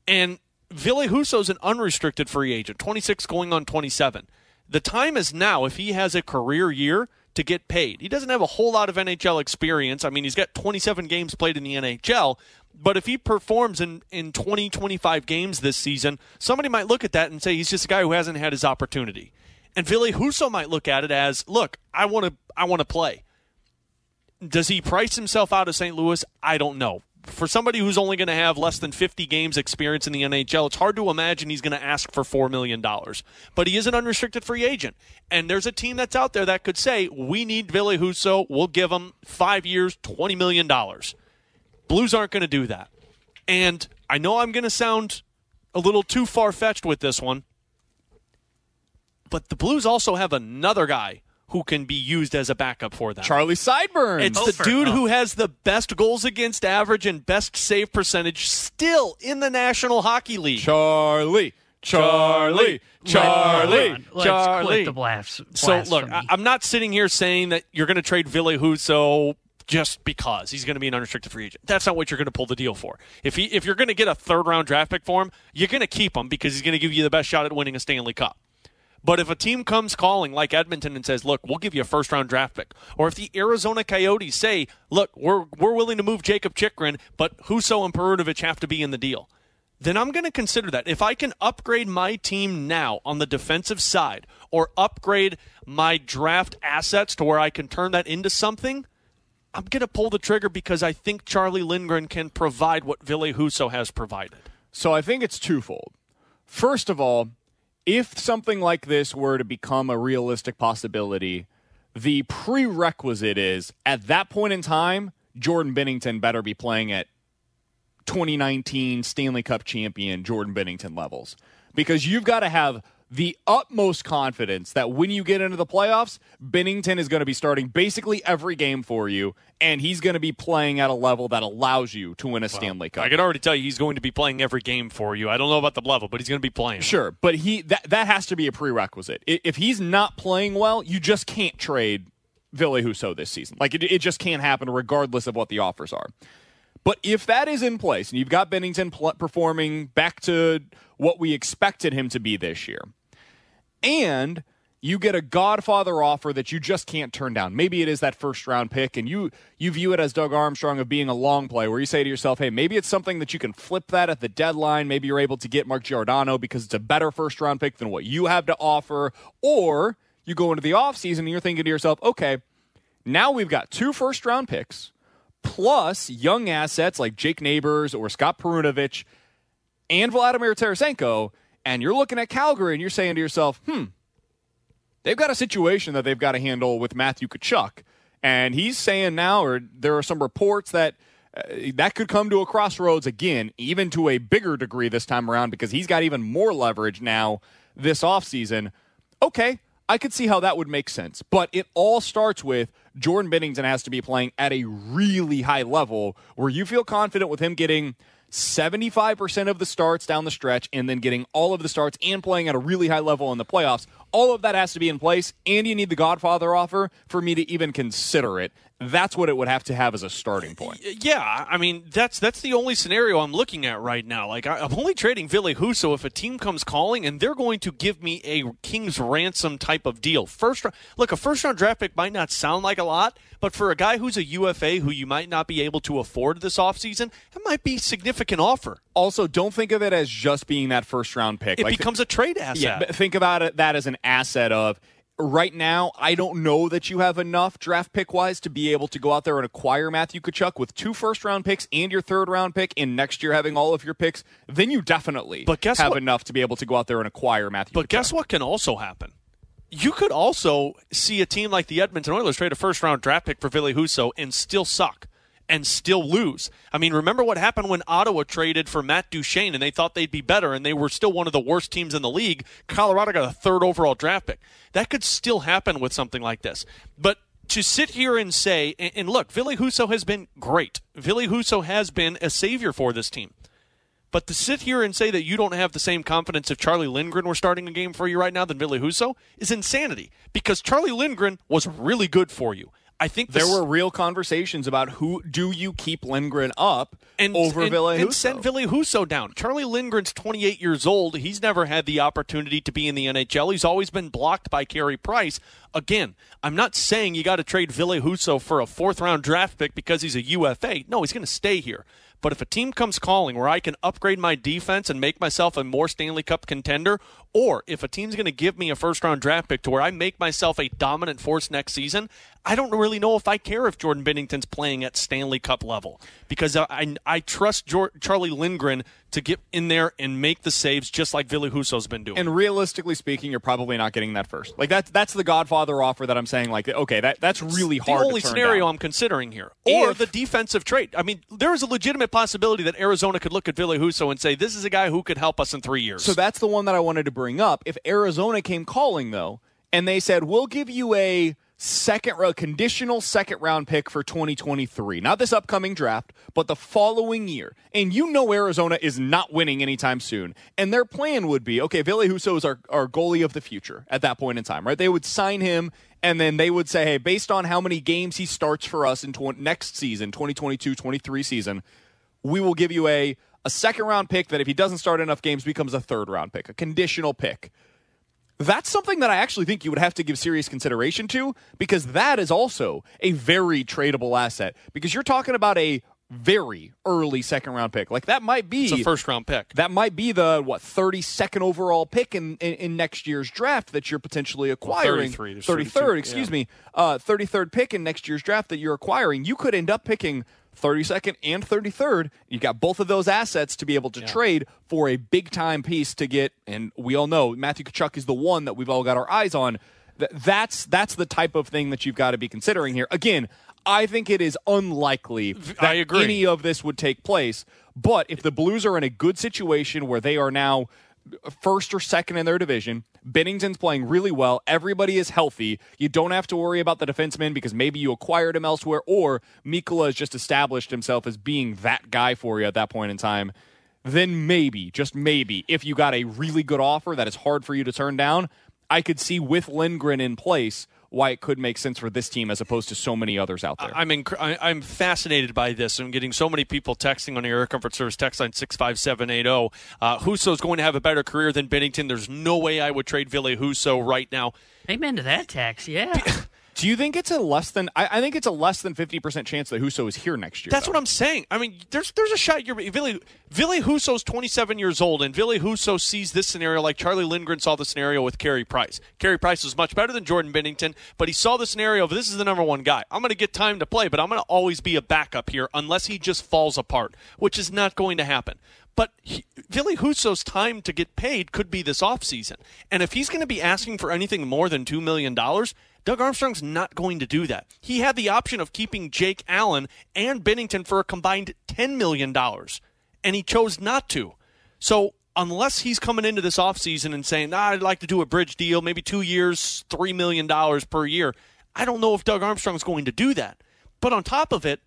And Ville Husso's an unrestricted free agent, twenty-six going on twenty-seven. The time is now, if he has a career year, to get paid. He doesn't have a whole lot of N H L experience. I mean, he's got twenty-seven games played in the N H L, but if he performs in, in twenty, twenty-five games this season, somebody might look at that and say he's just a guy who hasn't had his opportunity. And Ville Husso might look at it as, look, I want to I want to play. Does he price himself out of Saint Louis? I don't know. For somebody who's only going to have less than fifty games experience in the N H L, it's hard to imagine he's going to ask for four million dollars. But he is an unrestricted free agent. And there's a team that's out there that could say, we need Ville Husso. We'll give him five years, twenty million dollars. Blues aren't going to do that. And I know I'm going to sound a little too far-fetched with this one, but the Blues also have another guy who can be used as a backup for them. Charlie Sideburns. It's the dude who has the best goals against average and best save percentage still in the National Hockey League. Charlie. Charlie, Charlie, Charlie. Let's Charlie. Quit the blast. So, look, I, I'm not sitting here saying that you're going to trade Ville Husso just because he's going to be an unrestricted free agent. That's not what you're going to pull the deal for. If he, if you're going to get a third-round draft pick for him, you're going to keep him because he's going to give you the best shot at winning a Stanley Cup. But if a team comes calling like Edmonton and says, look, we'll give you a first-round draft pick, or if the Arizona Coyotes say, look, we're we're willing to move Jacob Chychrun, but Husso and Perunovic have to be in the deal, then I'm going to consider that. If I can upgrade my team now on the defensive side or upgrade my draft assets to where I can turn that into something, I'm going to pull the trigger because I think Charlie Lindgren can provide what Ville Husso has provided. So I think it's twofold. First of all, if something like this were to become a realistic possibility, the prerequisite is, at that point in time, Jordan Binnington better be playing at twenty nineteen Stanley Cup champion Jordan Binnington levels, because you've got to have the utmost confidence that when you get into the playoffs, Binnington is going to be starting basically every game for you, and he's going to be playing at a level that allows you to win a well, Stanley Cup. I can already tell you he's going to be playing every game for you. I don't know about the level, but he's going to be playing. Sure, but he that, that has to be a prerequisite. If he's not playing well, you just can't trade Ville Husso this season. Like, it, it just can't happen regardless of what the offers are. But if that is in place, and you've got Binnington pl- performing back to what we expected him to be this year, and you get a Godfather offer that you just can't turn down, maybe it is that first-round pick, and you you view it as Doug Armstrong of being a long play, where you say to yourself, hey, maybe it's something that you can flip that at the deadline, maybe you're able to get Mark Giordano because it's a better first-round pick than what you have to offer, or you go into the offseason and you're thinking to yourself, okay, now we've got two first-round picks, plus young assets like Jake Neighbors or Scott Perunovic and Vladimir Tarasenko, and you're looking at Calgary and you're saying to yourself, hmm, they've got a situation that they've got to handle with Matthew Tkachuk, and he's saying now, or there are some reports that uh, that could come to a crossroads again, even to a bigger degree this time around, because he's got even more leverage now this offseason. Okay, I could see how that would make sense, but it all starts with Jordan Binnington has to be playing at a really high level where you feel confident with him getting seventy-five percent of the starts down the stretch and then getting all of the starts and playing at a really high level in the playoffs. All of that has to be in place, and you need the Godfather offer for me to even consider it. That's what it would have to have as a starting point. Yeah, I mean, that's that's the only scenario I'm looking at right now. Like, I'm only trading Ville Husso if a team comes calling and they're going to give me a King's Ransom type of deal. First, look, a first-round draft pick might not sound like a lot, but for a guy who's a U F A who you might not be able to afford this offseason, it might be a significant offer. Also, don't think of it as just being that first-round pick. It like, becomes a trade asset. Yeah, think about it, that as an asset of, right now, I don't know that you have enough draft pick-wise to be able to go out there and acquire Matthew Tkachuk with two first-round picks and your third-round pick, and next year having all of your picks, then you definitely but guess have what? enough to be able to go out there and acquire Matthew But Tkachuk. Guess what can also happen? You could also see a team like the Edmonton Oilers trade a first-round draft pick for Ville Husso and still suck and still lose. I mean, remember what happened when Ottawa traded for Matt Duchene and they thought they'd be better and they were still one of the worst teams in the league. Colorado got a third overall draft pick. That could still happen with something like this. But to sit here and say, and look, Ville Husso has been great. Ville Husso has been a savior for this team. But to sit here and say that you don't have the same confidence if Charlie Lindgren were starting a game for you right now than Ville Husso is insanity, because Charlie Lindgren was really good for you. I think there were real conversations about who do you keep Lindgren up and, over and, Ville Husso. And send Ville Husso down. Charlie Lindgren's twenty-eight years old. He's never had the opportunity to be in the N H L. He's always been blocked by Carey Price. Again, I'm not saying you got to trade Ville Husso for a fourth-round draft pick because he's a U F A. No, he's going to stay here. But if a team comes calling where I can upgrade my defense and make myself a more Stanley Cup contender, or if a team's going to give me a first-round draft pick to where I make myself a dominant force next season, I don't really know if I care if Jordan Binnington's playing at Stanley Cup level, because I, I, I trust George, Charlie Lindgren to get in there and make the saves just like Ville Husso's been doing. And realistically speaking, you're probably not getting that first. Like, that's, that's the Godfather offer that I'm saying, like, okay, that, that's really it's hard to the only to turn scenario down. I'm considering here. Or if, the defensive trade. I mean, there is a legitimate possibility that Arizona could look at Ville Husso and say, this is a guy who could help us in three years. So that's the one that I wanted to bring up. If Arizona came calling, though, and they said, we'll give you a second round, conditional second round pick for twenty twenty-three. Not this upcoming draft, but the following year. And you know Arizona is not winning anytime soon. And their plan would be, okay, Ville Husso is our, our goalie of the future at that point in time, right? They would sign him, and then they would say, hey, based on how many games he starts for us in tw- next season, twenty twenty-two twenty-three season, we will give you a, a second round pick that if he doesn't start enough games becomes a third round pick, a conditional pick. That's something that I actually think you would have to give serious consideration to, because that is also a very tradable asset, because you're talking about a very early second round pick. Like that might be it's a first round pick. That might be the what thirty-second overall pick in, in, in next year's draft that you're potentially acquiring. Well, thirty-three, thirty-third, excuse yeah. me, uh, thirty-third pick in next year's draft that you're acquiring. You could end up picking thirty-second and thirty-third. You got both of those assets to be able to yeah. trade for a big-time piece to get, and we all know Matthew Tkachuk is the one that we've all got our eyes on. Th- that's that's the type of thing that you've got to be considering here. Again, I think it is unlikely that I agree. any of this would take place, but if the Blues are in a good situation where they are now first or second in their division, Binnington's playing really well, everybody is healthy, you don't have to worry about the defenseman because maybe you acquired him elsewhere, or Mikkola has just established himself as being that guy for you at that point in time, then maybe, just maybe, if you got a really good offer that is hard for you to turn down, I could see with Lindgren in place why it could make sense for this team as opposed to so many others out there. I'm inc- I'm fascinated by this. I'm getting so many people texting on the Air Comfort Service text line six five seven eight zero. Uh, Husso's going to have a better career than Binnington. There's no way I would trade Ville Husso right now. Amen to that text, yeah. Do you think it's a less than? I, I think it's a less than fifty percent chance that Husso is here next year. That's though. what I'm saying. I mean, there's there's a shot. You're Ville Ville Husso's twenty-seven years old, and Ville Husso sees this scenario like Charlie Lindgren saw the scenario with Carey Price. Carey Price was much better than Jordan Binnington, but he saw the scenario of this is the number one guy. I'm going to get time to play, but I'm going to always be a backup here unless he just falls apart, which is not going to happen. But he, Ville Husso's time to get paid could be this offseason. And if he's going to be asking for anything more than two million dollars, Doug Armstrong's not going to do that. He had the option of keeping Jake Allen and Binnington for a combined ten million dollars, and he chose not to. So unless he's coming into this offseason and saying, ah, I'd like to do a bridge deal, maybe two years, three million dollars per year, I don't know if Doug Armstrong's going to do that. But on top of it,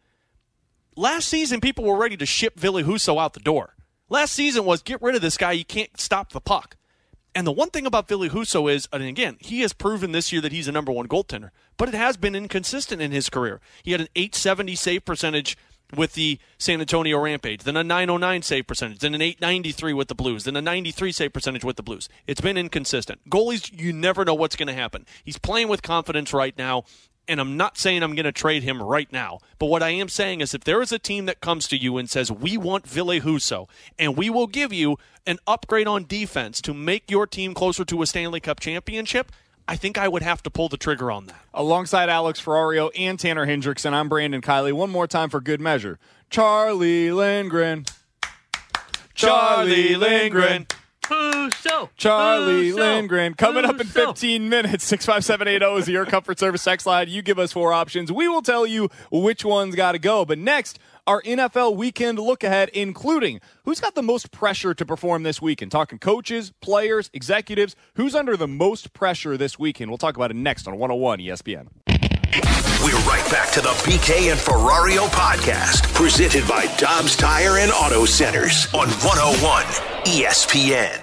last season people were ready to ship Ville Husso out the door. Last season was get rid of this guy. You can't stop the puck. And the one thing about Ville Husso is, and again, he has proven this year that he's a number one goaltender, but it has been inconsistent in his career. He had an eight seventy save percentage with the San Antonio Rampage, then a nine oh nine save percentage, then an eight ninety-three with the Blues, then a ninety-three save percentage with the Blues. It's been inconsistent. Goalies, you never know what's going to happen. He's playing with confidence right now, and I'm not saying I'm going to trade him right now, but what I am saying is if there is a team that comes to you and says, we want Ville Husso, and we will give you an upgrade on defense to make your team closer to a Stanley Cup championship, I think I would have to pull the trigger on that. Alongside Alex Ferrario and Tanner Hendrickson, I'm Brandon Kiley. One more time for good measure. Charlie Lindgren. Charlie Lindgren. Husso. Charlie Husso. Lindgren. Coming Husso. Up in fifteen minutes, six five seven eight zero is the Air Comfort Service text line. You give us four options. We will tell you which one's got to go. But next, our N F L weekend look ahead, including who's got the most pressure to perform this weekend. Talking coaches, players, executives. Who's under the most pressure this weekend? We'll talk about it next on one oh one E S P N. We're right back to the B K and Ferrario podcast, presented by Dobbs Tire and Auto Centers on one oh one E S P N.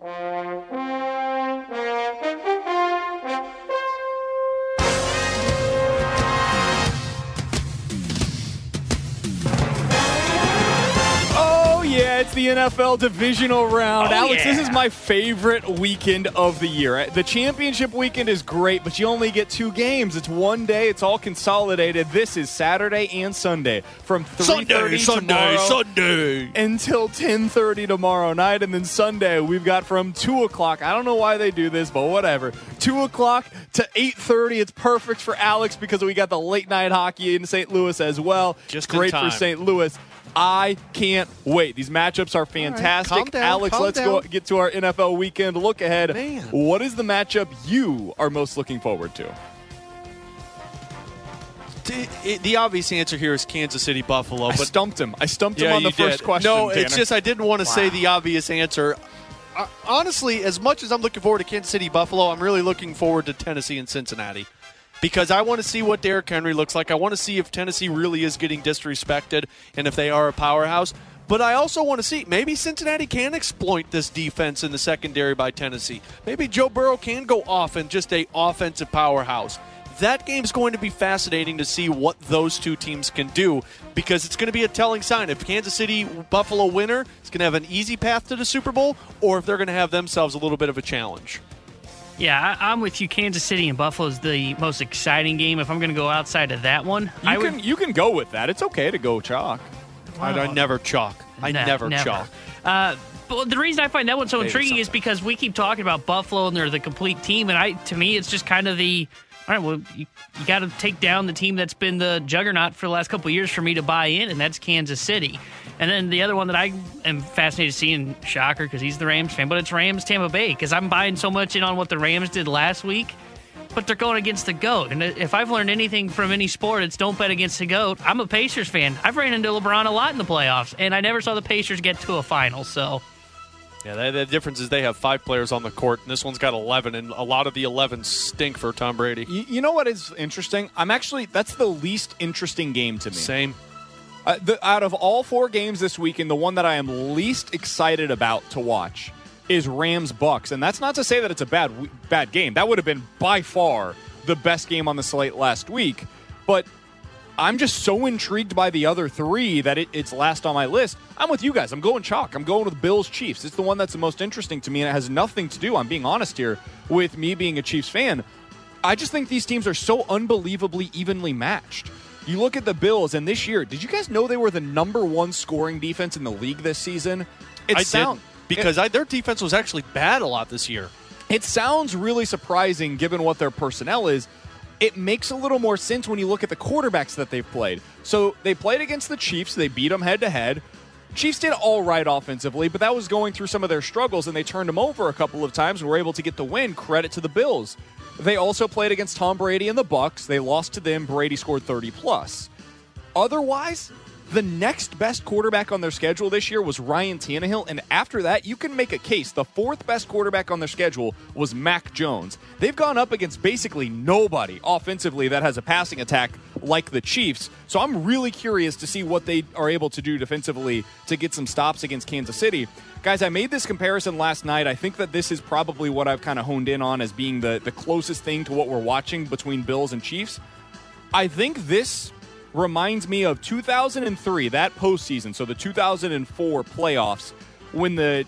Oh, yeah, it's the N F L divisional round. Oh, Alex, yeah. This is my favorite weekend of the year. The championship weekend is great, but you only get two games. It's one day. It's all consolidated. This is Saturday and Sunday from three thirty tomorrow Sunday. until ten thirty tomorrow night. And then Sunday, we've got from two o'clock. I don't know why they do this, but whatever. two o'clock to eight thirty. It's perfect for Alex because we got the late-night hockey in Saint Louis as well. Just great for Saint Louis. I can't wait. These matchups are fantastic. Right, down, Alex, let's down. go get to our N F L weekend look ahead. Man. What is the matchup you are most looking forward to? It, it, the obvious answer here is Kansas City, Buffalo. But I stumped him. I stumped yeah, him on the first did. question. No, Tanner. It's just I didn't want to wow. say the obvious answer. I, honestly, as much as I'm looking forward to Kansas City, Buffalo, I'm really looking forward to Tennessee and Cincinnati because I want to see what Derrick Henry looks like. I want to see if Tennessee really is getting disrespected and if they are a powerhouse. But I also want to see, maybe Cincinnati can exploit this defense in the secondary by Tennessee. Maybe Joe Burrow can go off and just a offensive powerhouse. That game's going to be fascinating to see what those two teams can do because it's going to be a telling sign. If Kansas City, Buffalo winner is going to have an easy path to the Super Bowl or if they're going to have themselves a little bit of a challenge. Yeah, I'm with you. Kansas City and Buffalo is the most exciting game. If I'm going to go outside of that one, you I can, would... You can go with that. It's okay to go chalk. Wow. I, I never chalk. I no, never, never chalk. Uh, but the reason I find that one so Maybe intriguing something. is because we keep talking about Buffalo and they're the complete team, and I to me it's just kind of the, all right, well, you, you got to take down the team that's been the juggernaut for the last couple of years for me to buy in, and that's Kansas City. And then the other one that I am fascinated to see, and shocker because he's the Rams fan, but it's Rams-Tampa Bay because I'm buying so much in on what the Rams did last week. But they're going against the GOAT. And if I've learned anything from any sport, it's don't bet against the GOAT. I'm a Pacers fan. I've ran into LeBron a lot in the playoffs, and I never saw the Pacers get to a final. So, yeah, the difference is they have five players on the court, and this one's got eleven, and a lot of the elevens stink for Tom Brady. You, you know what is interesting? I'm actually, that's the least interesting game to me. Same. Uh, the, out of all four games this weekend, the one that I am least excited about to watch is Rams-Bucks, and that's not to say that it's a bad bad game. That would have been by far the best game on the slate last week, but I'm just so intrigued by the other three that it, it's last on my list. I'm with you guys. I'm going chalk. I'm going with Bills-Chiefs. It's the one that's the most interesting to me, and it has nothing to do, I'm being honest here, with me being a Chiefs fan. I just think these teams are so unbelievably evenly matched. You look at the Bills, and this year, did you guys know they were the number one scoring defense in the league this season? It's I sound- did. Because I, their defense was actually bad a lot this year. It sounds really surprising given what their personnel is. It makes a little more sense when you look at the quarterbacks that they've played. So they played against the Chiefs. They beat them head-to-head. Chiefs did all right offensively, but that was going through some of their struggles, and they turned them over a couple of times and were able to get the win. Credit to the Bills. They also played against Tom Brady and the Bucks. They lost to them. Brady scored thirty plus. Otherwise, the next best quarterback on their schedule this year was Ryan Tannehill, and after that, you can make a case. The fourth best quarterback on their schedule was Mac Jones. They've gone up against basically nobody offensively that has a passing attack like the Chiefs, so I'm really curious to see what they are able to do defensively to get some stops against Kansas City. Guys, I made this comparison last night. I think that this is probably what I've kind of honed in on as being the, the closest thing to what we're watching between Bills and Chiefs. I think this reminds me of two thousand three, that postseason, so the two thousand four playoffs, when the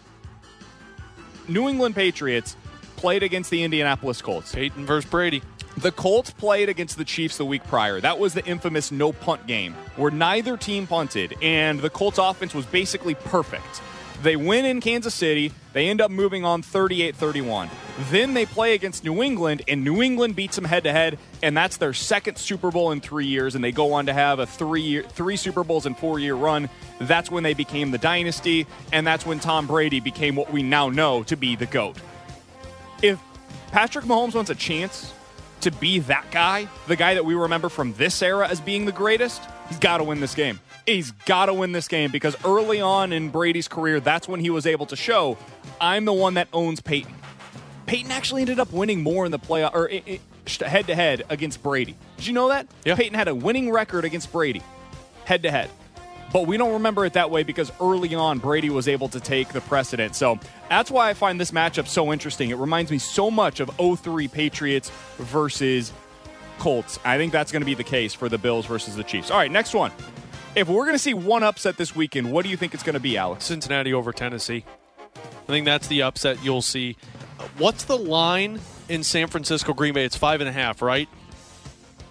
New England Patriots played against the Indianapolis Colts. Peyton versus Brady. The Colts played against the Chiefs the week prior. That was the infamous no-punt game, where neither team punted, and the Colts' offense was basically perfect. They win in Kansas City. They end up moving on thirty-eight thirty-one. Then they play against New England, and New England beats them head-to-head, and that's their second Super Bowl in three years, and they go on to have a three-year, three Super Bowls and four-year run. That's when they became the dynasty, and that's when Tom Brady became what we now know to be the GOAT. If Patrick Mahomes wants a chance to be that guy, the guy that we remember from this era as being the greatest, he's got to win this game. He's got to win this game because early on in Brady's career, that's when he was able to show, I'm the one that owns Peyton. Peyton actually ended up winning more in the playoff or it, it, head-to-head against Brady. Did you know that? Yeah. Peyton had a winning record against Brady, head-to-head. But we don't remember it that way because early on, Brady was able to take the precedent. So that's why I find this matchup so interesting. It reminds me so much of oh three Patriots versus Colts. I think that's going to be the case for the Bills versus the Chiefs. All right, next one. If we're going to see one upset this weekend, what do you think it's going to be, Alex? Cincinnati over Tennessee. I think that's the upset you'll see. What's the line in San Francisco, Green Bay? It's five and a half, right?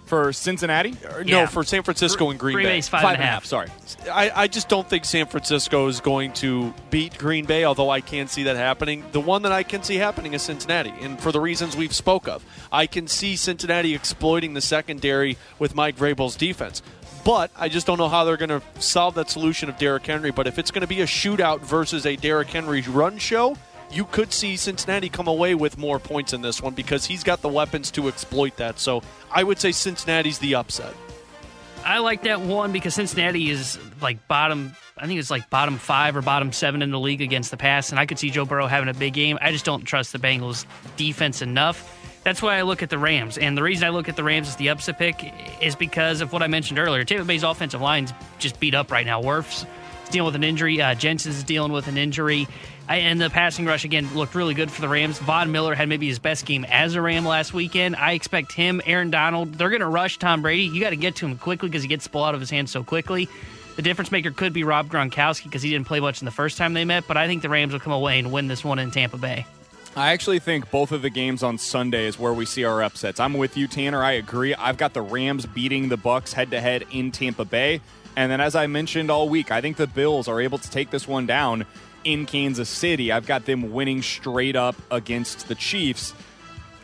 For Cincinnati? Yeah. No, for San Francisco and Green, Green Bay. Green Bay's five, five and a half. half. Sorry. I, I just don't think San Francisco is going to beat Green Bay, although I can see that happening. The one that I can see happening is Cincinnati, and for the reasons we've spoke of. I can see Cincinnati exploiting the secondary with Mike Vrabel's defense. But I just don't know how they're going to solve that solution of Derrick Henry. But if it's going to be a shootout versus a Derrick Henry run show, you could see Cincinnati come away with more points in this one because he's got the weapons to exploit that. So I would say Cincinnati's the upset. I like that one because Cincinnati is like bottom I think it's like bottom five or bottom seven in the league against the pass, and I could see Joe Burrow having a big game. I just don't trust the Bengals' defense enough. That's why I look at the Rams, and the reason I look at the Rams as the upset pick is because of what I mentioned earlier. Tampa Bay's offensive line's just beat up right now. Wirf's dealing with an injury. Uh, Jensen's dealing with an injury. I, and the passing rush, again, looked really good for the Rams. Von Miller had maybe his best game as a Ram last weekend. I expect him, Aaron Donald, they're going to rush Tom Brady. You got to get to him quickly because he gets the ball out of his hands so quickly. The difference maker could be Rob Gronkowski because he didn't play much in the first time they met, but I think the Rams will come away and win this one in Tampa Bay. I actually think both of the games on Sunday is where we see our upsets. I'm with you, Tanner. I agree. I've got the Rams beating the Bucs head-to-head in Tampa Bay. And then, as I mentioned all week, I think the Bills are able to take this one down in Kansas City. I've got them winning straight up against the Chiefs.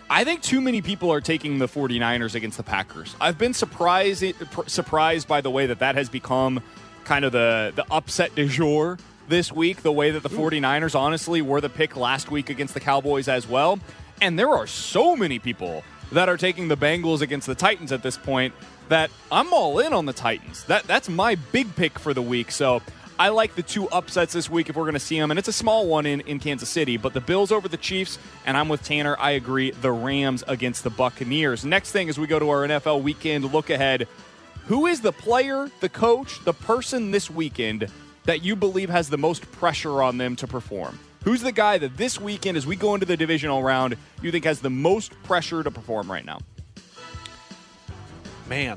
I think too many people are taking the 49ers against the Packers. I've been surprised, surprised by the way that that has become kind of the, the upset du jour this week, the way that the 49ers honestly were the pick last week against the Cowboys as well. And there are so many people that are taking the Bengals against the Titans at this point that I'm all in on the Titans. That That's my big pick for the week. So I like the two upsets this week if we're going to see them, and it's a small one in, in Kansas City, but the Bills over the Chiefs, and I'm with Tanner. I agree, the Rams against the Buccaneers. Next thing is we go to our N F L weekend look ahead. Who is the player, the coach, the person this weekend that you believe has the most pressure on them to perform? Who's the guy that this weekend, as we go into the divisional round, you think has the most pressure to perform right now? Man.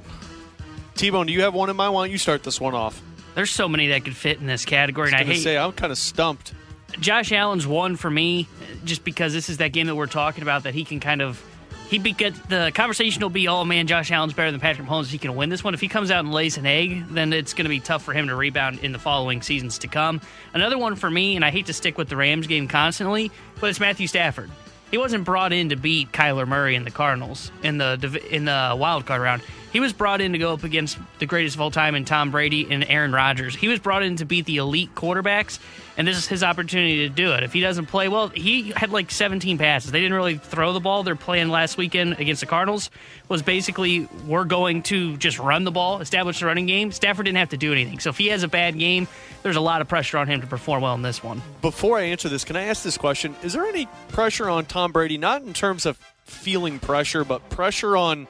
T-Bone, do you have one in mind? Why don't you start this one off? There's so many that could fit in this category. I was and I hate say, I'm kind of stumped. Josh Allen's one for me, just because this is that game that we're talking about that he can kind of He be, the conversation will be, oh, man, Josh Allen's better than Patrick Mahomes. He can win this one. If he comes out and lays an egg, then it's going to be tough for him to rebound in the following seasons to come. Another one for me, and I hate to stick with the Rams game constantly, but it's Matthew Stafford. He wasn't brought in to beat Kyler Murray and the Cardinals in the in the wild card round. He was brought in to go up against the greatest of all time in Tom Brady and Aaron Rodgers. He was brought in to beat the elite quarterbacks, and this is his opportunity to do it. If he doesn't play well, he had like seventeen passes. They didn't really throw the ball. Their plan last weekend against the Cardinals was basically, we're going to just run the ball, establish the running game. Stafford didn't have to do anything. So if he has a bad game, there's a lot of pressure on him to perform well in this one. Before I answer this, can I ask this question? Is there any pressure on Tom Brady, not in terms of feeling pressure, but pressure on...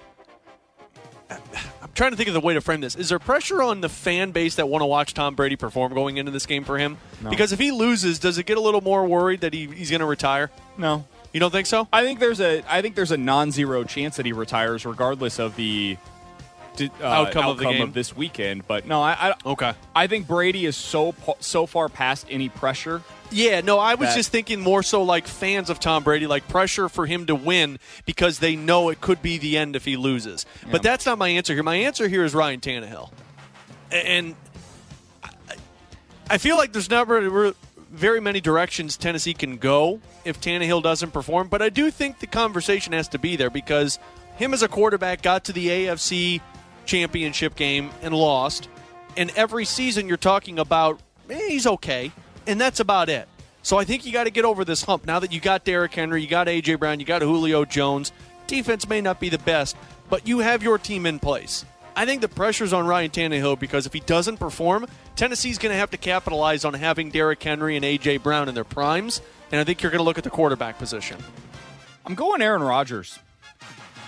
I'm trying to think of the way to frame this. Is there pressure on the fan base that want to watch Tom Brady perform going into this game for him? No. Because if he loses, does it get a little more worried that he, he's going to retire? No. You don't think so? I think there's a I think there's a non-zero chance that he retires regardless of the uh, outcome, outcome of, the game. of this weekend. But no, I, I okay. I think Brady is so so far past any pressure. Yeah, no, I was that. just thinking more so like fans of Tom Brady, like pressure for him to win because they know it could be the end if he loses. Yeah. But that's not my answer here. My answer here is Ryan Tannehill. And I feel like there's not very many directions Tennessee can go if Tannehill doesn't perform. But I do think the conversation has to be there because him as a quarterback got to the A F C championship game and lost. And every season you're talking about, eh, he's okay. And that's about it. So I think you got to get over this hump. Now that you got Derrick Henry, you got A J. Brown, you got Julio Jones, defense may not be the best, but you have your team in place. I think the pressure's on Ryan Tannehill because if he doesn't perform, Tennessee's going to have to capitalize on having Derrick Henry and A J. Brown in their primes, and I think you're going to look at the quarterback position. I'm going Aaron Rodgers.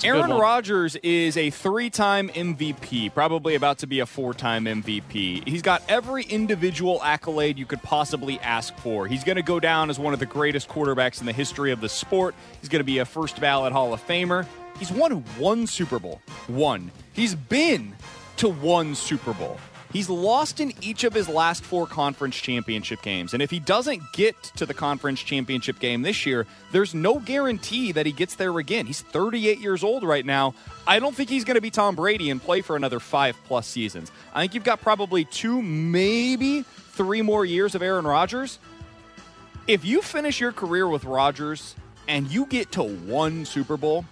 Aaron Rodgers is a three-time M V P, probably about to be a four-time M V P. He's got every individual accolade you could possibly ask for. He's going to go down as one of the greatest quarterbacks in the history of the sport. He's going to be a first-ballot Hall of Famer. He's won one Super Bowl. One. He's been to one Super Bowl. He's lost in each of his last four conference championship games. And if he doesn't get to the conference championship game this year, there's no guarantee that he gets there again. He's thirty-eight years old right now. I don't think he's going to be Tom Brady and play for another five-plus seasons. I think you've got probably two, maybe three more years of Aaron Rodgers. If you finish your career with Rodgers and you get to one Super Bowl,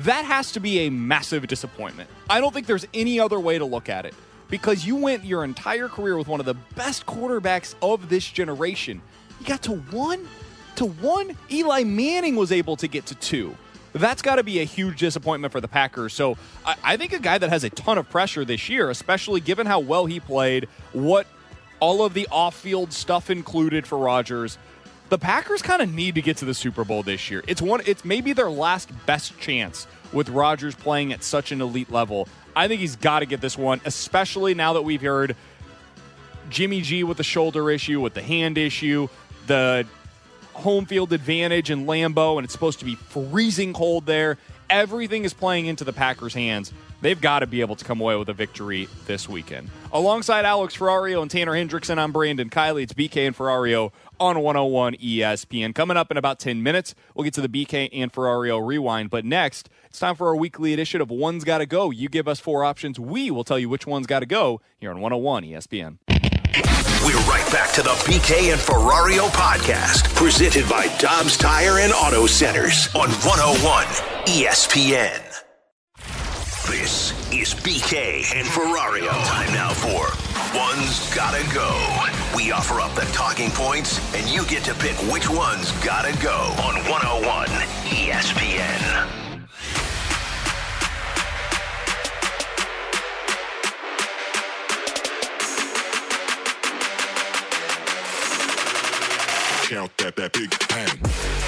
that has to be a massive disappointment. I don't think there's any other way to look at it. Because you went your entire career with one of the best quarterbacks of this generation. You got to one? To one? Eli Manning was able to get to two. That's got to be a huge disappointment for the Packers. So I, I think a guy that has a ton of pressure this year, especially given how well he played, what all of the off-field stuff included for Rodgers, the Packers kind of need to get to the Super Bowl this year. It's one. It's maybe their last best chance with Rodgers playing at such an elite level. I think he's got to get this one, especially now that we've heard Jimmy G with the shoulder issue, with the hand issue, the home field advantage in Lambeau, and it's supposed to be freezing cold there. Everything is playing into the Packers' hands. They've got to be able to come away with a victory this weekend. Alongside Alex Ferrario and Tanner Hendrickson, I'm Brandon Kiley. It's B K and Ferrario on one oh one E S P N. Coming up in about ten minutes, we'll get to the B K and Ferrario Rewind. But next, it's time for our weekly edition of One's Gotta Go. You give us four options. We will tell you which one's gotta go here on one oh one E S P N. We're right back to the B K and Ferrario podcast, presented by Dobbs Tire and Auto Centers on one oh one E S P N. This is B K and Ferrario. Time now for One's Gotta Go. We offer up the talking points, and you get to pick which one's gotta go on one oh one E S P N.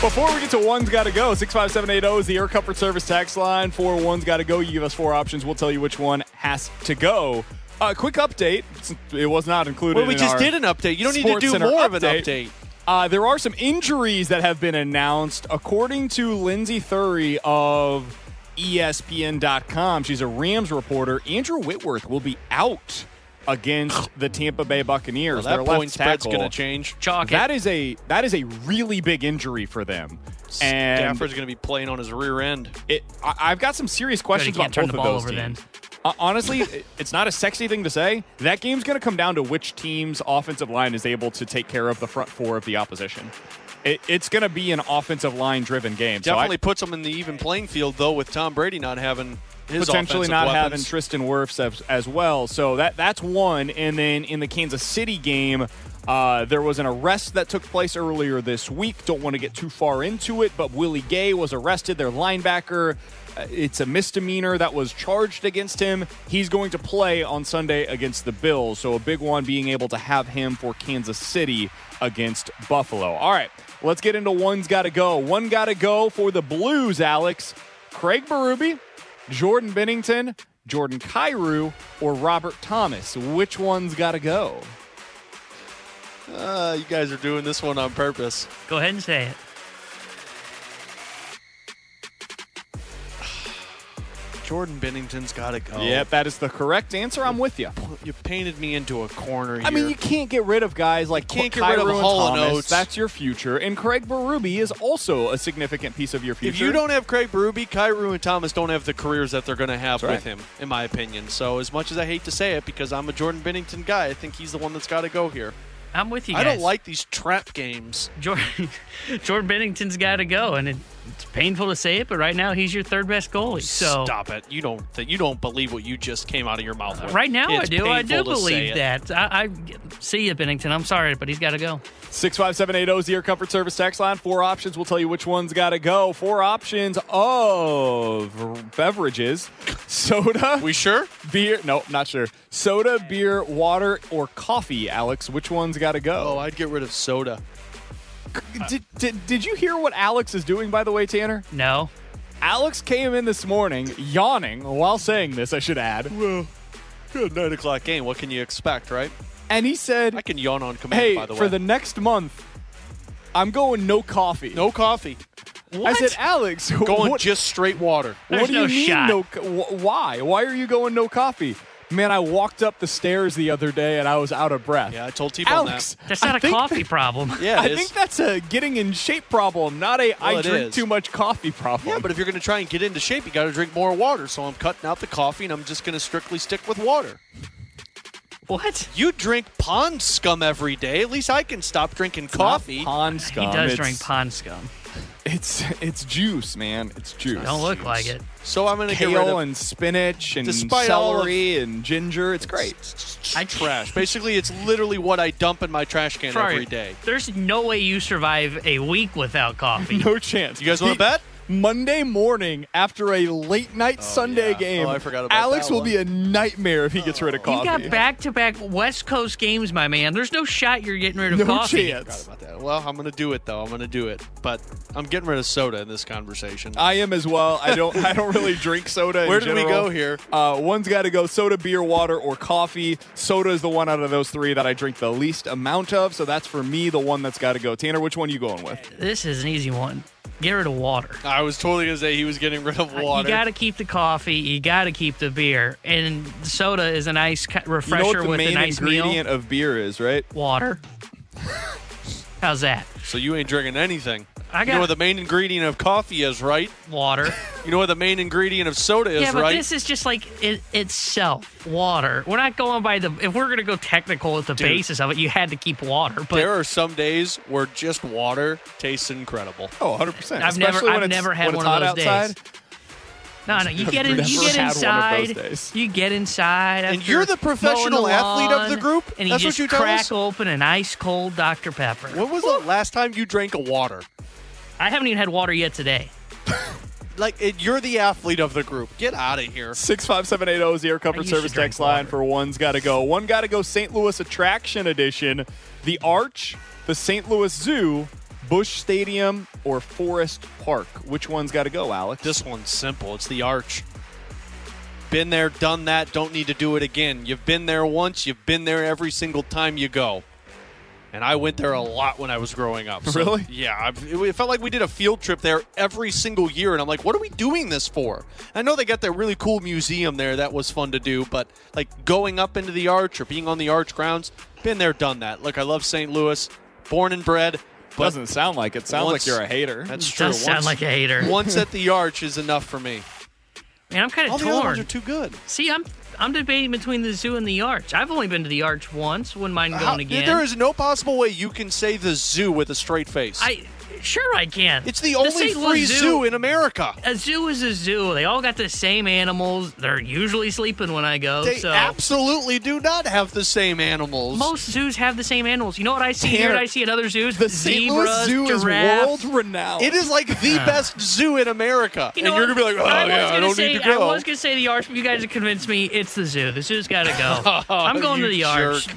Before we get to One's Gotta Go, six five seven eight zero is the Air Comfort Service tax line for One's Gotta Go. You give us four options. We'll tell you which one has to go. A uh, quick update. It was not included well, we in just did an update. You don't need to do more update. of an update. Uh, there are some injuries that have been announced. According to Lindsay Thury of E S P N dot com, she's a Rams reporter, Andrew Whitworth will be out against the Tampa Bay Buccaneers. Well, that Their point spread's going to change. Chalk that it. is a that is a really big injury for them. And Stafford's going to be playing on his rear end. It, I, I've got some serious questions about both of those teams. Uh, honestly, it, it's not a sexy thing to say. That game's going to come down to which team's offensive line is able to take care of the front four of the opposition. It, it's going to be an offensive line-driven game. Definitely so I, puts them in the even playing field, though, with Tom Brady not having His potentially not weapons. having Tristan Wirfs as, as well. So that that's one. And then in the Kansas City game, uh, there was an arrest that took place earlier this week. Don't want to get too far into it, but Willie Gay was arrested, their linebacker. It's a misdemeanor that was charged against him. He's going to play on Sunday against the Bills. So a big one being able to have him for Kansas City against Buffalo. All right, let's get into One's Gotta Go. One Gotta Go for the Blues, Alex. Craig Berube, Jordan Binnington, Jordan Kyrou, or Robert Thomas? Which one's got to go? Uh, you guys are doing this one on purpose. Go ahead and say it. Jordan Binnington's got to go. Yep, that is the correct answer. I'm with you. You painted me into a corner here. I mean, you can't get rid of guys like you can't Ky- get rid Kyrou of Hall and Oates. That's your future. And Craig Berube is also a significant piece of your future. If you don't have Craig Berube, Kyrou and Thomas don't have the careers that they're going to have that's with right. him, in my opinion. So as much as I hate to say it, because I'm a Jordan Binnington guy, I think he's the one that's got to go here. I'm with you guys. I don't like these trap games. Jordan, Jordan Binnington's got to go, and it, it's painful to say it, but right now he's your third best goalie. So stop it! You don't th- you don't believe what you just came out of your mouth. Uh, right now, it's I do. I do believe that. I, I see you, Binnington. I'm sorry, but he's got to go. Six five seven eight zero is the Air Comfort Service text line. Four options. We'll tell you which one's got to go. Four options of beverages: soda. We sure? Beer? No, not sure. Soda, beer, water, or coffee. Alex, which one's got Got to go. Oh, I'd get rid of soda. Did, did, did you hear what Alex is doing, by the way, Tanner? No. Alex came in this morning yawning while saying this, I should add. Well, good nine o'clock game. What can you expect, right? And he said, I can yawn on command, hey, by the way. For the next month, I'm going no coffee. No coffee. What? I said, Alex, going what, just straight water. There's what do no you shot. mean? No, why? Why are you going no coffee? Man, I walked up the stairs the other day, and I was out of breath. Yeah, I told T-Bone that. That's not I a coffee that, problem. Yeah, I is. think that's a getting in shape problem, not a well, I drink is. too much coffee problem. Yeah, but if you're going to try and get into shape, you got to drink more water. So I'm cutting out the coffee, and I'm just going to strictly stick with water. What? You drink pond scum every day. At least I can stop drinking it's coffee. Pond scum. He does it's, drink pond scum. It's it's juice, man. It's juice. Don't look juice. like it. So I'm going to get rid of kale and spinach and celery and ginger. It's great. I trash. Basically, it's literally what I dump in my trash can Sorry. every day. There's no way you survive a week without coffee. No chance. You guys want to bet? Monday morning after a late night oh, Sunday yeah. game, oh, I forgot about Alex will one. be a nightmare if he gets rid of coffee. You got back-to-back West Coast games, my man. There's no shot you're getting rid of no coffee. No chance. I forgot about that. Well, I'm going to do it, though. I'm going to do it. But I'm getting rid of soda in this conversation. I am as well. I don't I don't really drink soda Where in general. Where did we go here? Uh, one's got to go soda, beer, water, or coffee. Soda is the one out of those three that I drink the least amount of, so that's for me the one that's got to go. Tanner, which one are you going with? This is an easy one. Get rid of water. I was totally going to say he was getting rid of water. You got to keep the coffee. You got to keep the beer. And soda is a nice refresher you know with a nice meal. The main ingredient of beer is, right? Water. How's that? So you ain't drinking anything. I got you know what the main ingredient of coffee is, right? Water. You know what the main ingredient of soda is, right? Yeah, but right? This is just like it, itself, water. We're not going by the... If we're going to go technical at the Dude, basis of it, you had to keep water. But there are some days where just water tastes incredible. Oh, one hundred percent. I've never, I've never had one of those outside. days. No, no, you get in, you get inside, you get inside, and you're the professional athlete of the group. And you just crack open an ice cold Doctor Pepper. When was the last time you drank a water? I haven't even had water yet today. Like it, you're the athlete of the group. Get out of here. Six five seven eight zero is the Air Comfort Service text line for one's got to go. One got to go. Saint Louis Attraction Edition: the Arch, the Saint Louis Zoo, Busch Stadium, or Forest Park. Which one's got to go, Alex? This one's simple. It's the Arch. Been there, done that, don't need to do it again. You've been there once, you've been there every single time you go. And I went there a lot when I was growing up. So, really? Yeah. It felt like we did a field trip there every single year. And I'm like, what are we doing this for? I know they got that really cool museum there. That was fun to do. But, like, going up into the Arch or being on the Arch grounds, been there, done that. Look, I love Saint Louis. Born and bred. But doesn't sound like it. Sounds once, like you're a hater. That's true. It does sound once, like a hater. Once at the Arch is enough for me. Man, I'm kind of torn. All the other ones are too good. See, I'm I'm debating between the Zoo and the Arch. I've only been to the Arch once. Wouldn't mind going How, again. There is no possible way you can say the Zoo with a straight face. I Sure I can. It's the, the only free zoo, zoo in America. A zoo is a zoo. They all got the same animals. They're usually sleeping when I go. They so. absolutely do not have the same animals. Most zoos have the same animals. You know what I see Damn. here and I see at other zoos? The zebras, Saint Louis Zoo giraffes. Is world-renowned. It is like the uh. best zoo in America. You know and you're going to be like, oh, I yeah, I don't say, need to go. I was going to say the Arch, but you guys have convinced me it's the zoo. The zoo's got to go. oh, I'm going to the jerk. Arch.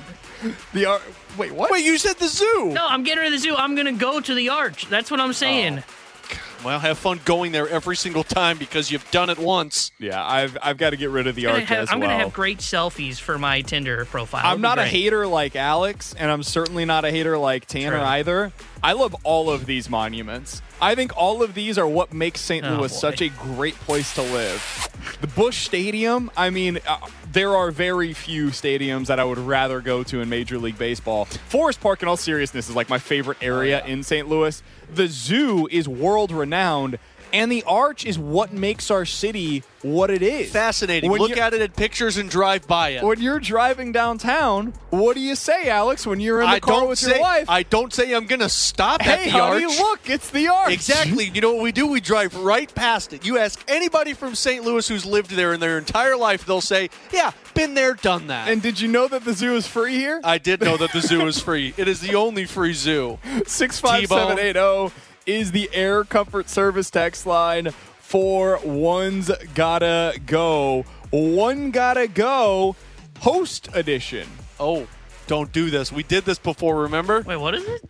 The Arch. Wait, what? Wait, you said the zoo. No, I'm getting rid of the zoo. I'm going to go to the Arch. That's what I'm saying. Oh. Well, have fun going there every single time because you've done it once. Yeah, I've I've got to get rid of the Arch have, as I'm well. I'm going to have great selfies for my Tinder profile. I'm not great. a hater like Alex, and I'm certainly not a hater like Tanner True. either. I love all of these monuments. I think all of these are what makes Saint Oh, Louis boy. such a great place to live. The Busch Stadium, I mean, uh, there are very few stadiums that I would rather go to in Major League Baseball. Forest Park, in all seriousness, is like my favorite area in Saint Louis. The Zoo is world-renowned, and the Arch is what makes our city what it is. Fascinating. When Look at it in pictures and drive by it. When you're driving downtown, what do you say, Alex, when you're in the I car with say, your wife? I don't say I'm going to stop hey, at the honey, Arch. Hey, look, it's the Arch. Exactly. You know what we do? We drive right past it. You ask anybody from Saint Louis who's lived there in their entire life, they'll say, yeah, been there, done that. And did you know that the zoo is free here? I did know that the zoo is free. It is the only free zoo. six five seven eight zero is the Air Comfort Service text line for one's gotta go. One gotta go, host edition. Oh, don't do this. We did this before, remember? Wait, what is it?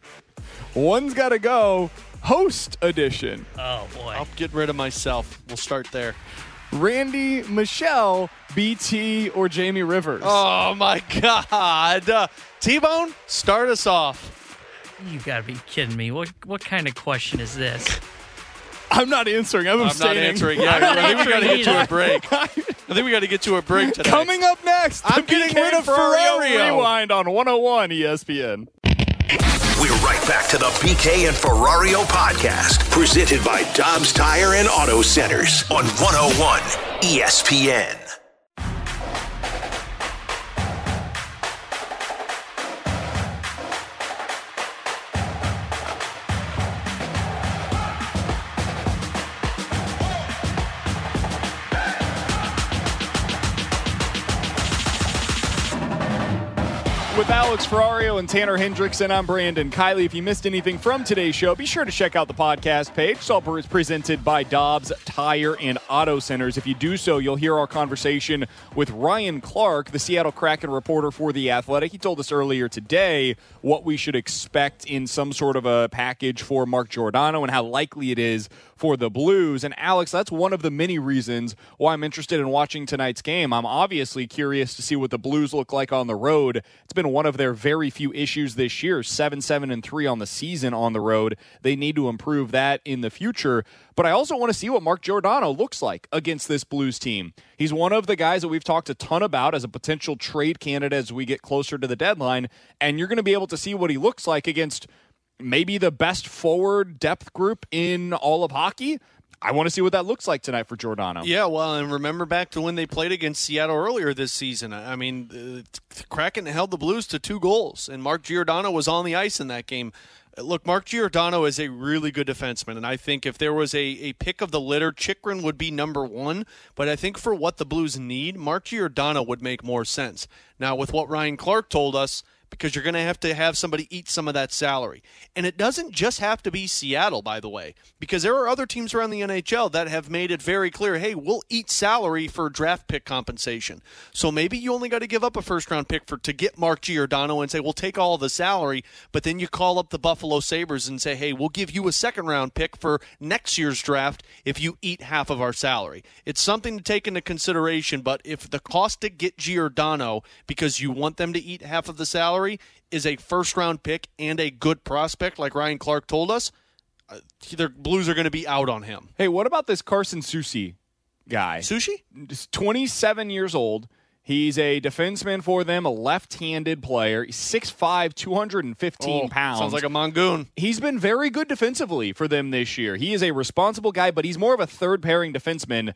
One's gotta go, host edition. Oh, boy. I'll get rid of myself. We'll start there. Randy, Michelle, B T, or Jamie Rivers? Oh, my God. Uh, T-Bone, start us off. You gotta be kidding me. What, what kind of question is this? I'm not answering. I'm, I'm abstaining. not answering. Yeah, not I think we got to get to a break. I think we got to get to a break today. Coming up next, I'm getting rid of Ferrario. Rewind on one oh one E S P N. We're right back to the B K and Ferrario podcast, presented by Dobbs Tire and Auto Centers on one oh one E S P N. with Alex Ferrario and Tanner Hendrickson. I'm Brandon Kiley. If you missed anything from today's show, be sure to check out the podcast page. Supper is presented by Dobbs Tire and Auto Centers. If you do so, you'll hear our conversation with Ryan Clark, the Seattle Kraken reporter for The Athletic. He told us earlier today what we should expect in some sort of a package for Mark Giordano and how likely it is for the Blues. And Alex, that's one of the many reasons why I'm interested in watching tonight's game. I'm obviously curious to see what the Blues look like on the road. It's been one of their very few issues this year, seven, seven, and three on the season on the road. They need to improve that in the future. But I also want to see what Mark Giordano looks like against this Blues team. He's one of the guys that we've talked a ton about as a potential trade candidate as we get closer to the deadline, and you're going to be able to see what he looks like against maybe the best forward depth group in all of hockey. I want to see what that looks like tonight for Giordano. Yeah, well, and remember back to when they played against Seattle earlier this season. I mean, the Kraken held the Blues to two goals, and Mark Giordano was on the ice in that game. Look, Mark Giordano is a really good defenseman, and I think if there was a, a pick of the litter, Chychrun would be number one, but I think for what the Blues need, Mark Giordano would make more sense. Now, with what Ryan Clark told us, because you're going to have to have somebody eat some of that salary. And it doesn't just have to be Seattle, by the way, because there are other teams around the N H L that have made it very clear, hey, we'll eat salary for draft pick compensation. So maybe you only got to give up a first-round pick for to get Mark Giordano and say, we'll take all the salary, but then you call up the Buffalo Sabres and say, hey, we'll give you a second-round pick for next year's draft if you eat half of our salary. It's something to take into consideration, but if the cost to get Giordano because you want them to eat half of the salary is a first-round pick and a good prospect, like Ryan Clark told us, uh, the Blues are going to be out on him. Hey, what about this Carson Soucy guy? Soucy? twenty-seven years old. He's a defenseman for them, a left-handed player. He's six five, two hundred fifteen oh, pounds. Sounds like a Mongoon. He's been very good defensively for them this year. He is a responsible guy, but he's more of a third-pairing defenseman.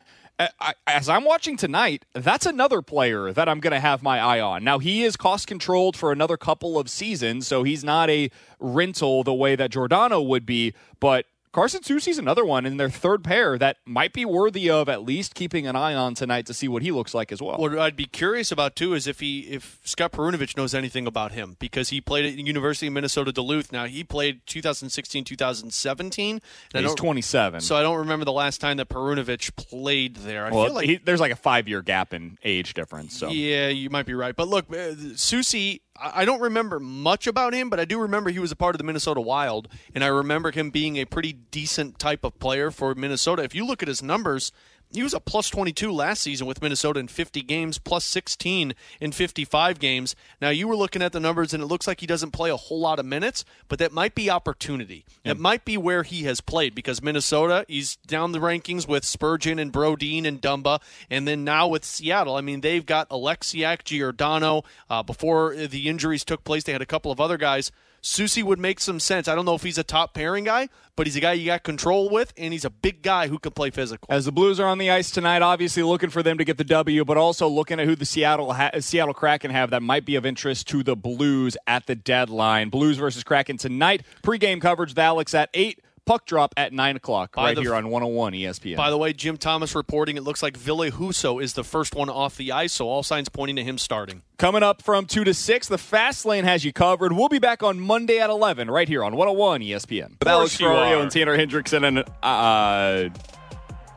As I'm watching tonight, that's another player that I'm going to have my eye on. Now, he is cost-controlled for another couple of seasons, so he's not a rental the way that Giordano would be, but Carson Soucy's another one in their third pair that might be worthy of at least keeping an eye on tonight to see what he looks like as well. What I'd be curious about, too, is if he if Scott Perunovich knows anything about him, because he played at the University of Minnesota Duluth. Now, he played twenty sixteen, twenty seventeen. He's twenty-seven. So I don't remember the last time that Perunovich played there. I well, feel like he, there's like a five-year gap in age difference. So. Yeah, you might be right. But look, Soucy, I don't remember much about him, but I do remember he was a part of the Minnesota Wild, and I remember him being a pretty decent type of player for Minnesota. If you look at his numbers, he was a plus twenty-two last season with Minnesota in fifty games, plus sixteen in fifty-five games. Now, you were looking at the numbers, and it looks like he doesn't play a whole lot of minutes, but that might be opportunity. That yeah. might be where he has played, because Minnesota, he's down the rankings with Spurgeon and Brodin and Dumba, and then now with Seattle. I mean, they've got Alexiak, Giordano. Uh, before the injuries took place, they had a couple of other guys. Soucy would make some sense. I don't know if he's a top-pairing guy, but he's a guy you got control with, and he's a big guy who can play physical. As the Blues are on the ice tonight, obviously looking for them to get the W, but also looking at who the Seattle ha- Seattle Kraken have that might be of interest to the Blues at the deadline. Blues versus Kraken tonight. Pre-game coverage with Alex at eight. Puck drop at nine o'clock right here on one oh one E S P N. By the way, Jim Thomas reporting, it looks like Ville Husso is the first one off the ice, so all signs pointing to him starting. Coming up from two to six, the Fast Lane has you covered. We'll be back on Monday at eleven right here on one oh one E S P N. With Alex Ferrario and Tanner Hendrickson, and uh,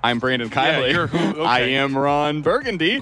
I'm Brandon Kiley. Yeah, okay. I am Ron Burgundy.